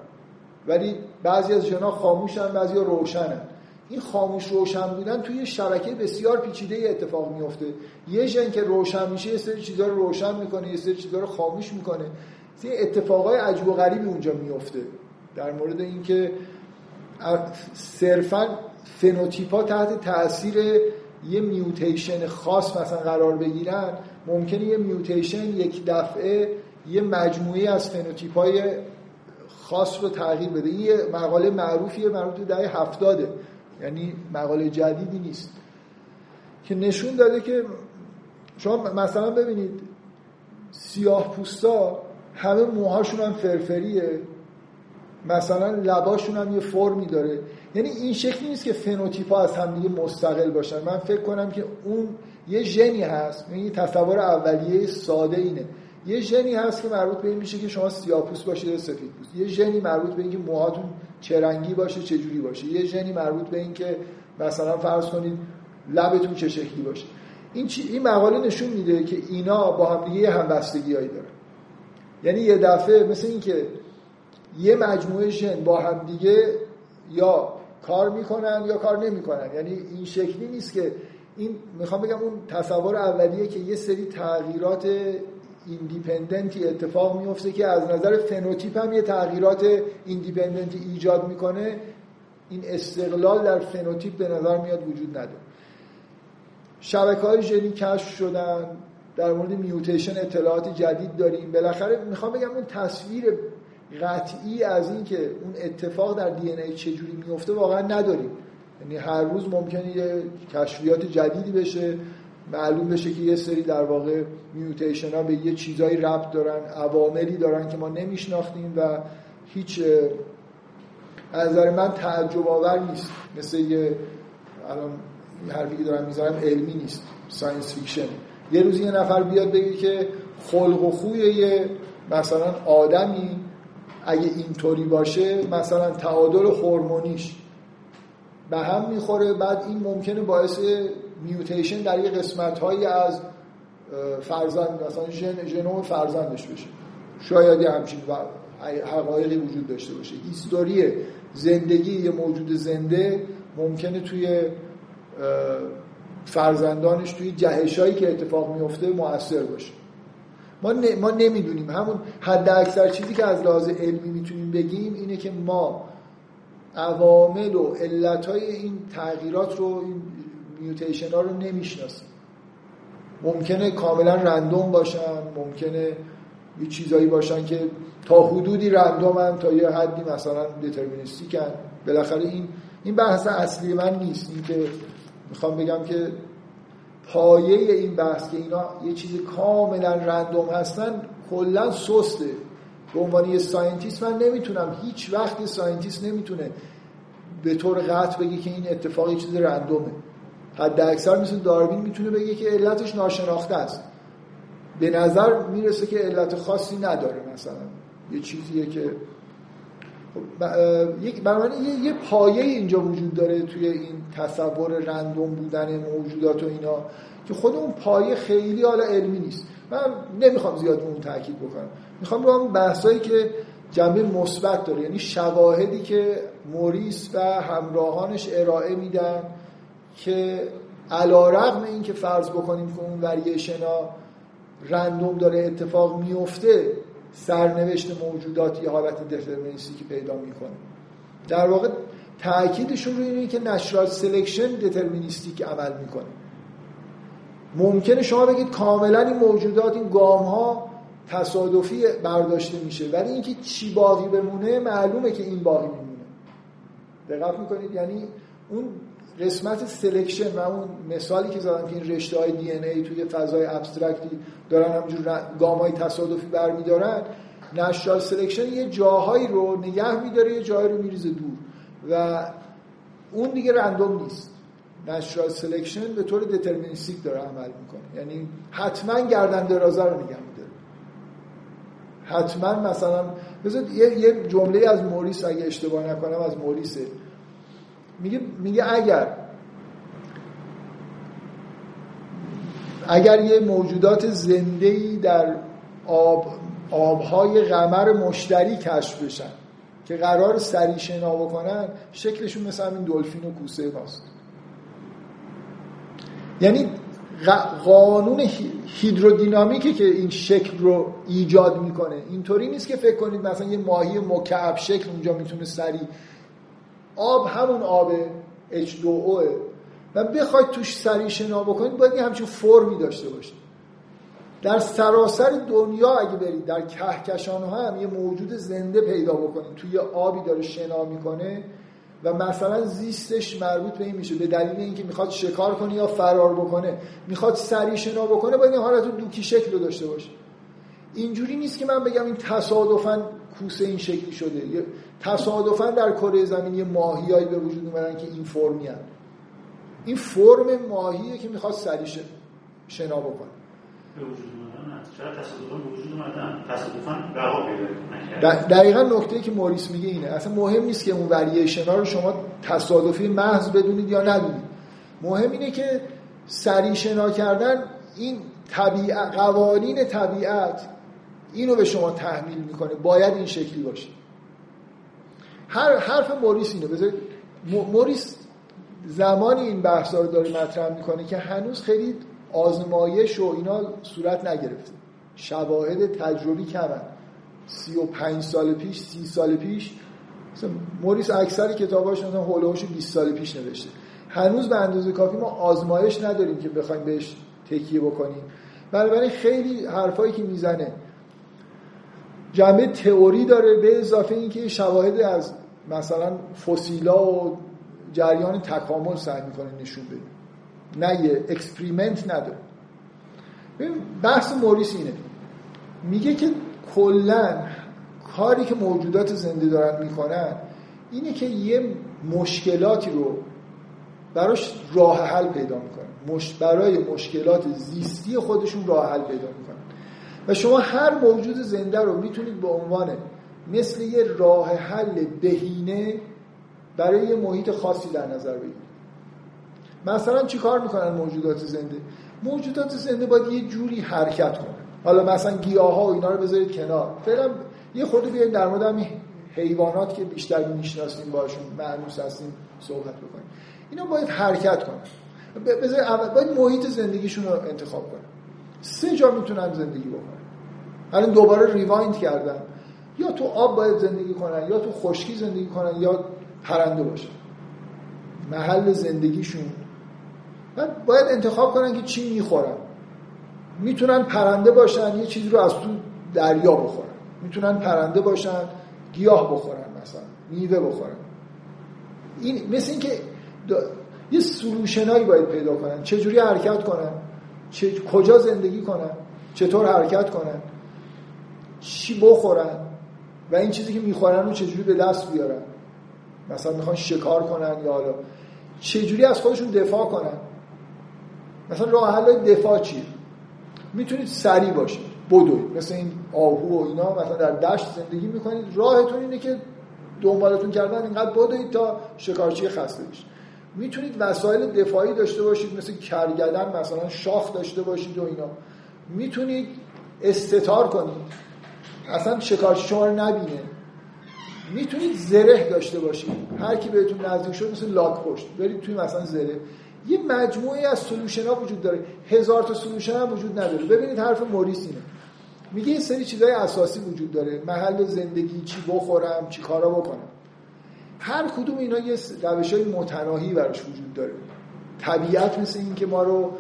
ولی بعضی از ژن‌ها خاموشن، بعضی ها روشنن. این خاموش روشن بودن توی یه شبکه بسیار پیچیده اتفاق میفته. یه ژن که روشن میشه یه سری چیزا رو روشن میکنه، یه سری چیزا رو خاموش میکنه. این اتفاقای عجیب و غریبی اونجا میفته. در مورد اینکه صرفاً فنوتیپا تحت تاثیر یه میوتیشن خاص مثلا قرار بگیرن، ممکنه یه میوتیشن یک دفعه یه مجموعه از فنوتیپای خاص رو تغییر بده. این یه مقاله معروفیه، مربوط به دهه 70، یعنی مقاله جدیدی نیست، که نشون داده که شما مثلا ببینید سیاه‌پوستا همه موهاشون هم فرفریه، مثلا لباشون هم یه فرمی داره. یعنی این شکلی نیست که فنوتیپ‌ها از هم دیگه مستقل باشن. من فکر کنم که اون یه ژنی هست، یعنی تصور اولیه ساده اینه، یه ژنی هست که مربوط به این میشه که شما سیاه‌پوست باشید یا سفیدپوست، یه ژنی مربوط به این که موهاتون چه رنگی باشه چه جوری باشه، یه ژنی مربوط به این که مثلا فرض کنید لبتون چه شکلی باشه. این مقاله نشون میده که اینا با هم دیگه همبستگیایی دارن. یعنی یه دفعه مثل این که یه مجموعه ژن با هم دیگه یا کار میکنن یا کار نمیکنن. یعنی این شکلی نیست که این، میخوام بگم اون تصور اولیه که یه سری تغییرات ایندیپندنتی اتفاق میفته که از نظر فنوتیپ هم یه تغییرات ایندیپندنتی ایجاد میکنه، این استقلال در فنوتیپ به نظر میاد وجود نداره. شبکه‌های ژنی کشف شدن، در مورد میوتیشن اطلاعات جدید داریم. بالاخره میخوام بگم اون تصویر قطعی از این که اون اتفاق در دی ان ای چجوری میفته واقعا نداریم. یعنی هر روز ممکنه یه کشفیات جدیدی بشه، معلوم بشه که یه سری در واقع میوتیشن ها به یه چیزایی ربط دارن، عواملی دارن که ما نمیشناختیم و هیچ از نظر من تعجب آور نیست. مثل یه الان حرفی که دارم میذارم علمی نیست، ساینس فیکشن. یه روزی یه نفر بیاد بگه که خلق و خوی یه مثلا آدمی اگه اینطوری باشه مثلا تعادل هورمونیش به هم میخوره، بعد این ممکنه باعث میوتیشن در یه قسمت‌هایی از فرزند مثلا ژنوم فرزندش بشه. شاید یه همچین حقایقی وجود داشته باشه. هیستوری زندگی یه موجود زنده ممکنه توی فرزندانش توی جهشایی که اتفاق میفته مؤثر باشه. ما نمیدونیم. همون حد اکثر چیزی که از لحاظ علمی میتونیم بگیم اینه که ما عوامل و علتهای این تغییرات رو، این میوتیشن ها رو نمیشناسیم. ممکنه کاملا رندوم باشن، ممکنه یه چیزایی باشن که تا حدودی رندوم هم تا یه حدی مثلا دیترمینیستیک هم. بالاخره این بحث اصلی من نیست. این که میخوام بگم که پایه این بحث که اینا یه چیز کاملا رندوم هستن کلا سسته. به عنوان یه ساینتیست من نمیتونم، هیچ وقت ساینتیست نمیتونه به طور قطع بگه که این اتفاق یه چیز رندومه. حد اکثر مثل داروین میتونه بگه که علتش ناشناخته است، به نظر میرسه که علت خاصی نداره، مثلا یه چیزیه که بنابراین یه پایه اینجا وجود داره توی این تصور رندوم بودن موجودات و اینا که خود اون پایه خیلی حالا علمی نیست. من نمیخوام زیاد اون تاکید بکنم، میخوام رو اون بحثایی که جنبه مثبت داره، یعنی شواهدی که موریس و همراهانش ارائه میدن که علی‌رغم این که فرض بکنیم که اون وریشنا رندوم داره اتفاق میفته، سرنوشت موجودات یه حالت دیترمینیستیکی پیدا میکنه. در واقع تأکیدشون روی اینه که نچرال سلکشن دیترمینیستیک عمل میکنه. ممکنه شما بگید کاملا این موجودات، این گام ها تصادفی برداشته میشه، ولی اینکه چی باقی بمونه معلومه که این باقی میمونه. دقت میکنید؟ یعنی اون قسمت سلکشن، من اون مثالی که زدم که این رشته های دی ان ای توی فضای ابسترکتی دارن همجور گام های تصادفی برمیدارن، نشرال سلکشن یه جاهایی رو نگه میداره، یه جاهایی رو میریزه دور و اون دیگه رندوم نیست. نشرال سلکشن به طور دیترمینیستیک داره عمل میکنه، یعنی حتما گردن درازه رو نگه میداره، حتما. مثلا یه جمله از موریس اگه اشتباه نکنم از موریسه، میگه اگر یه موجودات زنده‌ای در آبهای قمر مشتری کشف بشن که قرار سریع شنا بکنن، شکلشون مثل همین دلفین و کوسه ماست. یعنی قانون هیدرودینامیکی که این شکل رو ایجاد میکنه اینطوری نیست که فکر کنید مثلا یه ماهی مکعب شکل اونجا میتونه سریع، آب همون آب H2O و بخواید توش سریع شنا بکنید باید یه همچین فرمی داشته باشه. در سراسر دنیا اگه برید در کهکشان ها هم یه موجود زنده پیدا بکنید توی آبی داره شنا میکنه و مثلا زیستش مربوط به این میشه، به دلیل اینکه میخواد شکار کنه یا فرار بکنه، میخواد سریع شنا بکنه، باید یه حالت دوکی شکل رو داشته باشه. اینجوری نیست که من بگم این تصادفاً کوسه این شکلی شده، تصادفاً در کره زمین یه ماهیایی به وجود اومدن که این فرمی هست. این فرم ماهیه که میخواد سریع شنا بکنه. به وجود اومدن هست، چرا تصادفاً به وجود اومدن؟ تصادفاً رها پیدا نکرد. دقیقاً نکته‌ای که موریس میگه اینه، اصلا مهم نیست که اون وریشنا رو شما تصادفی محض بدونید یا ندونید، مهم اینه که سریع شنا کردن این طبیعت، قوانین طبیعت اینو به شما تحمیل میکنه، باید این شکلی باشه. هر حرف موریس اینه. بذارید موریس زمانی این بحثا رو داره مطرح میکنه که هنوز خیلی آزمایش و اینا صورت نگرفته، شواهد تجربی کمن. 35 سال پیش، 30 سال پیش، مثلا موریس اکثر کتاباش مثلا هولوش 20 سال پیش نوشته. هنوز به اندازه کافی ما آزمایش نداریم که بخوایم بهش تکیه بکنیم. بنابراین خیلی حرفایی که میزنه جنبه تئوری داره، به اضافه اینکه شواهد از مثلا فسیلا و جریان تکامل سعی میکنه نشون بده، نه یه اکسپریمنت نداره. بحث موریس اینه، میگه که کلن کاری که موجودات زنده دارن میکنن اینه که یه مشکلاتی رو براش راه حل پیدا میکنن، برای مشکلات زیستی خودشون راه حل پیدا میکنن و شما هر موجود زنده رو میتونید به عنوان مثل یه راه حل بهینه برای یه محیط خاصی در نظر بگیرید. مثلا چی کار میکنن موجودات زنده؟ موجودات زنده باید یه جوری حرکت کنن. حالا مثلا گیاها و اینا رو بذارید کنار، فعلا یه خورده بیاید در مورد همین حیوانات که بیشتر میشناسیم باشون مأنوس هستیم صحبت بکنیم. اینا باید حرکت کنن، باید محیط زندگیشون رو انتخاب کنن. سه جا میتونن زندگی بکنن. الان دوباره ریوایند کردم، یا تو آب باید زندگی کنن، یا تو خشکی زندگی کنن، یا پرنده باشن. محل زندگیشون باید انتخاب کنن که چی میخورن. میتونن پرنده باشن، یه چیزی رو از تو دریا بخورن. میتونن پرنده باشن، گیاه بخورن، مثلا میوه بخورن. این مثل این که یه سلوشنایی باید پیدا کنن، چجوری حرکت کنن، کجا زندگی کنن، چطور حرکت کنن، چی بخورن و این چیزی که میخورن رو چجوری به دست بیارن. مثلا میخوان شکار کنن، یا حالا چجوری از خودشون دفاع کنن. مثلا راه حل دفاع چیه؟ میتونید سریع باشید، بدوید، مثل این آهو و اینا مثلا در دشت زندگی میکنید، راهتون اینه که دنبالتون کردن اینقدر بدوید تا شکارچی خسته بشه. میتونید وسایل دفاعی داشته باشید، مثل کرگدن مثلا شاخ داشته باشید و اینا. میتونید استتار کنید اصلا شکارچی شما رو نبینه. میتونید زره داشته باشید، هر کی بهتون نزدیک شد مثل لاک پشت برید توی مثلا زره. یه مجموعه از سلوشن‌ها وجود داره، 1000 تا سلوشن هم وجود نداره. ببینید حرف موریس اینه، میگه یه سری چیزای اساسی وجود داره، محل زندگی، چی بخورم، چی کارا بکنم. هر کدوم اینا یه روش‌های متناهی براش وجود داره. طبیعت مثل این که ما رو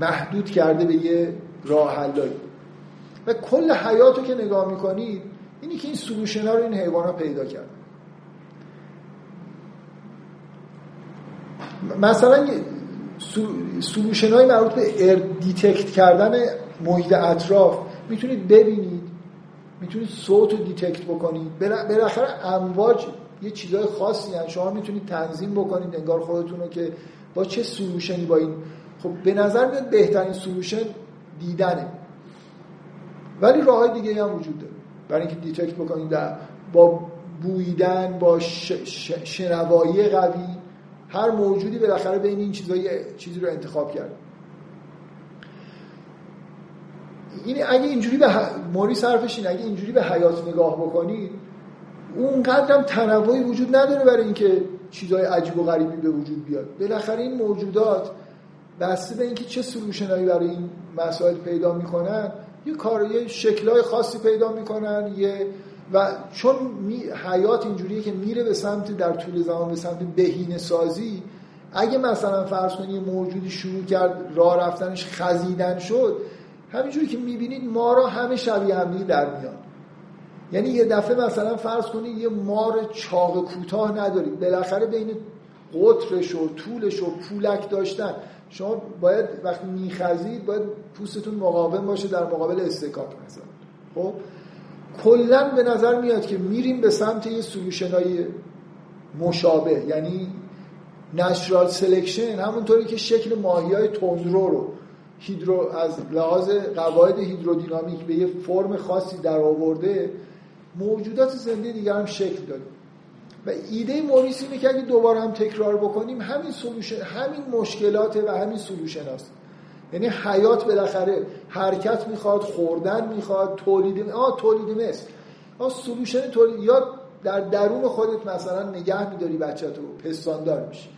محدود کرده به یه راه حلایی. و کل حیاتو که نگاه می‌کنید اینی که این سلوشن‌ها رو این حیوان‌ها پیدا کردن. مثلا سلوشن‌های مربوط به دیتکت کردن محیط اطراف، میتونید ببینید، میتونید صوت رو دیتکت بکنید. بالاخره امواج یه چیزای خاصی هست، شما میتونید تنظیم بکنید انگار خودتون رو که با چه سلوشنی با این. خب به نظر میاد بهترین سلوشن دیدنه، ولی راه‌های دیگه‌ای هم وجود داره برای اینکه دیتکت بکنید، با بویدن، با شنوایی قوی. هر موجودی بالاخره بین این چیزا یه چیزی رو انتخاب کرد. این اگه اینجوری به موریس حرفش اینه، اگه اینجوری به حیات نگاه بکنید، اونقدرم تنوعی وجود نداره برای اینکه چیزای عجیب و غریبی به وجود بیاد. بالاخره این موجودات بسته به اینکه چه سلوشنایی برای این مسائل پیدا میکنن، یه کارای شکلای خاصی پیدا میکنن. و چون حیات اینجوریه که میره به سمت، در طول زمان به سمت بهینه سازی. اگه مثلا فرض کنید یه موجودی شروع کرد راه رفتنش خزیدن شد، همینجوری که میبینید مارا همه شبیه همدیگه در میان. یعنی یه دفعه مثلا فرض کنید یه مار چاق کوتاه ندارید، بالاخره بین قطرش و طولش و پولک داشتن شما باید وقتی میخزید باید پوستتون مقاوم باشه در مقابل استکاک مثلا. خب کلاً به نظر میاد که میریم به سمت یه سلوشنای مشابه، یعنی نچرال سلکشن. همونطوری که شکل ماهی‌های تندرو رو از لحاظ قواعد هیدرودینامیک به یه فرم خاصی در آورده، موجودات زنده دیگه هم شکل داده. و ایده موریس اینه که اگه دوباره هم تکرار بکنیم همین سلوشن، همین مشکلاته و همین سلوشن هست. یعنی حیات بالاخره حرکت میخواد، خوردن میخواد، تولید مثل سلوشن تولید. یا در درون خودت مثلا نگه میداری بچه‌تو پستاندار میشه،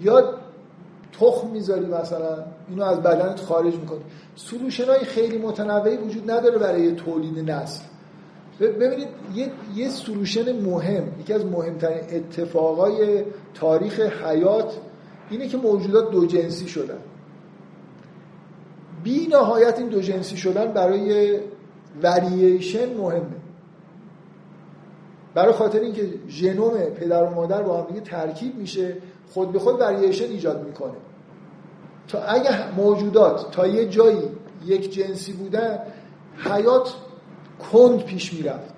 یا تخم میذاری مثلا اینو از بدنت خارج میکنی. سلوشنای خیلی متنوعی وجود نداره برای تولید نسل. ببینید یه سلوشن مهم، یکی از مهمترین اتفاقای تاریخ حیات اینه که موجودات دو جنسی شدن. بی نهایت این دو جنسی شدن برای وریشن مهمه، برای خاطر اینکه ژنوم پدر و مادر با هم دیگه ترکیب میشه، خود به خود وریشن ایجاد میکنه. تا اگه موجودات تا یه جایی یک جنسی بودن، حیات کند پیش میرفت.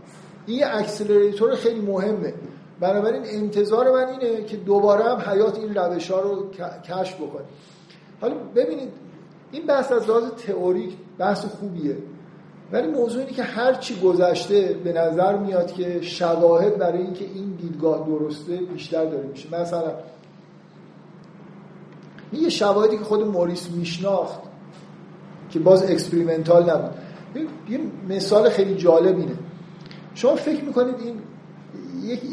این اکسلراتور خیلی مهمه. بنابراین انتظار من اینه که دوباره هم حیات این روش ها رو کشف بکنه. حالا ببینید این بحث از لحاظ تئوریک بحث خوبیه، ولی موضوع اینه که هر چی گذشته به نظر میاد که شواهد برای اینکه این دیدگاه درسته بیشتر داره میشه. مثلا یه شواهدی که خود موریس میشناخت که باز اکسپریمنتال نبود. یه مثال خیلی جالب اینه، شما فکر میکنید این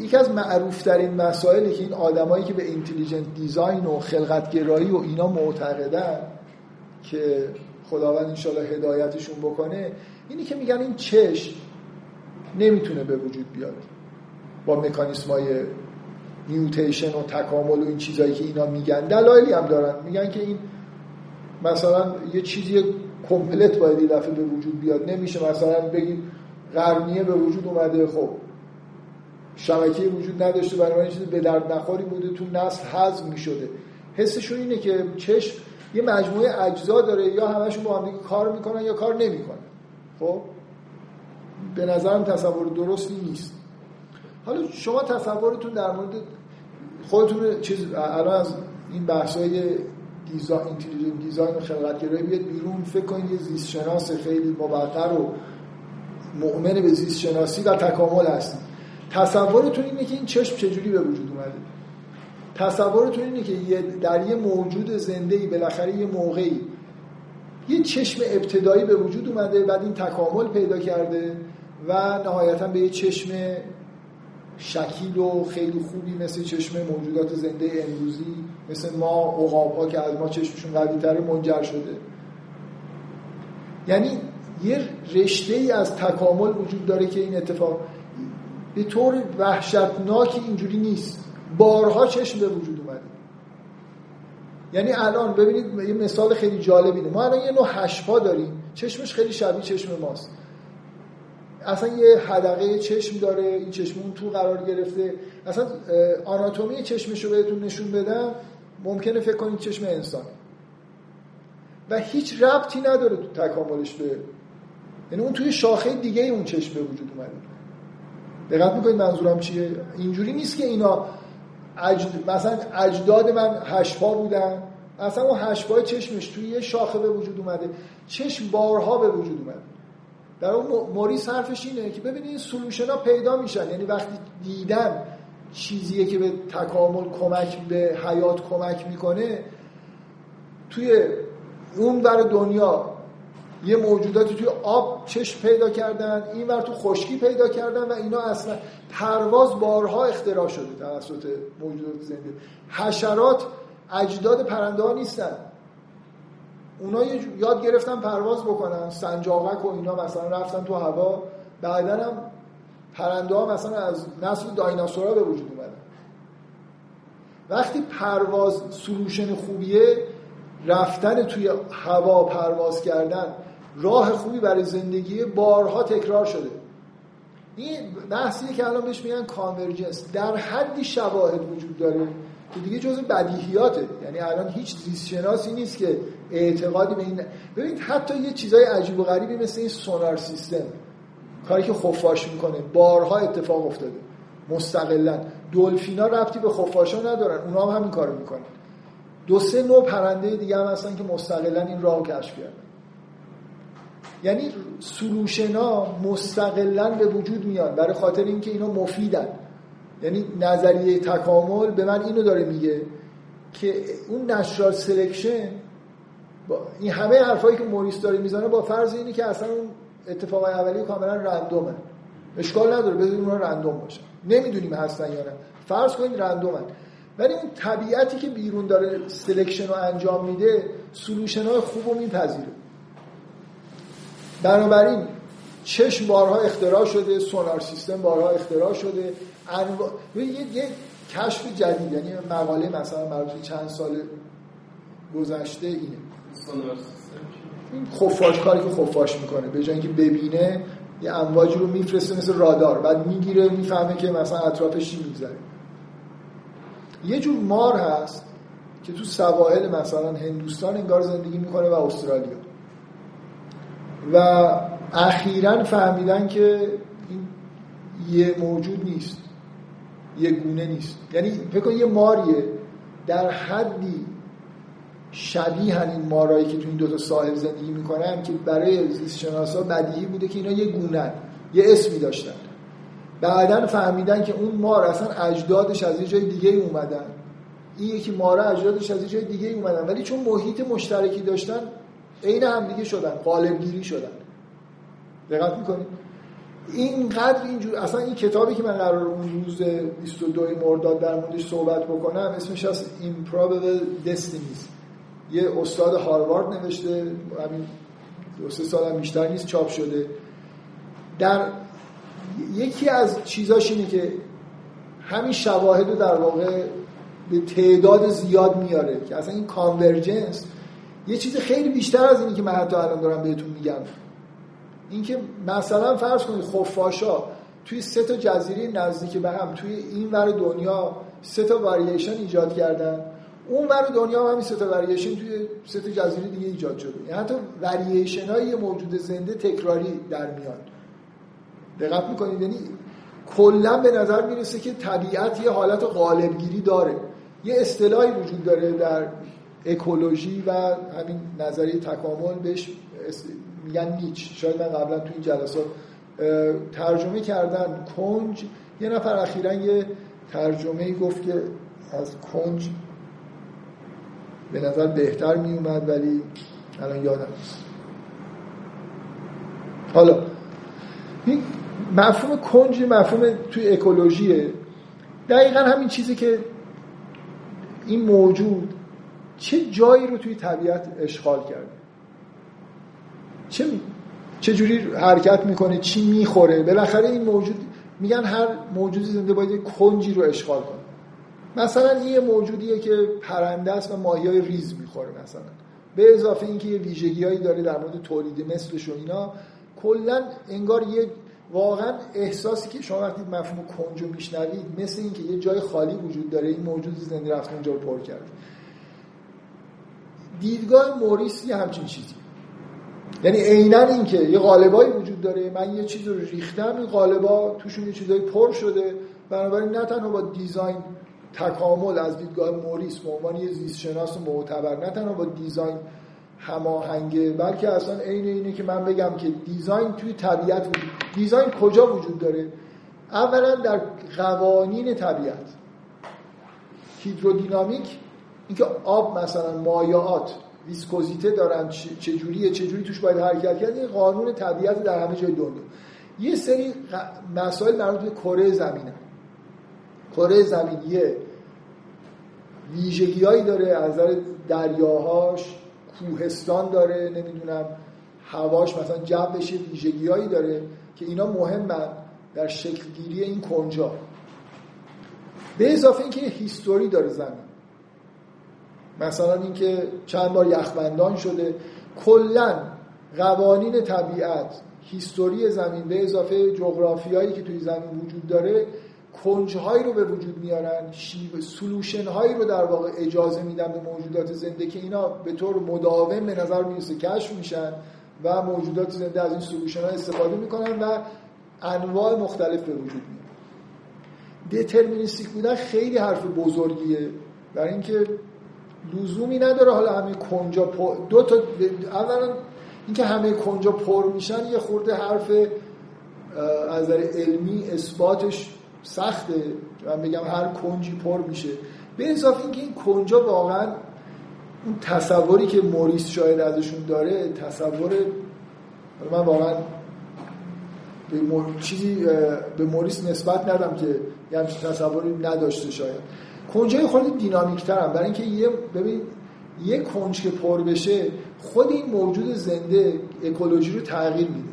یکی از معروفترین مسائلی که این آدمایی که به اینتلیجنت دیزاین و خلقتگرایی و اینا معتقدن که خداوند انشالله هدایتشون بکنه، اینی که میگن این چشم نمیتونه به وجود بیاد با مکانیسم‌های میوتیشن و تکامل و این چیزایی که اینا میگن. دلایلی هم دارن، میگن که این مثلا یه چیزی کمپلت باید یه دفعه به وجود بیاد، نمیشه مثلا بگید قرنیه به وجود اومده، خب شبکه‌ای وجود نداشته، برای چیزی به درد نخوری بوده، تو نسل هضم میشده. حسشون اینه که چشم یه مجموعه اجزا داره، یا همشون با هم دیگه کار میکنن یا کار نمیکنن. خب به نظرم تصور درستی نیست. حالا شما تصورتون در مورد خودتون چیز الان از این بحث‌های دیزاین، اینتلیجنت دیزاین و خلقت‌گرایی بیاد بیرون، فکر کنید یه زیست شناس خیلی موقر و مؤمن به زیست شناسی و تکامل هستید، تصورتون اینه که این چشم چجوری به وجود اومده، تصورتون اینه که در یه موجود زنده‌ای بالاخره یه موقعی یه چشم ابتدایی به وجود اومده، بعد این تکامل پیدا کرده و نهایتاً به یه چشم شکیل و خیلی خوبی مثل چشم موجودات زنده امروزی مثل ما، عقاب‌ها که از ما چشمشون قوی‌تره، منجر شده. یعنی یه رشته‌ای از تکامل وجود داره که این اتفاق به طور وحشتناکی اینجوری نیست، بارها چشم به وجود اومده. یعنی الان ببینید یه مثال خیلی جالب اینه، ما الان یه نوع هشت‌پا داریم، چشمش خیلی شبیه چشم ماست، اصلا یه حدقه چشم داره، این چشم اون تو قرار گرفته. اصلا آناتومی چشمشو بهتون نشون بدم ممکنه فکر کنید چشم انسان و هیچ ربطی نداره تو تکاملش به، یعنی اون توی شاخه دیگه اون چشم به وجود اومده. دقت میکنید منظورم چیه؟ اینجوری نیست که اینا مثلا اجداد من هشت‌پا بودن، اصلا اون هشت‌پای چشمش توی یه شاخه به وجود اومده، چشم بارها به وجود اومده. در اون موریس حرفش اینه که ببینید این سلوشن‌ها پیدا میشن، یعنی وقتی دیدن چیزیه که به تکامل کمک، به حیات کمک میکنه، توی اون ور دنیا یه موجوداتی توی آب چشم پیدا کردن، این ور تو خشکی پیدا کردن و اینا اصلا پرواز بارها اختراع شده توسط موجودات زنده. حشرات اجداد پرنده ها نیستن، اونا یاد گرفتن پرواز بکنن، سنجاقک و اینا مثلا رفتن تو هوا، بعدن هم پرنده ها مثلا از نسل دایناسورها به وجود اومدن. وقتی پرواز سلوشن خوبیه، رفتن توی هوا، پرواز کردن راه خوبی برای زندگی، بارها تکرار شده. این بحثیه که الان بهش میگن کانورجنس. در حدی شواهد وجود داره که دیگه جزء بدیهیاته، یعنی الان هیچ زیست شناسی نیست که اعتقادی به این. ببینید حتی یه چیزای عجیب و غریبی مثل این سونار سیستم، کاری که خفاش میکنه، بارها اتفاق افتاده مستقلا. دلفینا ربطی به خفاشا ندارن، اونا هم همین کارو میکنن. دو سه نوع پرنده دیگه هم هستن که مستقلا این راهو کشف کردن. یعنی سلوشنا مستقلا به وجود میاد برای خاطر اینکه اینا مفیدن. یعنی نظریه تکامل به من اینو داره میگه که اون نشرال سلکشن، این همه حرفایی که موریس داره میزنه با فرض اینه که اصلا اون اتفاقای اولیه کاملا رندومه، اشکال نداره بذارید اونها رندوم باشه، نمیدونیم هستن یا نه، فرض کنید رندومن. ولی اون طبیعتی که بیرون داره سلکشن رو انجام میده، سلوشن‌های خوب رو میپذیره. بنابراین چشم بارها اختراع شده، سونار سیستم بارها اختراع شده، یه کشف جدید. یعنی مقاله مثلا مربوط چند سال گذشته اینه، سونار سیستم، خفاش، کاری که خفاش میکنه به جای اینکه ببینه یه امواجی رو میفرسته مثل رادار، بعد میگیره میفهمه که مثلا اطرافش چی میگذره. یه جور مار هست که تو سواحل مثلا هندوستان انگار زندگی میکنه و استرالیا، و اخیراً فهمیدن که این یه موجود نیست، یه گونه نیست. یعنی فکر کن یه ماریه در حدی شبیه همین مارایی که تو این دو تا ساحل زندگی میکنن که برای زیست شناسا بدیهی بوده که اینا یه گونه‌ن، یه اسمی داشتن. بعدن فهمیدن که اون مار اصلا اجدادش از یه جای دیگه اومدن، این یکی ماره اجدادش از یه جای دیگه اومدن، ولی چون محیط مشترکی داشتن عین همدیگه شدن، قالبگیری شدن. دقت میکنید؟ اینقدر اینجور اصلا این کتابی که من قراره اون روز 22 مرداد در موردش صحبت بکنم اسمش هست Improbable Destinies. یه استاد هاروارد نوشته، همین 2-3 سال هم بیشتر نیست چاپ شده. در یکی از چیزاش اینه که همین شواهد رو در واقع به تعداد زیاد میاره که اصلا این کانورجنس یه چیز خیلی بیشتر از اینی که من حتی الان دارم بهتون میگم. اینکه مثلا فرض کنید خفاشا توی 3 تا جزیره نزدیک به هم توی این ور دنیا 3 تا واریشن ایجاد کردن، اون ور دنیا هم همین 3 تا واریشن توی 3 تا جزیره دیگه ایجاد شده. یعنی حتی واریشن‌های موجود زنده تکراری در میاد. دقت می‌کنید؟ یعنی کلا به نظر میرسه که طبیعت یه حالت غالبگیری داره. یه اصطلاحی وجود داره در اکولوژی و همین نظریه تکامل بهش میگن نیچ. شاید من قبلا تو این جلسات ترجمه کردن کنج. یه نفر اخیراً یه ترجمه‌ای گفت که از کنج به نظر بهتر می اومد ولی الان یادم نیست. حالا مفهوم کنج مفهوم توی اکولوژیه، دقیقاً همین چیزی که این موجود چه جایی رو توی طبیعت اشغال کرده، چه جوری حرکت میکنه، چی میخوره. بالاخره این موجود، میگن هر موجودی زنده باید کنجی رو اشغال کنه. مثلا این یه موجودیه که پرنده است و ماهی‌های ریز میخوره مثلا، به اضافه اینکه یه ویژگی‌هایی داره در مورد تولید مثلش و اینا. کلا انگار یه واقعا احساسی که شما وقتی مفهوم کنج رو میشنوید مثل اینکه یه جای خالی وجود داره، این موجود زنده رفته اونجا رو پر کرده. دیدگاه موریس یه همچین چیزی، یعنی عیناً اینکه یه قالبایی وجود داره، من یه چیز رو ریختم، این قالبا توشون یه چیزایی پر شده. بنابراین نه تنها با دیزاین تکامل از دیدگاه موریس به عنوان یه زیست شناس معتبر نه تنها با دیزاین هماهنگه، بلکه اصلا اینه که من بگم که دیزاین توی طبیعت وجود. دیزاین کجا وجود داره؟ اولا در قوانین طبیعت، هیدرودینامیک، اینکه آب مثلا مایعات ویسکوزیته دارن، چجوری توش باید حرکت کرد، این قانون طبیعت در همه جای دنیا. یه سری مسائل مربوط به کره زمینه. کره زمین یه ویژگی‌هایی داره از نظر دریاهاش، کوهستان داره، نمیدونم هواش، مثلا جوش ویژگی‌هایی داره که اینا مهمن در شکل گیری این کنجا. به اضافه اینکه یه هیستوری داره زمین، مثلا اینکه چند بار یخبندان شده. کلا قوانین طبیعت، هیستوری زمین به اضافه جغرافیایی که توی زمین وجود داره، کنج‌هایی رو به وجود میارن، سلوشن‌هایی رو در واقع اجازه میدن به موجودات زنده که اینا به طور مداوم به نظر میرسه کشف میشن و موجودات زنده از این سلوشن‌ها استفاده میکنن و انواع مختلف به وجود میاد. دترمینیستیک بودن خیلی حرف بزرگیه، برای اینکه لزومی نداره حالا همه کنجا پر... اولا اینکه همه کنجا پر میشن یه خورده حرف از نظر علمی اثباتش سخته. من بگم هر کنجی پر میشه. به اضافه اینکه این کنجا واقعا اون تصوری که موریس شاید ازشون داره، تصور من واقعا چیزی به موریس نسبت ندم که یه همچین تصوری نداشته. شاید کنجای خود دینامیک ترم، برای اینکه یه کنج که پر بشه خود این موجود زنده اکولوژی رو تغییر میده.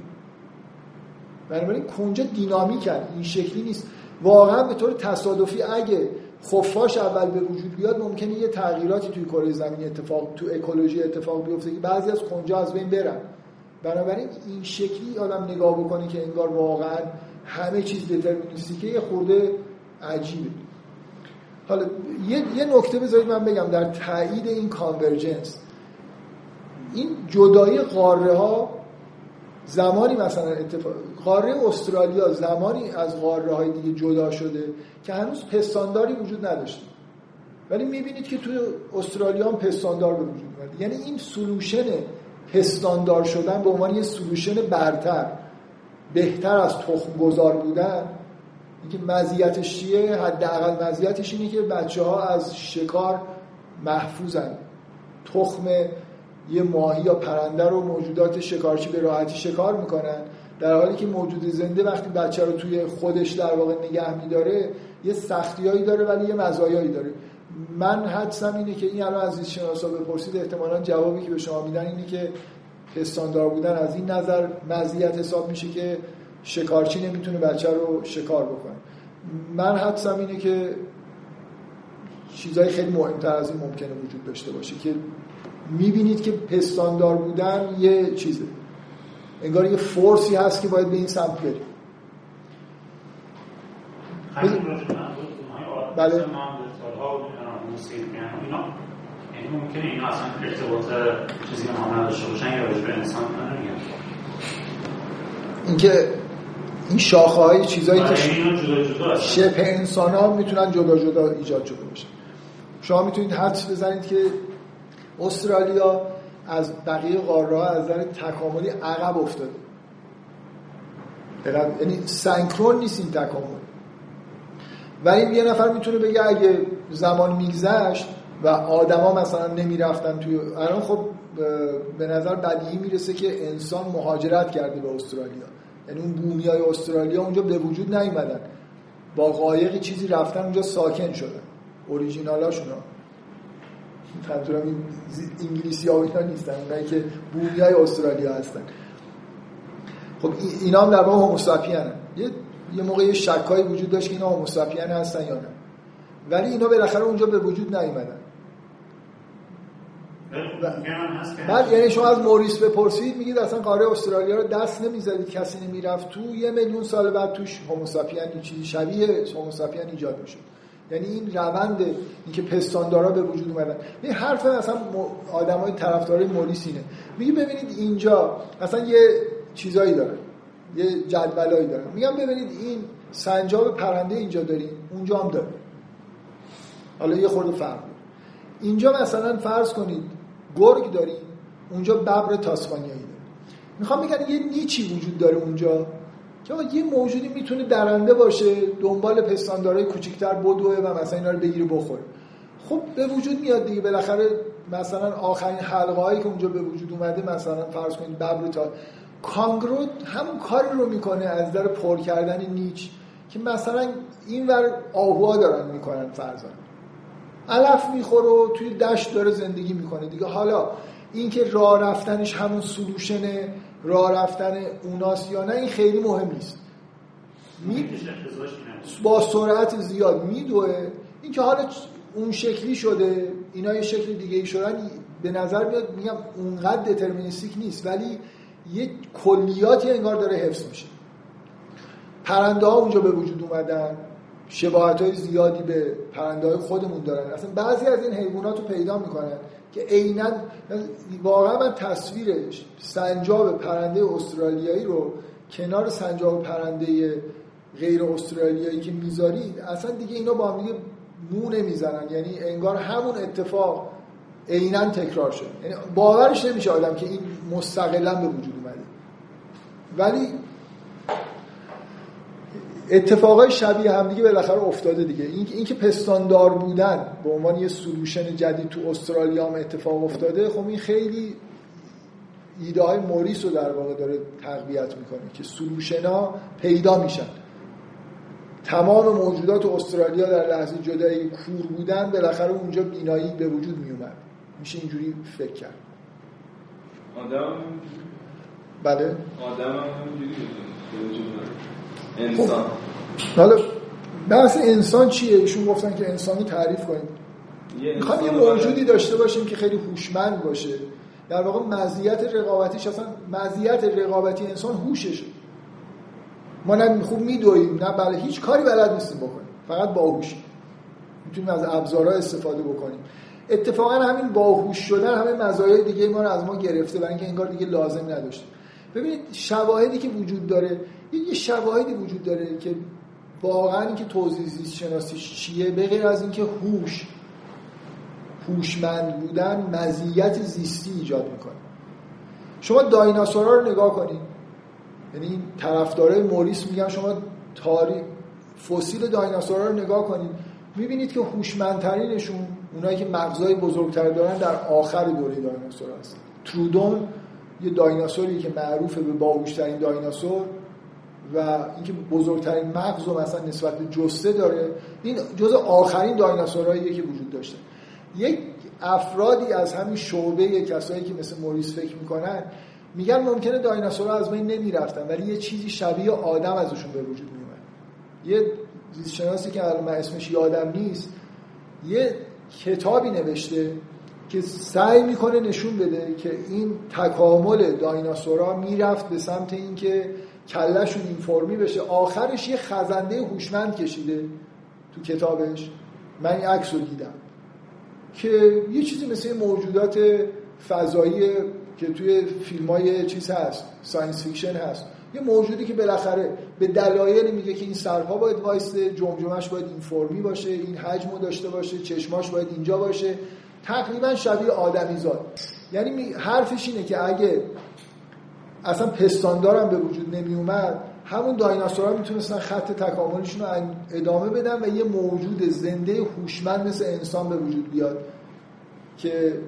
بنابراین کنجا دینامیکن، این شکلی نیست. واقعا به طور تصادفی اگه خفاش اول به وجود بیاد ممکنه یه تغییراتی توی کره زمین تو اکولوژی اتفاق بیفته که بعضی از کنجا از بین برن. بنابراین این شکلی آدم نگاه بکنه که انگار واقعا همه چیز دترمینیستیکه، یه خورده عجیبه. حالا یه نکته بذارید من بگم در تایید این کانورجنس. این جدایی قاره ها زمانی مثلا قاره استرالیا زمانی از قاره های دیگه جدا شده که هنوز پستانداری وجود نداشته ولی میبینید که توی استرالیا هم پستاندار به وجود اومد. یعنی این سلوشن پستاندار شدن به عنوان یه سلوشن برتر، بهتر از تخم گذار بودن، اینکه مزیتش چیه؟ حداقل مزیتش اینه که بچه‌ها از شکار محفوظن. تخم یه ماهی یا پرنده رو موجودات شکارچی به راحتی شکار میکنن، در حالی که موجود زنده وقتی بچه رو توی خودش در واقع نگه میداره یه سختیایی داره ولی یه مزایایی داره. من حدسم اینه که این الان از این شناسا بپرسید احتمالاً جوابی که به شما میدن اینه که پستاندار بودن از این نظر مزیت حساب میشه که شکارچی نمیتونه بچه رو شکار بکنه. من حدسم اینه که چیزای خیلی مهمتر از این ممکنه وجود داشته باشه که میبینید که پستاندار بودن یه چیزه، انگار یه فورسی هست که باید به این سمت بریم. بله این ممکنه اینا اصلا ارتباط چیزی به ما نداشته باشن یا به انسان نمیگن. اینکه این شاخه های چیزایی که شبه انسان ها میتونن جدا جدا ایجاد شده باشن. شما میتونید حدس بزنید که استرالیا از بقیه قاره ها از نظر تکاملی عقب افتاده، یعنی سنکرون نیست این تکامل. ولی یه نفر میتونه بگه اگه زمان میگذشت و آدما مثلا نمیرفتن توی الان، خب به نظر بدیهی میرسه که انسان مهاجرت کرده به استرالیا، یعنی اون بومیای استرالیا اونجا به وجود نیومدن، با قایق چیزی رفتن اونجا ساکن شدن، اوریجینالاشونا. منظورم این انگلیسی‌ها و اینا نیستن، اونایی که بومیای استرالیا هستن. خب اینا هم در واقع هوموساپینن. یه موقعی شکایی وجود داشت که اینا هوموساپین هستن یا نه، ولی اینا بالاخره اونجا به وجود نیومدن. بعد یعنی شما از موریس بپرسید میگید اصلا قاره استرالیا رو دست نمیزدید، کسی نمیرفت تو، 1,000,000 سال بعد توش هوموساپین چیزی شبیه هوموساپین ایجاد میشد. یعنی این روند اینکه پستاندارا به وجود اومدن. این حرف اصلا آدمای طرفدار موریس اینه، میگه ببینید اینجا اصلا یه چیزایی داره، یه جدولایی داره. میگم ببینید این سنجاب پرنده اینجا داریم، اونجا هم داره، حالا یه خورده فرق. اینجا مثلا فرض کنید گرگ داریم، اونجا ببر تاسمانیایی داریم. میخوام بگم یه نیچی وجود داره اونجا که یه موجودی میتونه درنده باشه، دنبال پستاندارای کوچیک‌تر بدوه و مثلا اینا رو بگیره بخوره. خب به وجود میاد دیگه بالاخره. مثلا آخرین حلقه‌ای که اونجا به وجود اومده مثلا فرض کنید ببر تا کانگرو همون کاری رو میکنه از نظر پر کردن نیچ که مثلا اینور آهوها دارن میکنن، فرضاً علف میخوره و توی دشت داره زندگی میکنه دیگه. حالا اینکه راه رفتنش همون سلوشن راه رفتن اوناست یا نه این خیلی مهم نیست، با سرعت زیاد میدوه. اینکه حالا اون شکلی شده اینا یه شکل دیگه ای شدن به نظر میاد، میگم اونقدر دترمینیستیک نیست ولی یه کلیاتی انگار داره حفظ میشه. پرنده ها اونجا به وجود اومدن، شباهت‌های زیادی به پرنده‌های خودمون دارن. اصلا بعضی از این حیوانات رو پیدا می‌کنن که عیناً واقعاً من تصویر سنجاب پرنده استرالیایی رو کنار سنجاب پرنده غیر استرالیایی که می‌ذارید اصلا دیگه اینا با هم دیگه مو نمی‌زنن، یعنی انگار همون اتفاق عیناً تکرار شده. یعنی باورش نمیشه آدم که این مستقلاً به وجود اومده، ولی اتفاقای شبیه هم دیگه بالاخره افتاده دیگه. این که پستاندار بودن به عنوان یه سلوشن جدید تو استرالیا هم اتفاق افتاده، خب این خیلی ایده های موریس رو در واقع داره تقویت میکنه که سلوشن ها پیدا میشن. تمام موجودات استرالیا در لحظه جدایی کور بودن، بالاخره اونجا بینایی به وجود میومد. میشه اینجوری فکر کرد. بله آدم هم اینجوری انسان. حالا بحث انسان چیه؟ ایشون گفتن که انسانی تعریف کنیم. میخوام یه موجودی داشته باشیم که خیلی هوشمند باشه. در واقع مزیت رقابتیش، اصلا مزیت رقابتی انسان هوششه. ما نه خوب میدویم نه بله هیچ کاری بلد نیستیم بکنیم، فقط باهوش میتونیم از ابزارها استفاده بکنیم. اتفاقا همین باهوش شدن همه مزایای دیگه ما رو از ما گرفته، برای اینکه انگار دیگه لازم نداشتیم. ببینید شواهدی که وجود داره، یه شواهدی وجود داره که واقعا اینکه توضیح زیست شناسیش چیه به غیر از اینکه هوش هوشمند بودن مزیت زیستی ایجاد میکنه. شما دایناسورا رو نگاه کنید، یعنی طرفدارای موریس میگن شما تاریخ فسیل دایناسورا رو نگاه کنید، میبینید که هوشمندترینشون اونایی که مغزای بزرگتر دارن در آخر دوره دایناسورا هستن. ترودون یه دایناسوری که معروفه به باهوشترین دایناسور و اینکه بزرگترین مغز رو مثلا نسبت به جسته داره، این جزء آخرین دایناسوراییه که وجود داشته. یک افرادی از همین شعبه کسایی که مثل موریس فکر میکنن میگن ممکنه دایناسورها از بین نمیرفتن ولی یه چیزی شبیه آدم ازشون به وجود میومد. یه زیستشناسی که الان اسمش یادم نیست یه کتابی نوشته که سعی میکنه نشون بده که این تکامل دایناسورها میرفت به سمت اینکه کلهشون این فرمی بشه. آخرش یه خزنده هوشمند کشیده تو کتابش، من این عکس رو دیدم، که یه چیزی مثل موجودات فضایی که توی فیلمای چیز هست، ساینس فیکشن هست، یه موجودی که بالاخره به دلایلی میگه که این سرها باید وایسته، جمجمش باید این فرمی باشه، این حجمو داشته باشه، چشماش باید اینجا باشه، تقریبا شبیه آدمی زاد. یعنی حرفش اینه که اگه اصلا پستاندارم به وجود نمی اومد، همون دایناسورها میتونستن خط تکاملشون رو ادامه بدن و یه موجود زنده هوشمند مثل انسان به وجود بیاد که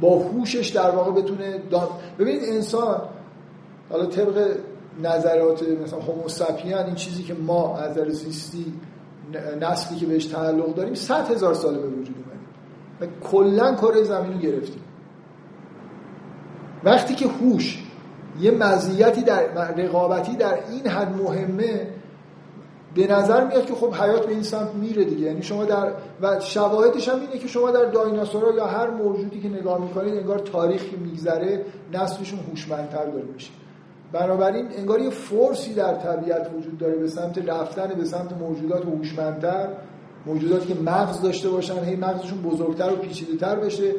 با هوشش در واقع بتونه ببینید انسان حالا طبق نظرات مثلا هوموساپین، این چیزی که ما از نظر زیستی نسلی که بهش تعلق داریم 100,000 ساله به وجود اومدیم و کلا کره زمین رو گرفتیم. وقتی که هوش یه مزیتی در رقابتی در این حد مهمه، به نظر میاد که خب حیات به این سمت میره دیگه. یعنی شما و شواهدش هم اینه که شما در دایناسورها یا هر موجودی که نگاه میکنید انگار تاریخی میگذره نسلشون هوشمندتر داره میشه. بنابراین انگار یه فورسی در طبیعت وجود داره به سمت رفتن به سمت موجودات هوشمندتر، موجوداتی که مغز داشته باشن، هی مغزشون بزرگتر و پیچیده‌تر بشه،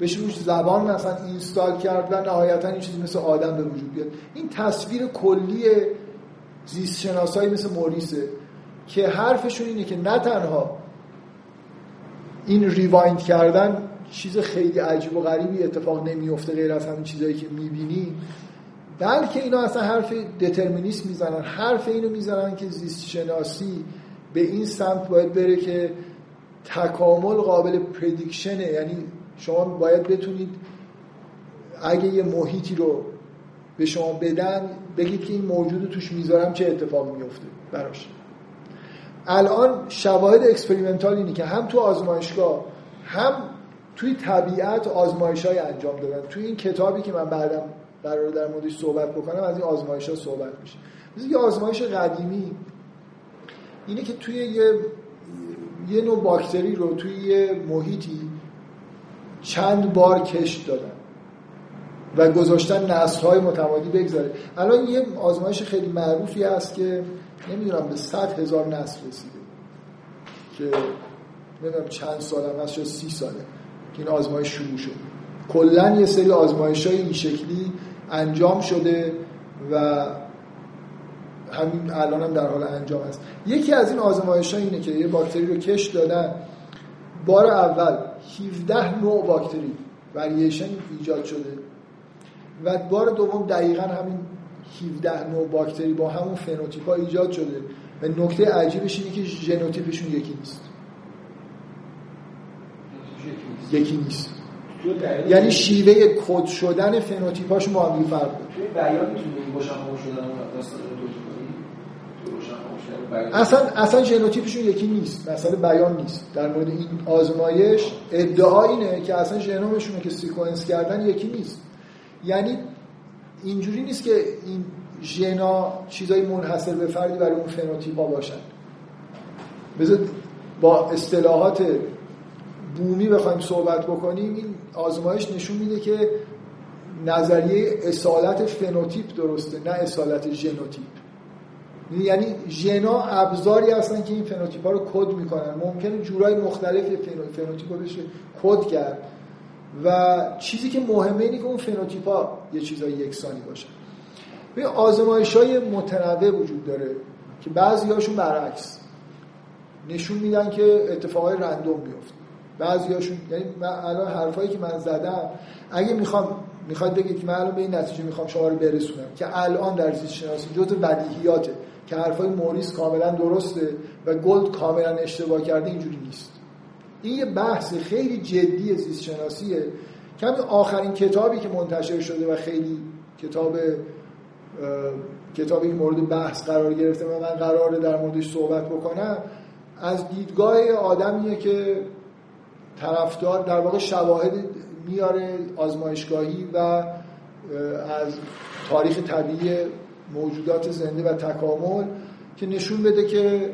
بشه روش زبان مثلا اینستال کرد و نهایتا این چیزی مثل آدم به وجود بیاد. این تصویر کلی زیستشناسایی مثل موریسه که حرفشون اینه که نه تنها این ریوایند کردن چیز خیلی عجیب و غریبی اتفاق نمیفته غیر از همین چیزایی که میبینی، بلکه اینا اصلا حرف دترمینیسم میزنن، حرف اینو میزنن که زیستشناسی به این سمت باید بره که تکامل قابل پردیکشنه. یعنی شما باید بتونید اگه یه محیطی رو به شما بدن بگید که این موجود رو توش میذارم چه اتفاق میفته براش. الان شواهد اکسپریمنتال اینی که هم تو آزمایشگاه هم توی طبیعت آزمایش‌های انجام دادن. توی این کتابی که من بعدم قراره در موردش صحبت بکنم از این آزمایش‌ها صحبت میشه. مثلا یه آزمایش قدیمی اینه که توی یه نوع باکتری رو توی یه محیطی چند بار کشت دادن و گذاشتن نسل‌های متمادی بگذاره. الان یه آزمایش خیلی معروفی هست که نمیدونم به 100,000 نسل رسیده که نمیدونم چند ساله هست، شاید 30 ساله که این آزمایش شروع شد. کلاً یه سری آزمایش‌های این شکلی انجام شده و همین الان هم در حال انجام هست. یکی از این آزمایش‌ها اینه که یه باکتری رو کشت دادن، بار اول 17 نوع باکتری وریشن ایجاد شده و بار دوم دقیقاً همین 17 نوع باکتری با همون فنوتیپ‌ها ایجاد شده و نکته عجیبش اینه که ژنوتیپشون یکی نیست. یکی نیست. یعنی شیوه کد شدن فنوتیپ‌هاشون با هم فرق داره. توی بیان می‌تونیم باشن هم شدن اون داستان اصلا ژنوتیپشون یکی نیست، مسئله بیان نیست. در مورد این آزمایش ادعا اینه که اصلا ژنومشون رو که سیکونس کردن یکی نیست. یعنی اینجوری نیست که این ژنا چیزای منحصر به فردی برای اون فنوتیپا باشن. بذارید با اصطلاحات بومی بخوایم صحبت بکنیم، این آزمایش نشون میده که نظریه اصالت فنوتیپ درسته، نه اصالت ژنوتیپ. یعنی ژنا ابزاری هستن که این فنوتیپا رو کد میکنن. ممکنه جورای مختلفی فنوتیپا بشه کد کرد و چیزی که مهمه اینه که اون فنوتیپا یه چیزای یکسانی باشن. به آزمایش‌های متنوع وجود داره که بعضی‌هاشون برعکس نشون میدن که اتفاقای رندوم میفته. بعضیاشون، یعنی الان حرفایی که من زدم اگه میخواد بگید که من الان به این نتیجه میخوام شما رو برسونم که الان در زیست شناسی جزء بدیهیاته که حرفای موریس کاملا درسته و گولد کاملا اشتباه کرده، اینجوری نیست. این یه بحث خیلی جدی زیست شناسیه. کمی آخرین کتابی که منتشر شده و خیلی کتابی این مورد بحث قرار گرفته و من قراره در موردش صحبت بکنم، از دیدگاه آدمیه که طرفدار، در واقع شواهد میاره آزمایشگاهی و از تاریخ طبیعی موجودات زنده و تکامل که نشون بده که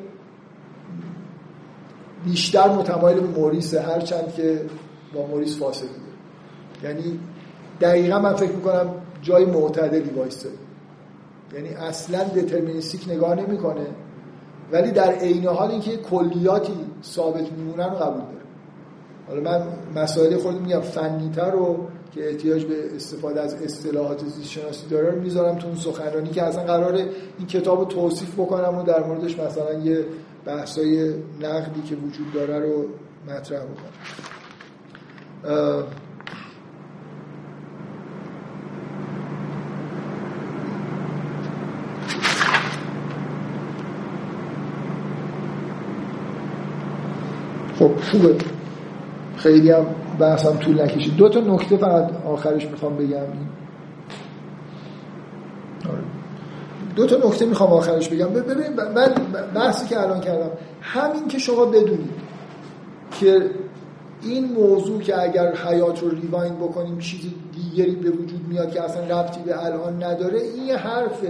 بیشتر متمایل به موریس، هرچند که با موریس فاصله داره. یعنی دقیقا من فکر میکنم جای معتدلی وایسته، یعنی اصلا دترمینیستیک نگاه نمیکنه ولی در عین حال اینکه کلیاتی ثابت میمونن رو قبول داره. حالا من مسائل خود میگم فنی‌تر رو که احتیاج به استفاده از اصطلاحات زیست شناسی داره رو میذارم تو اون سخنرانی که اصلا قراره این کتابو توصیف بکنم و در موردش مثلا یه بحثای نقدی که وجود داره رو مطرح بکنم. خب خوبه، خیلی هم بحثم طول نکشید. 2 تا نکته فقط آخرش میخوام بگم. 2 تا نکته میخوام آخرش بگم. ببینید من بحثی که الان کردم، همین که شما بدونید که این موضوع که اگر حیات رو ریوایند بکنیم چیزی دیگری به وجود میاد که اصلا ربطی به الان نداره، این حرف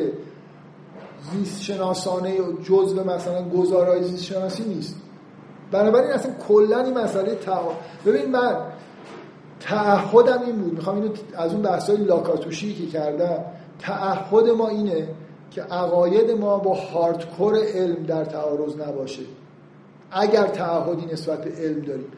زیست شناسانه جزء مثلا گزارای زیست شناسی نیست. بنابراین اصلا کلن این مسئله ببین من تعهدم این بود، میخوام اینو از اون بحثای لاکاتوشی که کردم، تعهد ما اینه که عقاید ما با هاردکور علم در تعارض نباشه. اگر تعهدی نسبت به علم داریم،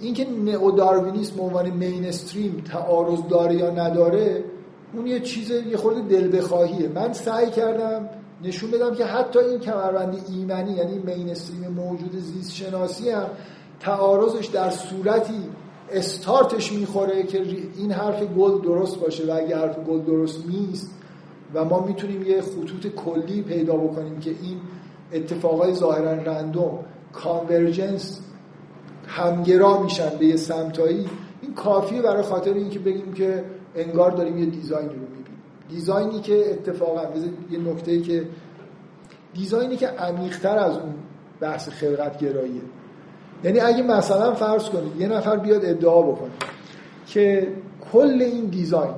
اینکه نئو داروینیسم به عنوان مینستریم تعارض داره یا نداره اون یه چیز یه خورده دلبخواهیه. من سعی کردم نشون بدم که حتی این کمربند ایمنی، یعنی مینستریم موجود زیست شناسی، هم تعارضش در صورتی استارتش میخوره که این حرف گل درست باشه و اگه حرف گل درست نیست و ما میتونیم یه خطوط کلی پیدا بکنیم که این اتفاقای ظاهرا رندوم کانورجنس همگرا میشن به یه سمتایی، این کافیه برای خاطر اینکه بگیم که انگار داریم یه دیزاین رو میبینیم. دیزاینی که اتفاقا یه نکته‌ای که دیزاینی که عمیق‌تر از اون بحث خلقت گراییه. یعنی اگه مثلا فرض کنید یه نفر بیاد ادعا بکنه که کل این دیزاین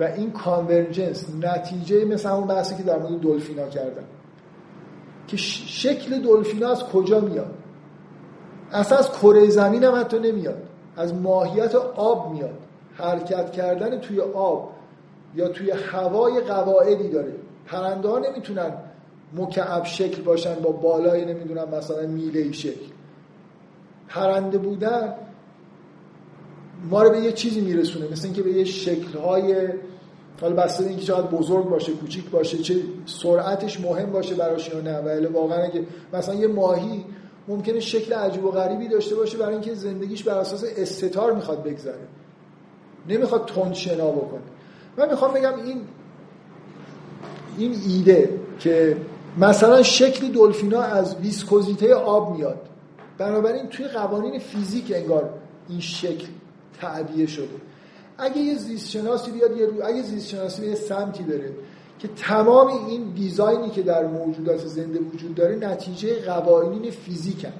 و این کانورجنس نتیجه مثلا اون بحثی که در مورد دلفینا کردن که شکل دلفینا از کجا میاد، اصلا از کره زمین هم حتی نمیاد، از ماهیت آب میاد. حرکت کردن توی آب یا توی هوای قواعدی داره. پرنده ها نمیتونن مکعب شکل باشن با بالای نمیدونن مثلا میله شکل. پرنده بودن ما رو به یه چیزی میرسونه، مثل اینکه به یه شکل‌های، حالا بسته اینکه چقدر بزرگ باشه کوچیک باشه چه سرعتش مهم باشه براش یا نه، ولی واقعا اگه مثلا یه ماهی ممکنه شکل عجیب و غریبی داشته باشه برای اینکه زندگیش بر اساس استتار میخواد بگذره، نمیخواد تند شنا بکنه. من میخوام بگم این ایده که مثلا شکل دلفینا از ویسکوزیته آب میاد، بنابراین توی قوانین فیزیک انگار این شکل تعبیه شده. اگه یه زیستشناسی بیاد اگه زیستشناسی به یه سمتی بره که تمام این دیزاینی که در موجودات زنده وجود داره نتیجه قوانین فیزیکن،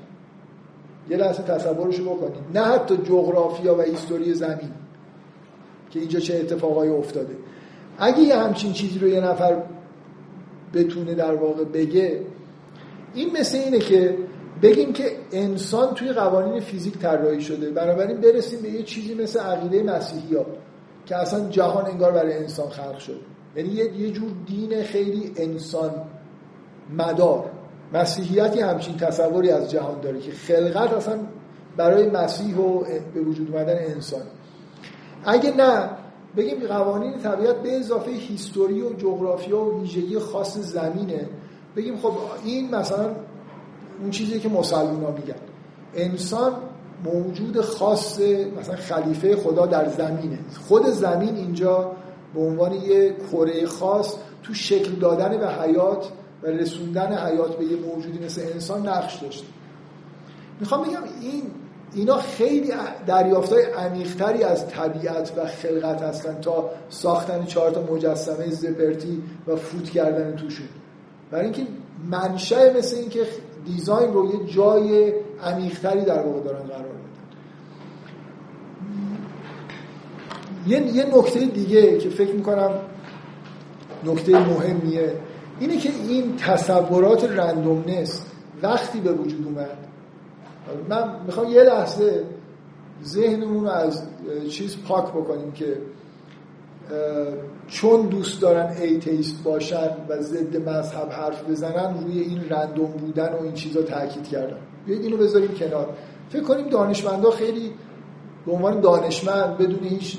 یه لحظه تصورشو بکنید، نه حتی جغرافیا و هیستوری زمین که اینجا چه اتفاقایی افتاده. اگه یه همچین چیزی رو یه نفر بتونه در واقع بگه، این مثل اینه که بگیم که انسان توی قوانین فیزیک طراحی شده، بنابراین برسیم به یه چیزی مثل عقیده مسیحی‌ها که اصلا جهان انگار برای انسان خلق شد. یعنی یه جور دین خیلی انسان مدار. مسیحیتی همچین تصوری از جهان داره که خلقت اصلا برای مسیح و به وجود اومدن انسان. اگه نه بگیم قوانین طبیعت به اضافه هیستوری و جغرافیا و ویژگی خاص زمینه، بگیم خب این مثلا اون چیزی که مسلمان‌ها میگن انسان موجود خاص مثلا خلیفه خدا در زمینه. خود زمین اینجا به عنوان یه کره خاص تو شکل دادن به حیات و رسوندن حیات به یه موجودی مثل انسان نقش داشته. میخوام بگم اینا خیلی دریافت‌های عمیق‌تری از طبیعت و خلقت هستن تا ساختن 4 تا مجسمه زپرتی و فوت کردن توشون. برای اینکه منشأ مثل اینکه دیزاین رو یه جای عمیق‌تری در واقع دارن قرار بدن. یه نکته دیگه که فکر می‌کنم نکته مهمیه اینه که این تصورات رندومنس وقتی به وجود اومد، من میخوام یه لحظه ذهنمون رو از چیز پاک بکنیم که چون دوست دارن ایتیست باشن و ضد مذهب حرف بزنن روی این رندوم بودن و این چیزا تاکید کردن. بیایید اینو بذاریم کنار. فکر کنیم دانشمندا خیلی به عنوان دانشمند بدون هیچ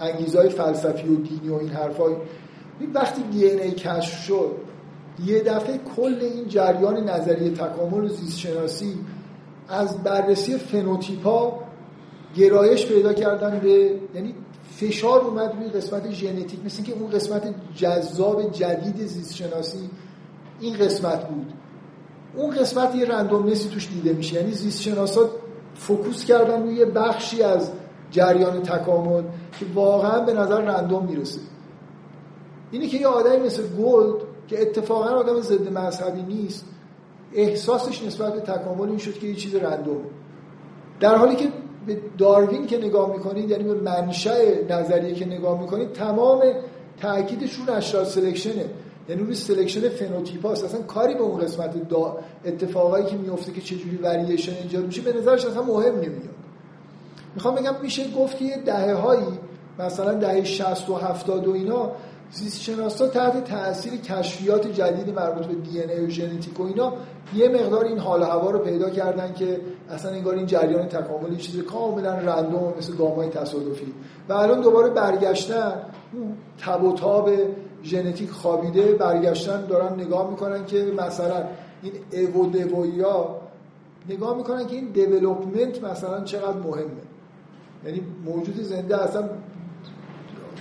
انگیزه‌های فلسفی و دینی و این حرفا، وقتی دی ان ای کشف شد یه دفعه کل این جریان نظریه تکامل و زیست شناسی از بررسی فنوتیپا گرایش پیدا کردن به، یعنی فشار اومد روی قسمت ژنتیک، مثل اینکه اون قسمت جذاب جدید زیست شناسی این قسمت بود. اون قسمت یه رندومنسی توش دیده میشه، یعنی زیست شناسا فوکوس کردن روی بخشی از جریان تکامل که واقعا به نظر رندوم میرسه. اینه که یه آدمی مثل گولد که اتفاقا آدم ضد مذهبی نیست، احساسش نسبت به تکامل این شد که یه چیز رندوم، در حالی که به داروین که نگاه میکنید، یعنی به منشأ نظریه که نگاه میکنید، تمام تأکیدش رو نشرال سلکشنه، یعنی روی سلکشن فنوتیپ هاست. اصلا کاری به اون قسمت اتفاقایی که میفته که چجوری وریشن ایجاد میشه به نظرش اصلا مهم نمیاد. میخوام بگم میشه گفت که یه دهه هایی مثلا دهه 60 و 70 و اینا زیست شناسا تحت تأثیر کشفیات جدید مربوط به دی ان ای و ژنتیک و اینا یه مقدار این حال و هوا رو پیدا کردن که اصلا انگار این جریان تکامل یه چیز کاملا رندوم مثل گامای تصادفی و الان دوباره برگشتن تب و تاب ژنتیک خوابیده، برگشتن دارن نگاه میکنن که مثلا این ایو دویا نگاه میکنن که این دیولپمنت مثلا چقدر مهمه، یعنی موجود زنده اصلا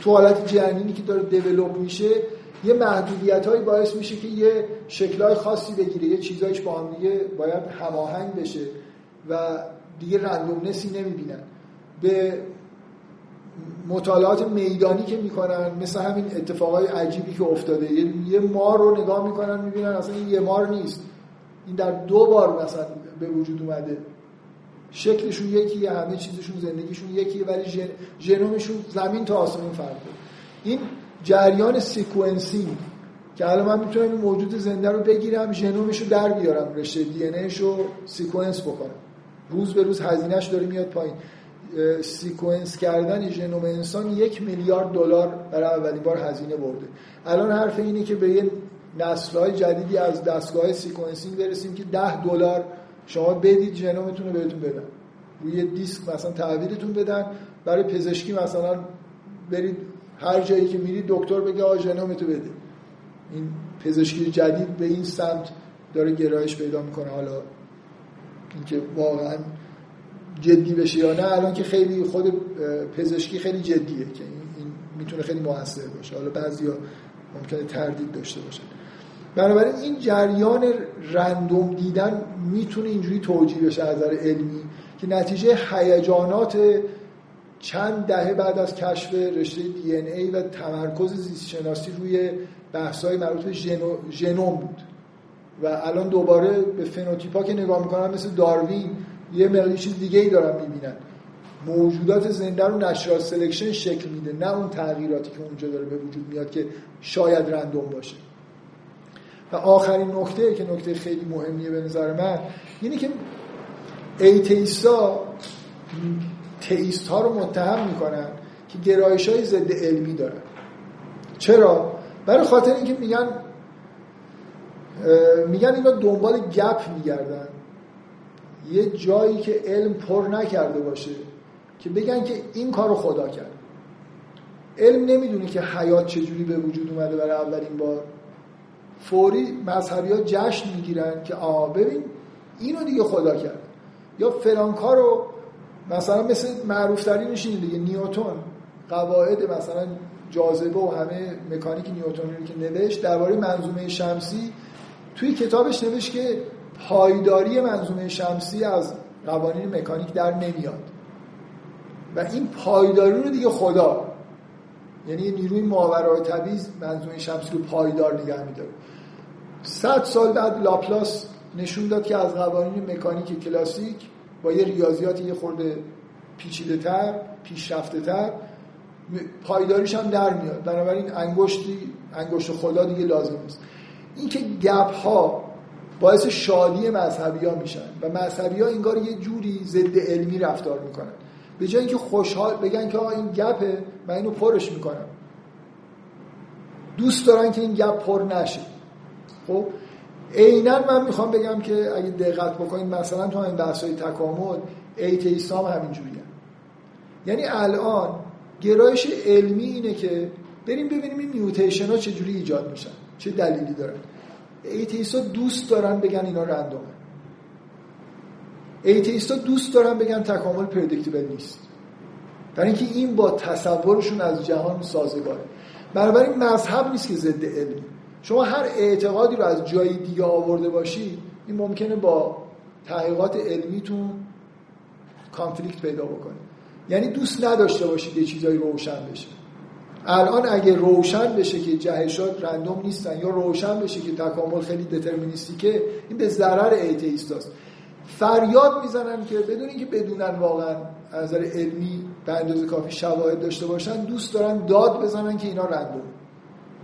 تو حالت جنینی که داره دیولوب میشه یه محدودیت‌هایی باعث میشه که یه شکل‌های خاصی بگیره، یه چیزایش با هم دیگه باید هماهنگ بشه و دیگه رندومنسی نمیبینن. به مطالعات میدانی که میکنن مثل همین اتفاقای عجیبی که افتاده، یه مار رو نگاه میکنن میبینن اصلا این یه مار نیست، این در 2 بار مثلا به وجود اومده، شکلشون یکیه، همه چیزشون زندگیشون یکیه، ولی ژنومشون زمین تا آسمون فرق داره. این جریان سیکونسینگ که الان من میتونم این موجود زنده رو بگیرم، ژنومشو در بیارم، رشته دی ان ایشو سیکونس بکنم، روز به روز هزینه‌اش داره میاد پایین. سیکونس کردن ژنوم انسان $1 میلیارد برای اولین بار هزینه برده. الان حرف اینه که به یه نسل‌های جدیدی از دستگاه‌های سیکونسینگ برسیم که $10 شما بدید ژنومتون رو بهتون بدن، روی دیسک مثلا تحویلتون بدن، برای پزشکی مثلا برید هر جایی که میرید دکتر بگه آ ژنومتو بده. این پزشکی جدید به این سمت داره گرایش پیدا میکنه. حالا اینکه واقعا جدی بشه یا نه، الان که خیلی خود پزشکی خیلی جدیه که این میتونه خیلی موثر باشه، حالا بعضیا ممکنه تردید داشته باشه. بنابراین این جریان رندوم دیدن میتونه اینجوری توجیه بشه از نظر علمی که نتیجه هیجانات چند دهه بعد از کشف رشته دی ان ای و تمرکز زیست شناسی روی بحث‌های مربوط به ژنوم بود و الان دوباره به فنوتیپا که نگاه میکنن مثل داروین یه مقدار چیز دیگه‌ای دارن میبینن. موجودات زنده رو نشرال سلکشن شکل میده، نه اون تغییراتی که اونجا داره به وجود میاد که شاید رندوم باشه. و آخرین نکته که نکته خیلی مهمیه به نظر من اینه که ایتیستا تئیست ها رو متهم میکنن که گرایش های ضد علمی دارن. چرا؟ برای خاطر اینکه میگن اینا دنبال گپ میگردن، یه جایی که علم پر نکرده باشه که بگن که این کارو خدا کرد. علم نمیدونه که حیات چجوری به وجود اومده برای اولین بار، فوری مذهبی ها جشن میگیرن که آ ببین اینو دیگه خدا کرد، یا فلان کارو مثلا مثل معروف‌ترینش اینه دیگه، نیوتن قواعد مثلا جاذبه و همه مکانیک نیوتنی رو که نوشت، درباره منظومه شمسی توی کتابش نوشت که پایداری منظومه شمسی از قوانین مکانیک در نمیاد و این پایداری رو دیگه خدا، یعنی نیروی ماورای طبیعی منظومه شمسی رو پایدار نگه می‌داره. 100 سال بعد لاپلاس نشون داد که از قوانین مکانیک کلاسیک با یه ریاضیات یه خورده پیچیده‌تر، پیشرفته‌تر، پایداریش هم در میاد. بنابراین انگشت خدا دیگه لازم نیست. این که گپ‌ها باعث شادی مذهبی‌ها میشن و مذهبی‌ها انگار یه جوری ضد علمی رفتار میکنن، به جای اینکه خوشحال بگن که آقا این گپه من اینو پرش میکنم، دوست دارن که این گپ پر نشه. خب عیناً من میخوام بگم که اگه دقت بکنید مثلا تو این بحث‌های تکامل ایتئیست‌ها هم همینجوریه، یعنی الان گرایش علمی اینه که بریم ببینیم این میوتیشن‌ها چجوری ایجاد میشن، چه دلیلی دارن. ایتئیست‌ها دوست دارن بگن اینا رندومه، ایتئیست‌ها دوست دارن بگن تکامل پردیکتیبل نیست، در اینکه این با تصورشون از جهان سازگاره. بنابراین مذهب نیست که ضد علمی. شما هر اعتقادی رو از جای دیگه آورده باشی، این ممکنه با تحقیقات علمیتون کانفلیکت پیدا بکنه، یعنی دوست نداشته باشید یه چیزایی روشن بشه. الان اگه روشن بشه که جهشات رندوم نیستن یا روشن بشه که تکامل خیلی دترمینیستیکه، این به ضرر ایتئیستاست. فریاد میزنن که بدون اینکه بدونن واقعا از نظر علمی به اندازه کافی شواهد داشته باشن، دوست دارن داد بزنن که اینا رندوم.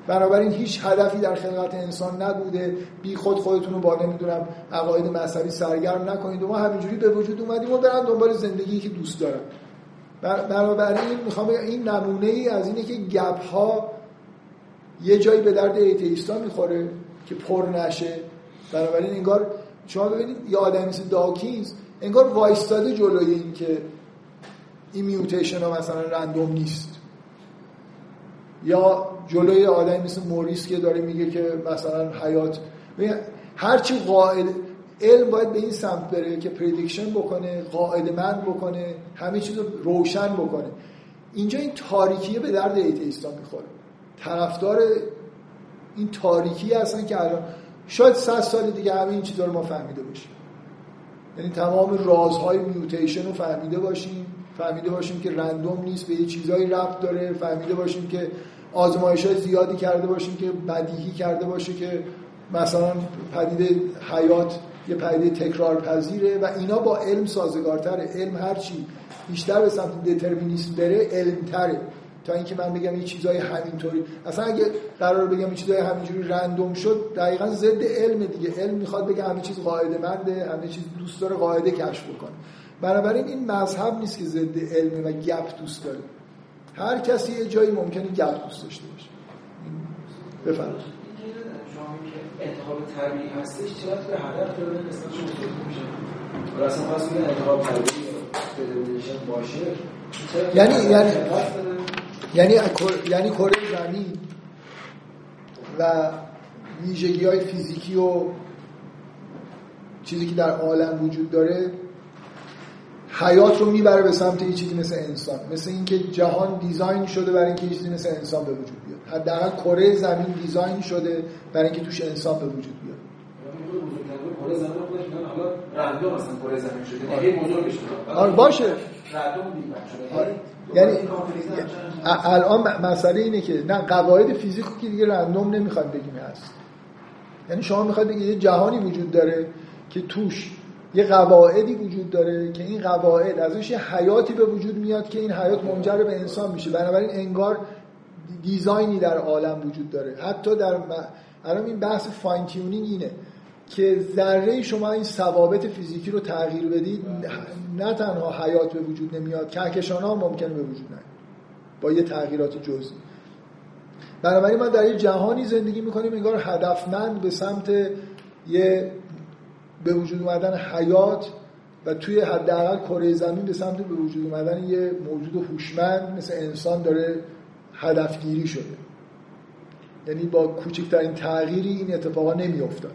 بنابراین هیچ هدفی در خلقت انسان نبوده، بی خود خودتون رو با نمیدونم عقاید مذهبی سرگرم نکنید و ما همینجوری به وجود اومدیم و برن دنبال زندگی که دوست دارن. بنابراین میخوام این نمونه ای از اینه که گپ ها یه جایی به درد ایتئیستا میخوره که پر نشه. بنابراین انگار شما ببینید یه آدمی مثل داکینز انگار وایستاده جلوی این که این میوتیشن ها مثلا رندوم نیست، یا جلوی آدمی مثل موریس که داره میگه که مثلا حیات هرچی قائل علم باید به این سمت بره که پردیکشن بکنه، قاعده‌مند بکنه، همه چیز رو روشن بکنه. اینجا این تاریکیه به درد ایتئیست‌ها میخوره، طرفدار این تاریکی هستن که الان شاید 100 سال دیگه همه این چیزا رو ما فهمیده باشیم، یعنی تمام رازهای میوتیشن رو فهمیده باشیم که رندوم نیست، به یه چیزایی ربط داره، فهمیده باشیم که آزمایش‌های زیادی کرده باشیم که بدیهی کرده باشه که مثلا پدیده حیات یه پدیده تکرارپذیره و اینا با علم سازگارتره. علم هرچی بیشتر به سمت دترمینیسم بره علم‌تره تا اینکه من بگم این چیزای همینطوری، اصلا اگه قرار بگم این چیزای همینجوری رندوم شد دقیقاً ضد علم دیگه. علم میخواد بگه همه چیز قاعده‌منده، همه چیز دوست داره قاعده کشف بکنه. بنابراین این مذهب نیست که ضد علمه و گپ دوست داره، هر کسی یه جایی ممکنه گپ دوست داشته باشه. بفرمایید. انتخاب طبیعی هستش چقدر به هدف داره مثلا شما فکر میشه و اصلا خاصی به انتخاب طبیعی دترمینیشن باشه، یعنی کره زمین و ویژگی‌های فیزیکی و چیزی که در عالم وجود داره حیات رو میبره به سمت یه چیزی مثل انسان، مثل اینکه جهان دیزاین شده برای اینکه یه چیزی مثل انسان به وجود بیاد. حداقل کره زمین دیزاین شده برای اینکه توش انسان به وجود بیاد. کره زمین خودش حالا رندوم مثلا کره زمین شده، یه بزرگش شده. آره باشه. رندوم دیگه. یعنی الان مسئله اینه که نه قواعد فیزیکو که دیگه رندوم نمیخواد بگیم هست. یعنی شما میخواد بگید یه جهانی وجود داره که توش یه قواعدی وجود داره که این قواعد ازش یه حیاتی به وجود میاد که این حیات منجر به انسان میشه. بنابراین انگار دیزاینی در عالم وجود داره. حتی در الان این بحث فاین تیونینگ اینه که ذره شما این ثوابت فیزیکی رو تغییر بدید، نه تنها حیات به وجود نمیاد، کهکشان‌ها هم ممکنه به وجود نیاد با یه تغییرات جزئی. بنابراین ما در یه جهانی زندگی می‌کنیم انگار هدفمند به سمت یه به وجود اومدن حیات و توی حداقل کره زمین به سمت به وجود اومدن یه موجود هوشمند مثل انسان داره هدفگیری شده، یعنی با کوچکترین تغییری این اتفاقا نمی افتاد.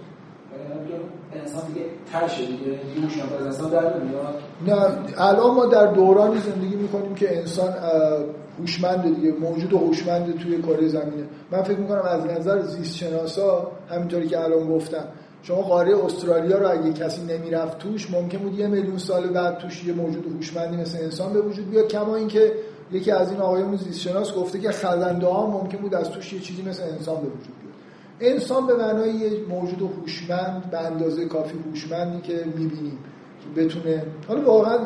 کردم که انسان دیگه ترشه دیگه یوشن از انسان در نمیاد. نه الان ما در دورانی زندگی میکنیم که انسان هوشمند دیگه، موجود هوشمند توی کره زمینه. من فکر میکنم از نظر زیست شناسا همینطوری که الان گفتم شما قاره استرالیا رو اگه کسی نمیرفت توش ممکن بود 1,000,000 سال بعد توش یه موجود هوشمندی مثل انسان به وجود بیاد. کما اینکه یکی از این آقایون زیست شناس گفته که خزنده‌ها ممکن بود از توش یه چیزی مثل انسان به وجود بیاد. انسان به معنای یه موجود هوشمند به اندازه کافی هوشمندی که می‌بینیم بتونه. حالا واقعا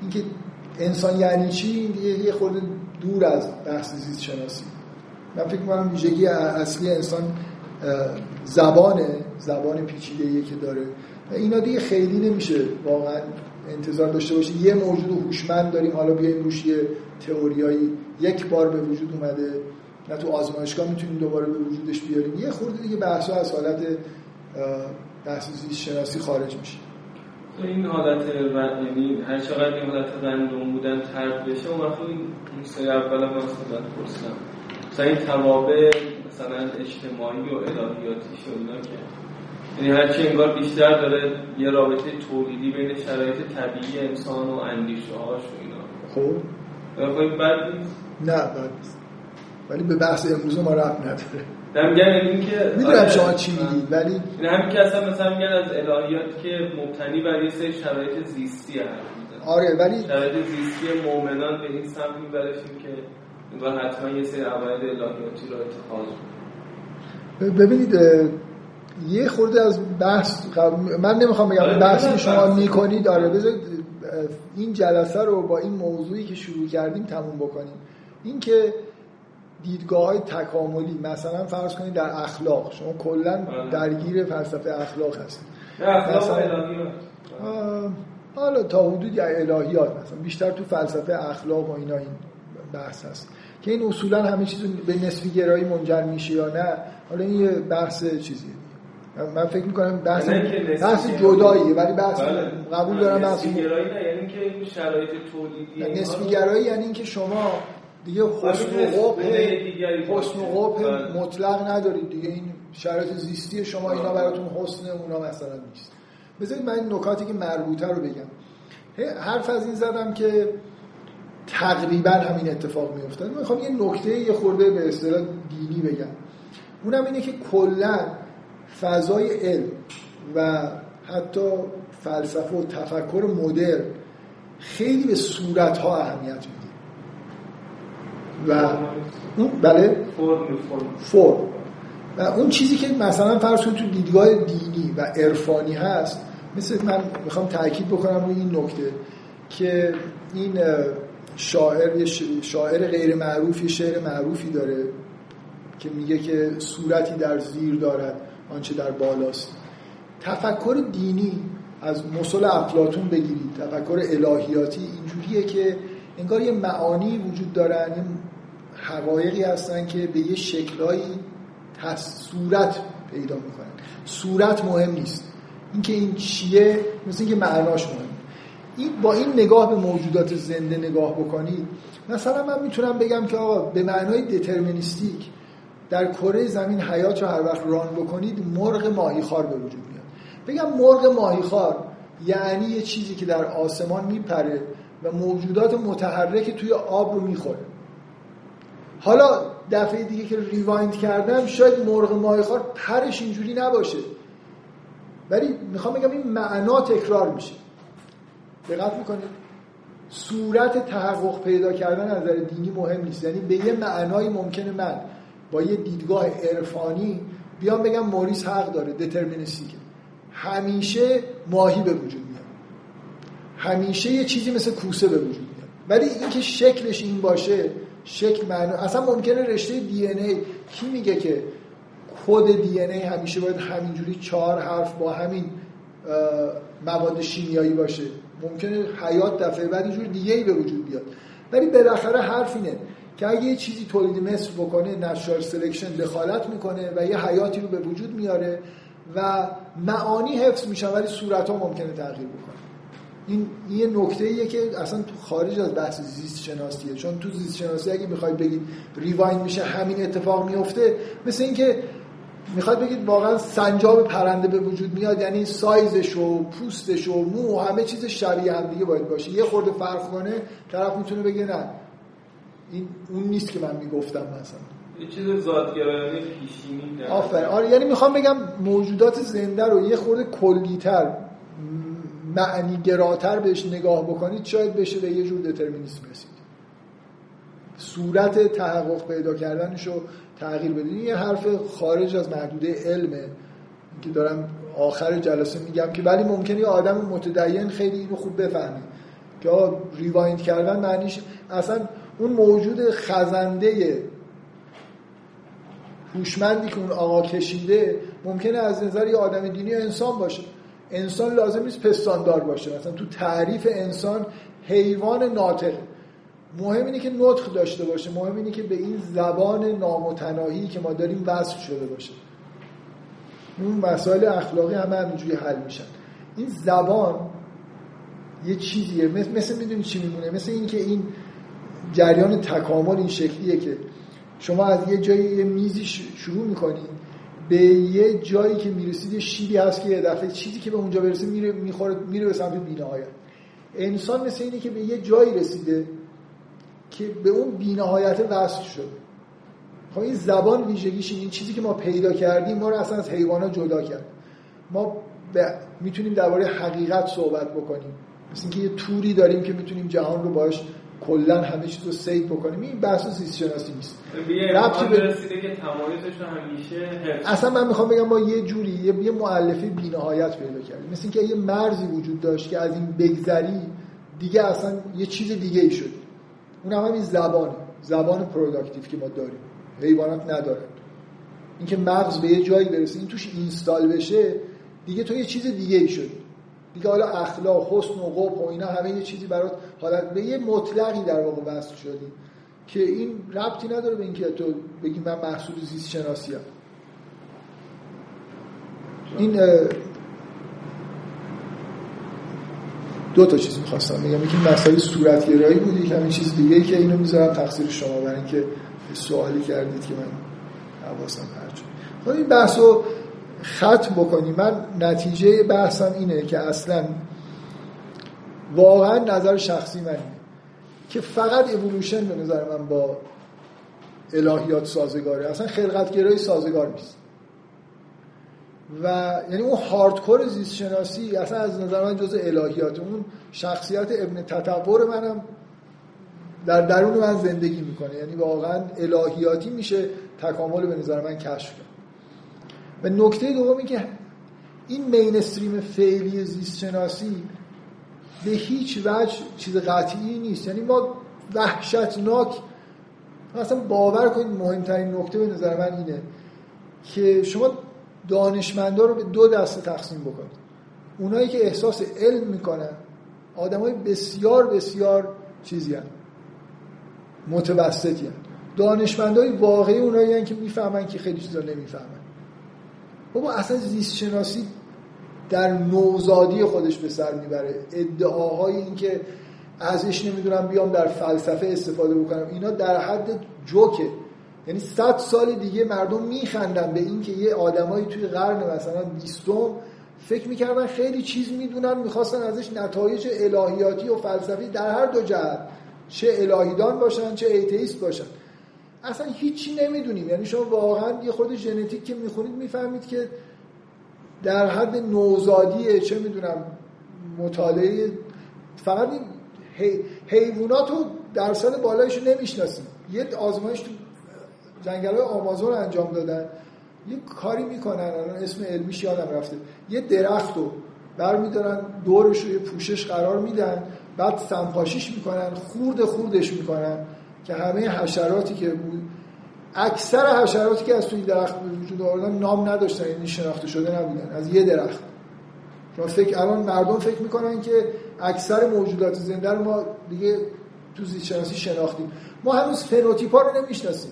اینکه انسان یعنی چی یه خورده دور از بحث زیست شناسی. من فکر می‌کنم ویژگی اصلی انسان زبان پیچیده‌ای که داره و اینا دیگه خیلی نمیشه واقعا انتظار داشته باشه یه موجود هوشمند داریم حالا بیایم روش یه تئوریایی یک بار به وجود اومده نه تو آزمایشگاه میتونیم دوباره به وجودش بیاریم. یه خورده دیگه بحثا از حالت بحث زیست شناسی خارج میشه. این حالت یعنی هر چقدر این حالت رندوم بودن طرد بشه اون وقت اون سری اولا من صحبت پرسیدم مثلا این توابع مثلا اجتماعی و الهیاتی شدنا که یعنی هرچی انگار بیشتر داره یه رابطه تولیدی بین شرایط طبیعی انسان و اندیشه‌هاش و اینا. خب خب بد نیست؟ نه بد نیست ولی به بحث امروز ما ربط نداره. نمیگن این که میدونم شما چی میگید ولی همین که اصلا مثلا میگن از الهیات که مبتنی بر یه سری شرایط زیستی هست. آره ولی شرایط زیستی مؤمنان به این سمت میبرشیم که انگار حتما یه سری عواید الهیاتی رو اتخاذ کنه. ببینید یه خورده از بحث من نمیخوام بگم بحثی شما میکنید آره بذارید این جلسه رو با این موضوعی که شروع کردیم تموم بکنیم. این که دیدگاه‌های تکاملی مثلا فرض کنید در اخلاق شما کلا درگیر فلسفه اخلاق هستید. اخلاق و الهیات حالا تا حدودی الهیات مثلا بیشتر تو فلسفه اخلاق و اینا این بحث هست که این اصولا همه چیزو به نسبی گرایی منجر میشه یا نه. حالا این یه بحث چیزیه. من فکر میکنم بحث جداییه ولی بحث قبول دارم بحث نسبی‌گرایی نه یعنی اینکه این شرایط تولیدی نسبی‌گرایی یعنی اینکه شما دیگه حسن و قبح مطلق ندارید دیگه. این شرایط زیستی شما اینا براتون حسن اونا مثلا نیست. بذارید من این نکاتی که مربوطه رو بگم. حرف از این زدم که تقریبا همین اتفاق میفته. من میخوام یه نکته یه خورده به اصطلاح دینی بگم. اونم اینه که کلا فضای علم و حتی فلسفه و تفکر مدرن خیلی به صورت‌ها اهمیت میده و بله فرم و اون چیزی که مثلا فرض کنید تو دیدگاه دینی و عرفانی هست مثل من میخوام تاکید بکنم روی این نکته که این شاعر غیر معروف یه شعر معروفی داره که میگه که صورتی در زیر دارد آنچه در بالاست. تفکر دینی از مثل افلاطون بگیرید تفکر الهیاتی اینجوریه که انگار یه معانی وجود دارن یه حقایقی هستن که به یه شکلایی صورت پیدا میکنن. صورت مهم نیست اینکه این چیه مثل اینکه معناش مهم. این با این نگاه به موجودات زنده نگاه بکنید مثلا من میتونم بگم که آقا به معنای دترمینیستیک در کره زمین حیات رو هر وقت ران بکنید مرغ ماهیخوار به وجود میاد. بگم مرغ ماهیخوار یعنی یه چیزی که در آسمان میپره و موجودات متحرک توی آب رو میخوره. حالا دفعه دیگه که ریوایند کردم شاید مرغ ماهیخوار پرش اینجوری نباشه ولی میخوام بگم این معنا تکرار میشه. دقت میکنید صورت تحقق پیدا کردن از نظر دینی مهم نیست. یعنی به یه معنای ممکنه من با یه دیدگاه عرفانی بیام بگم موریس حق داره دترمینیستیکه همیشه ماهی به وجود میاد همیشه یه چیزی مثل کوسه به وجود میاد ولی اینکه شکلش این باشه شکل معنی اصلا ممکنه رشته دی ان ای کی میگه که کد دی ان ای همیشه باید همینجوری 4 حرف با همین مواد شیمیایی باشه. ممکنه حیات دفعه بعد یه جور دیگه‌ای به وجود بیاد ولی بالاخره حرف اینه که اگه یه چیزی تولید مثل بکنه نچرال سلکشن دخالت میکنه و یه حیاتی رو به وجود میاره و معانی حفظ میشه ولی صورت‌ها ممکنه تغییر بکنه. این یه نکته‌ایه که اصلا تو خارج از بحث زیست شناسیه چون تو زیست شناسی اگه بخواید بگید ریوایند میشه همین اتفاق میفته مثل اینکه میخواد بگید واقعا سنجاب پرنده به وجود میاد، یعنی سایزش و پوستش و مو و همه چیز شبیه هم دیگه باید باشه، یه خورده فرق کنه طرف میتونه بگه نه این اون نیست که من میگفتم مثلا. یه چیز ذات‌گرایانه پیشینی داره. آفرین. آره یعنی میخوام بگم موجودات زنده رو یه خورده کلی‌تر معنی‌گراتر بهش نگاه بکنید شاید بشه به یه جور دترمینیسم رسید. صورت تحقق پیدا کردنش رو تغییر بدید. یه حرف خارج از محدوده علمه که دارم آخر جلسه میگم که ولی ممکنه یه آدم متدین خیلی اینو خوب بفهمه که ریوایند کردن معنیش اصلا اون موجود خزنده هوشمندی که اون آقا کشیده ممکنه از نظر یه آدم دینی انسان باشه. انسان لازم نیست پستاندار باشه، مثلا تو تعریف انسان حیوان ناطق. مهم اینه که نطق داشته باشه، مهم اینه که به این زبان نامتناهی که ما داریم وصل شده باشه. اون مسائل اخلاقی همه همینجوری حل میشن. این زبان یه چیزیه، مثل میدونی چی میمونه، مثل این که این جریان تکامل این شکلیه که شما از یه جایی یه میزی شروع میکنید به یه جایی که میرسید یه شیبی هست که یه دفعه چیزی که به اونجا برسه میره میخوره میره به سمت بی‌نهایت. انسان مثل اینه که به یه جایی رسیده که به اون بی‌نهایت وصل شده. خب این زبان ویژگیش این چیزی که ما پیدا کردیم ما رو اصلا از حیوانات جدا کرد. ما میتونیم درباره حقیقت صحبت بکنیم، مثل اینکه یه توری داریم که میتونیم جهان رو باهاش کلا همه چیز رو سید بکنیم. این بحث زیست شناسی نیست. ربطی به رسیده که تمایزش همیشه هست. اصلا من میخوام بگم ما یه جوری یه مؤلفه بی‌نهایت پیدا کردیم، مثل اینکه یه مرزی وجود داشت که از این بگذری دیگه اصلا یه چیز دیگه‌ای شد. اون هم این زبان پروداکتیو که ما داریم حیوانات ندارن. اینکه مغز به یه جایی برسه این توش اینستال بشه دیگه تو یه چیز دیگه‌ای شد. دیگه حالا اخلاق، حسن و قبح و اینا همه یه چیزی برات حالت به یه مطلقی در واقع وصل شدی که این ربطی نداره به اینکه تو بگی من محصول زیست شناسی‌ام. این دو تا چیز می‌خواستم بگم، یکی مسئله صورت‌گرایی بود، یکی همین چیز دیگه‌ای که اینو می‌ذارم تقصیر شما برای اینکه سوالی کردید که من حواسم پرت. خب این بحثو ختم بکنیم. من نتیجه بحثم اینه که اصلا واقعا نظر شخصی من اینه که فقط اِوولوشن به نظر من با الهیات سازگاره، اصلا خلقتگرایی سازگار نیست. و یعنی اون هاردکور زیست شناسی اصلا از نظر من جزء الهیات، اون شخصیت ابن تطور منم در درون من زندگی میکنه، یعنی واقعا الهیاتی میشه تکامل به نظر من کشف کرد. و نکته دوم این که این مینستریم فعلی زیست شناسی به هیچ وجه چیز قطعی نیست. یعنی ما وحشتناک مثلا باور کنید مهمترین نکته به نظر من اینه که شما دانشمندا رو به دو دسته تقسیم بکنید. اونایی که احساس علم میکنن آدمای بسیار بسیار چیزی هستن، متوسطی هستن. دانشمندای واقعی اونایی هستن که میفهمن که خیلی چیزا نمیفهمن. بابا اصلا زیست شناسی در نوزادی خودش به سر میبره ادعاهای این که ازش نمیدونم بیام در فلسفه استفاده بکنم، اینا در حد جوکه. یعنی 100 سال دیگه مردم میخندن به این که یه آدمایی توی قرن مثلا 20 فکر میکردن خیلی چیز میدونن، میخواستن ازش نتایج الهیاتی و فلسفی در هر دو جهت، چه الهیدان باشن چه ایتئیست باشن. اصلا هیچی نمیدونیم. یعنی شما واقعا یه خود ژنتیک که میخونید میفهمید که در حد نوزادیه، چه میدونم مطالعه فقط حیواناتو در سال بالایشو نمیشناسیم. یه آزمایش تو جنگل‌های آمازون انجام دادن، یه کاری میکنن الان اسم علمیش یادم رفته، یه درختو برمیدارن دورش رو یه پوشش قرار میدن، بعد سمپاشیش میکنن، خوردش میکنن که همه حشراتی که بود، اکثر حشراتی که از توی درخت به وجود آوردن نام نداشتن، یعنی شناخته شده نبودن از یه درخت. شما الان مردم فکر میکنن که اکثر موجودات زنده رو ما دیگه تو زیست شناسی شناختیم، ما هنوز فنوتیپا رو نمیشناسیم،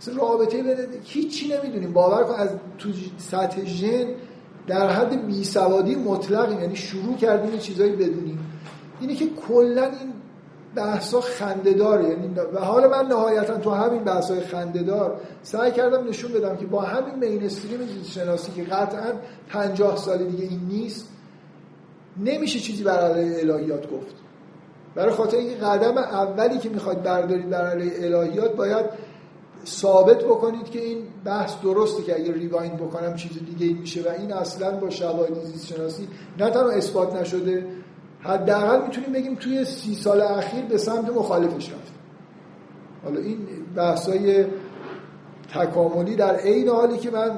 مثلا رابطه بده هیچی نمیدونیم. باور کن از تو سطح ژن در حد بیسوادی مطلقیم، یعنی شروع کردیم چیزایی بدونیم. اینه که کلا این بحثا خنده‌دار، یعنی به حال من نهایتاً تو همین بحثای خنده‌دار سعی کردم نشون بدم که با همین مینستریم زیست‌شناسی که قطعاً 50 سال دیگه این نیست، نمیشه چیزی برای علیه الهیات گفت، برای خاطر اینکه قدم اولی که میخواید بردارید در علیه الهیات باید ثابت بکنید که این بحث درسته که اگه ریوایند بکنم چیز دیگه میشه و این اصلاً با شواهد زیست‌شناسی نه تنها اثبات نشده، حداقل میتونیم بگیم توی 30 سال اخیر به سمت مخالفش رفت. حالا این بحثای تکاملی در عین حالی که من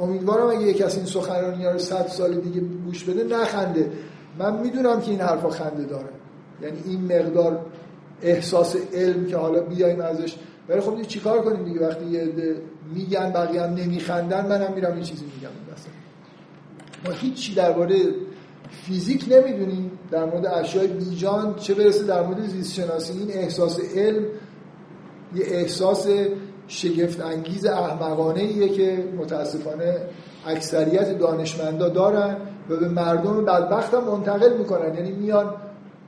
امیدوارم اگه یک کسی این سخنرانی‌ها رو 100 سال دیگه گوش بده نخنده. من میدونم که این حرفا خنده داره، یعنی این مقدار احساس علم که حالا بیایم ازش، ولی خب چیکار کنیم دیگه، وقتی یه عده میگن بقیه هم نمیخندن، منم میرم یه چیزی میگم. مثلا ما هیچی درباره فیزیک نمیدونیم، در مورد اشیای بیجان چه برسه در مورد زیست شناسی. این احساس علم یه احساس شگفت انگیز احمقانه ایه که متاسفانه اکثریت دانشمندا دارن و به مردم بدبخت هم منتقل میکنن، یعنی میان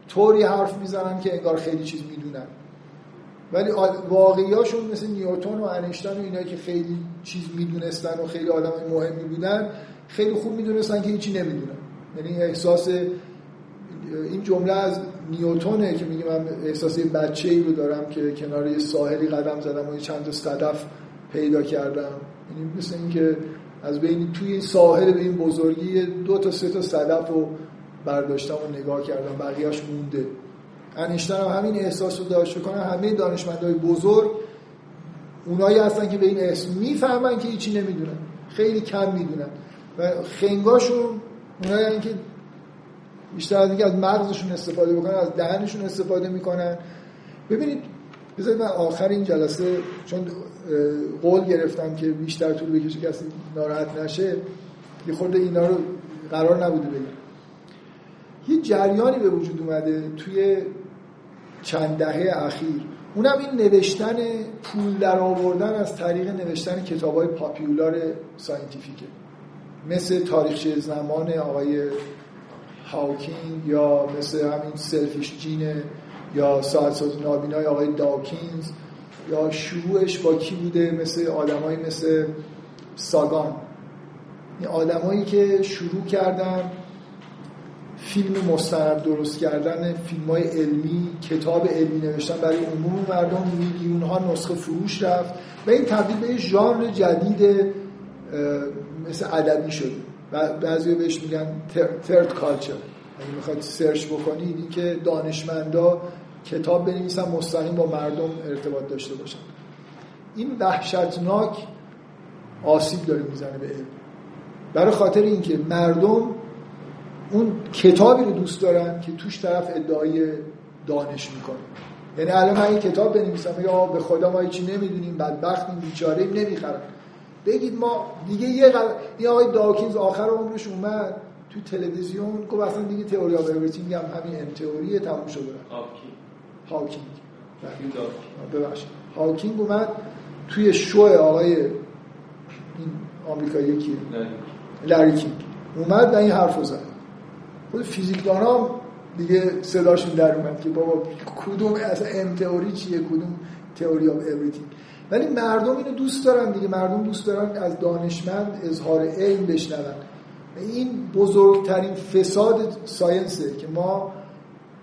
طوری حرف میزنن که انگار خیلی چیز میدونن، ولی واقعیاشون مثل نیوتن و انیشتین و اینایی که خیلی چیز میدونستن و خیلی آدم مهمی بودن، خیلی خوب میدونستن که هیچی نمیدونن. یعنی احساس این جمله از نیوتنه که میگه من احساس یه بچه‌ای رو دارم که کنار یه ساحلی قدم زدم و یه چند تا صدف پیدا کردم، یعنی مثل این که از بین توی ساحل به این بزرگی 2 تا 3 تا صدف رو برداشتم و نگاه کردم، بقیه‌اش مونده. انیشتین هم همین احساس رو داشت. کنه همه دانشمندای بزرگ اونایی هستن که به این احساس میفهمن که هیچی نمیدونن، خیلی کم میدونن و خنگاشون اونایی هستن که بیشتر از اینکه از مغزشون استفاده بکنن از دهنشون استفاده میکنن. ببینید بذارید من آخر این جلسه، چون قول گرفتم که بیشتر طول بکشه کسی ناراحت نشه، یه خورده اینا رو قرار نبوده بگم. یه جریانی به وجود اومده توی چند دهه اخیر، اونم این نوشتن پول در آوردن از طریق نوشتن کتاب‌های پاپیولار ساینتیفیکه، مثل تاریخچه زمان آقای هاوکینگ یا مثل همین سلفیش جینه یا ساعت‌ساز نابینای آقای داکینز یا شروعش با کی بوده، مثل آدمایی مثل ساگان، این آدمایی که شروع کردن فیلم مستند درست کردن، فیلم‌های علمی، کتاب علمی نوشتن برای عموم مردم، میلیون‌ها نسخه فروش رفت و این تبدیل به یه ژانر جدید مثل ادبی شد. بعضی‌ها بهش میگن ترد کالچر. اگه میخواید سرچ بکنید این که دانشمندا کتاب بنویسن مستقیم با مردم ارتباط داشته باشن، این وحشتناک آسیب داره میزنه به علم، برای خاطر اینکه مردم اون کتابی رو دوست دارن که توش طرف ادعای دانش میکنه. یعنی الان من این کتاب بنویسم یا به خدا ما هیچی نمیدونیم، بدبختیم، بیچاره‌ایم، نمیخرن، بگید ما دیگه یه این آقای داکینز آخر عمرش اومد تو تلویزیون گفت اصلا دیگه تئوری آف اوریتینگ هم همین ام تئوری تموم شده. هاوکینگ اومد توی شو آقای این آمریکایی کی لاری کینگ اومد و این حرفو زد. خود فیزیکدان هم دیگه صداشون در اومد که بابا کدوم اصلا ام تئوری چیه، کدوم تئوری آف اوریتینگ. ولی مردم اینو دوست دارن دیگه، مردم دوست دارن از دانشمند اظهار علم بشنون. این بزرگترین فساد ساینسه که ما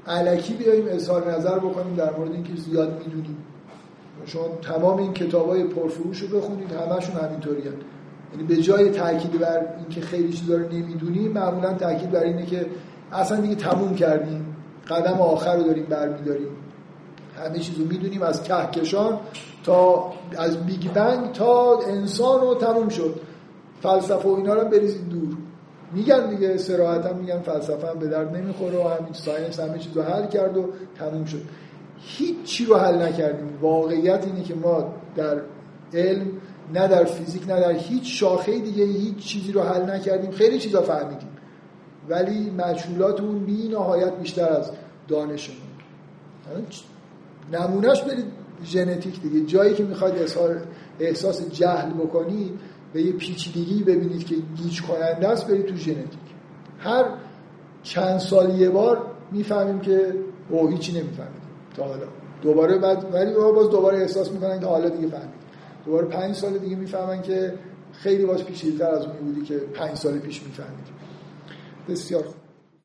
الکی بیاییم اظهار نظر بکنیم در مورد اینکه زیاد میدونیم. شما تمام این کتابای پرفروش رو بخونید همشون همینطوریه، یعنی به جای تاکید بر اینکه خیلی چیزا رو نمیدونیم معمولا تاکید بر اینه که اصلا دیگه تموم کردیم، قدم آخر رو داریم برمی‌داریم، همه چیزو میدونیم از کهکشان تا از بیگ بنگ تا انسان رو تموم شد، فلسفه و اینا رو بریزید دور. میگن دیگه صراحتاً میگن فلسفه هم به درد نمیخوره و همین ساینس همه چیزو حل کرد و تموم شد. هیچی رو حل نکردیم. واقعیت اینه که ما در علم، نه در فیزیک، نه در هیچ شاخه دیگه هیچ چیزی رو حل نکردیم. خیلی چیزا فهمیدیم ولی مجهولاتمون بی نهایت بیشتر از دانشمون. نمونهش برید ژنتیک دیگه، جایی که میخواید احساس جهل بکنید به یه پیچیدگی ببینید که گیج کننده است، برید تو ژنتیک. هر چند سال یه بار میفهمیم که او هیچی نمیفهمید. تا حالا. دوباره بعد ولی باز دوباره احساس میکنن که حالا دیگه فهمید. دوباره 5 سال دیگه میفهمن که خیلی باز پیچیده‌تر از اون بودی که 5 سال پیش میفهمید. بسیار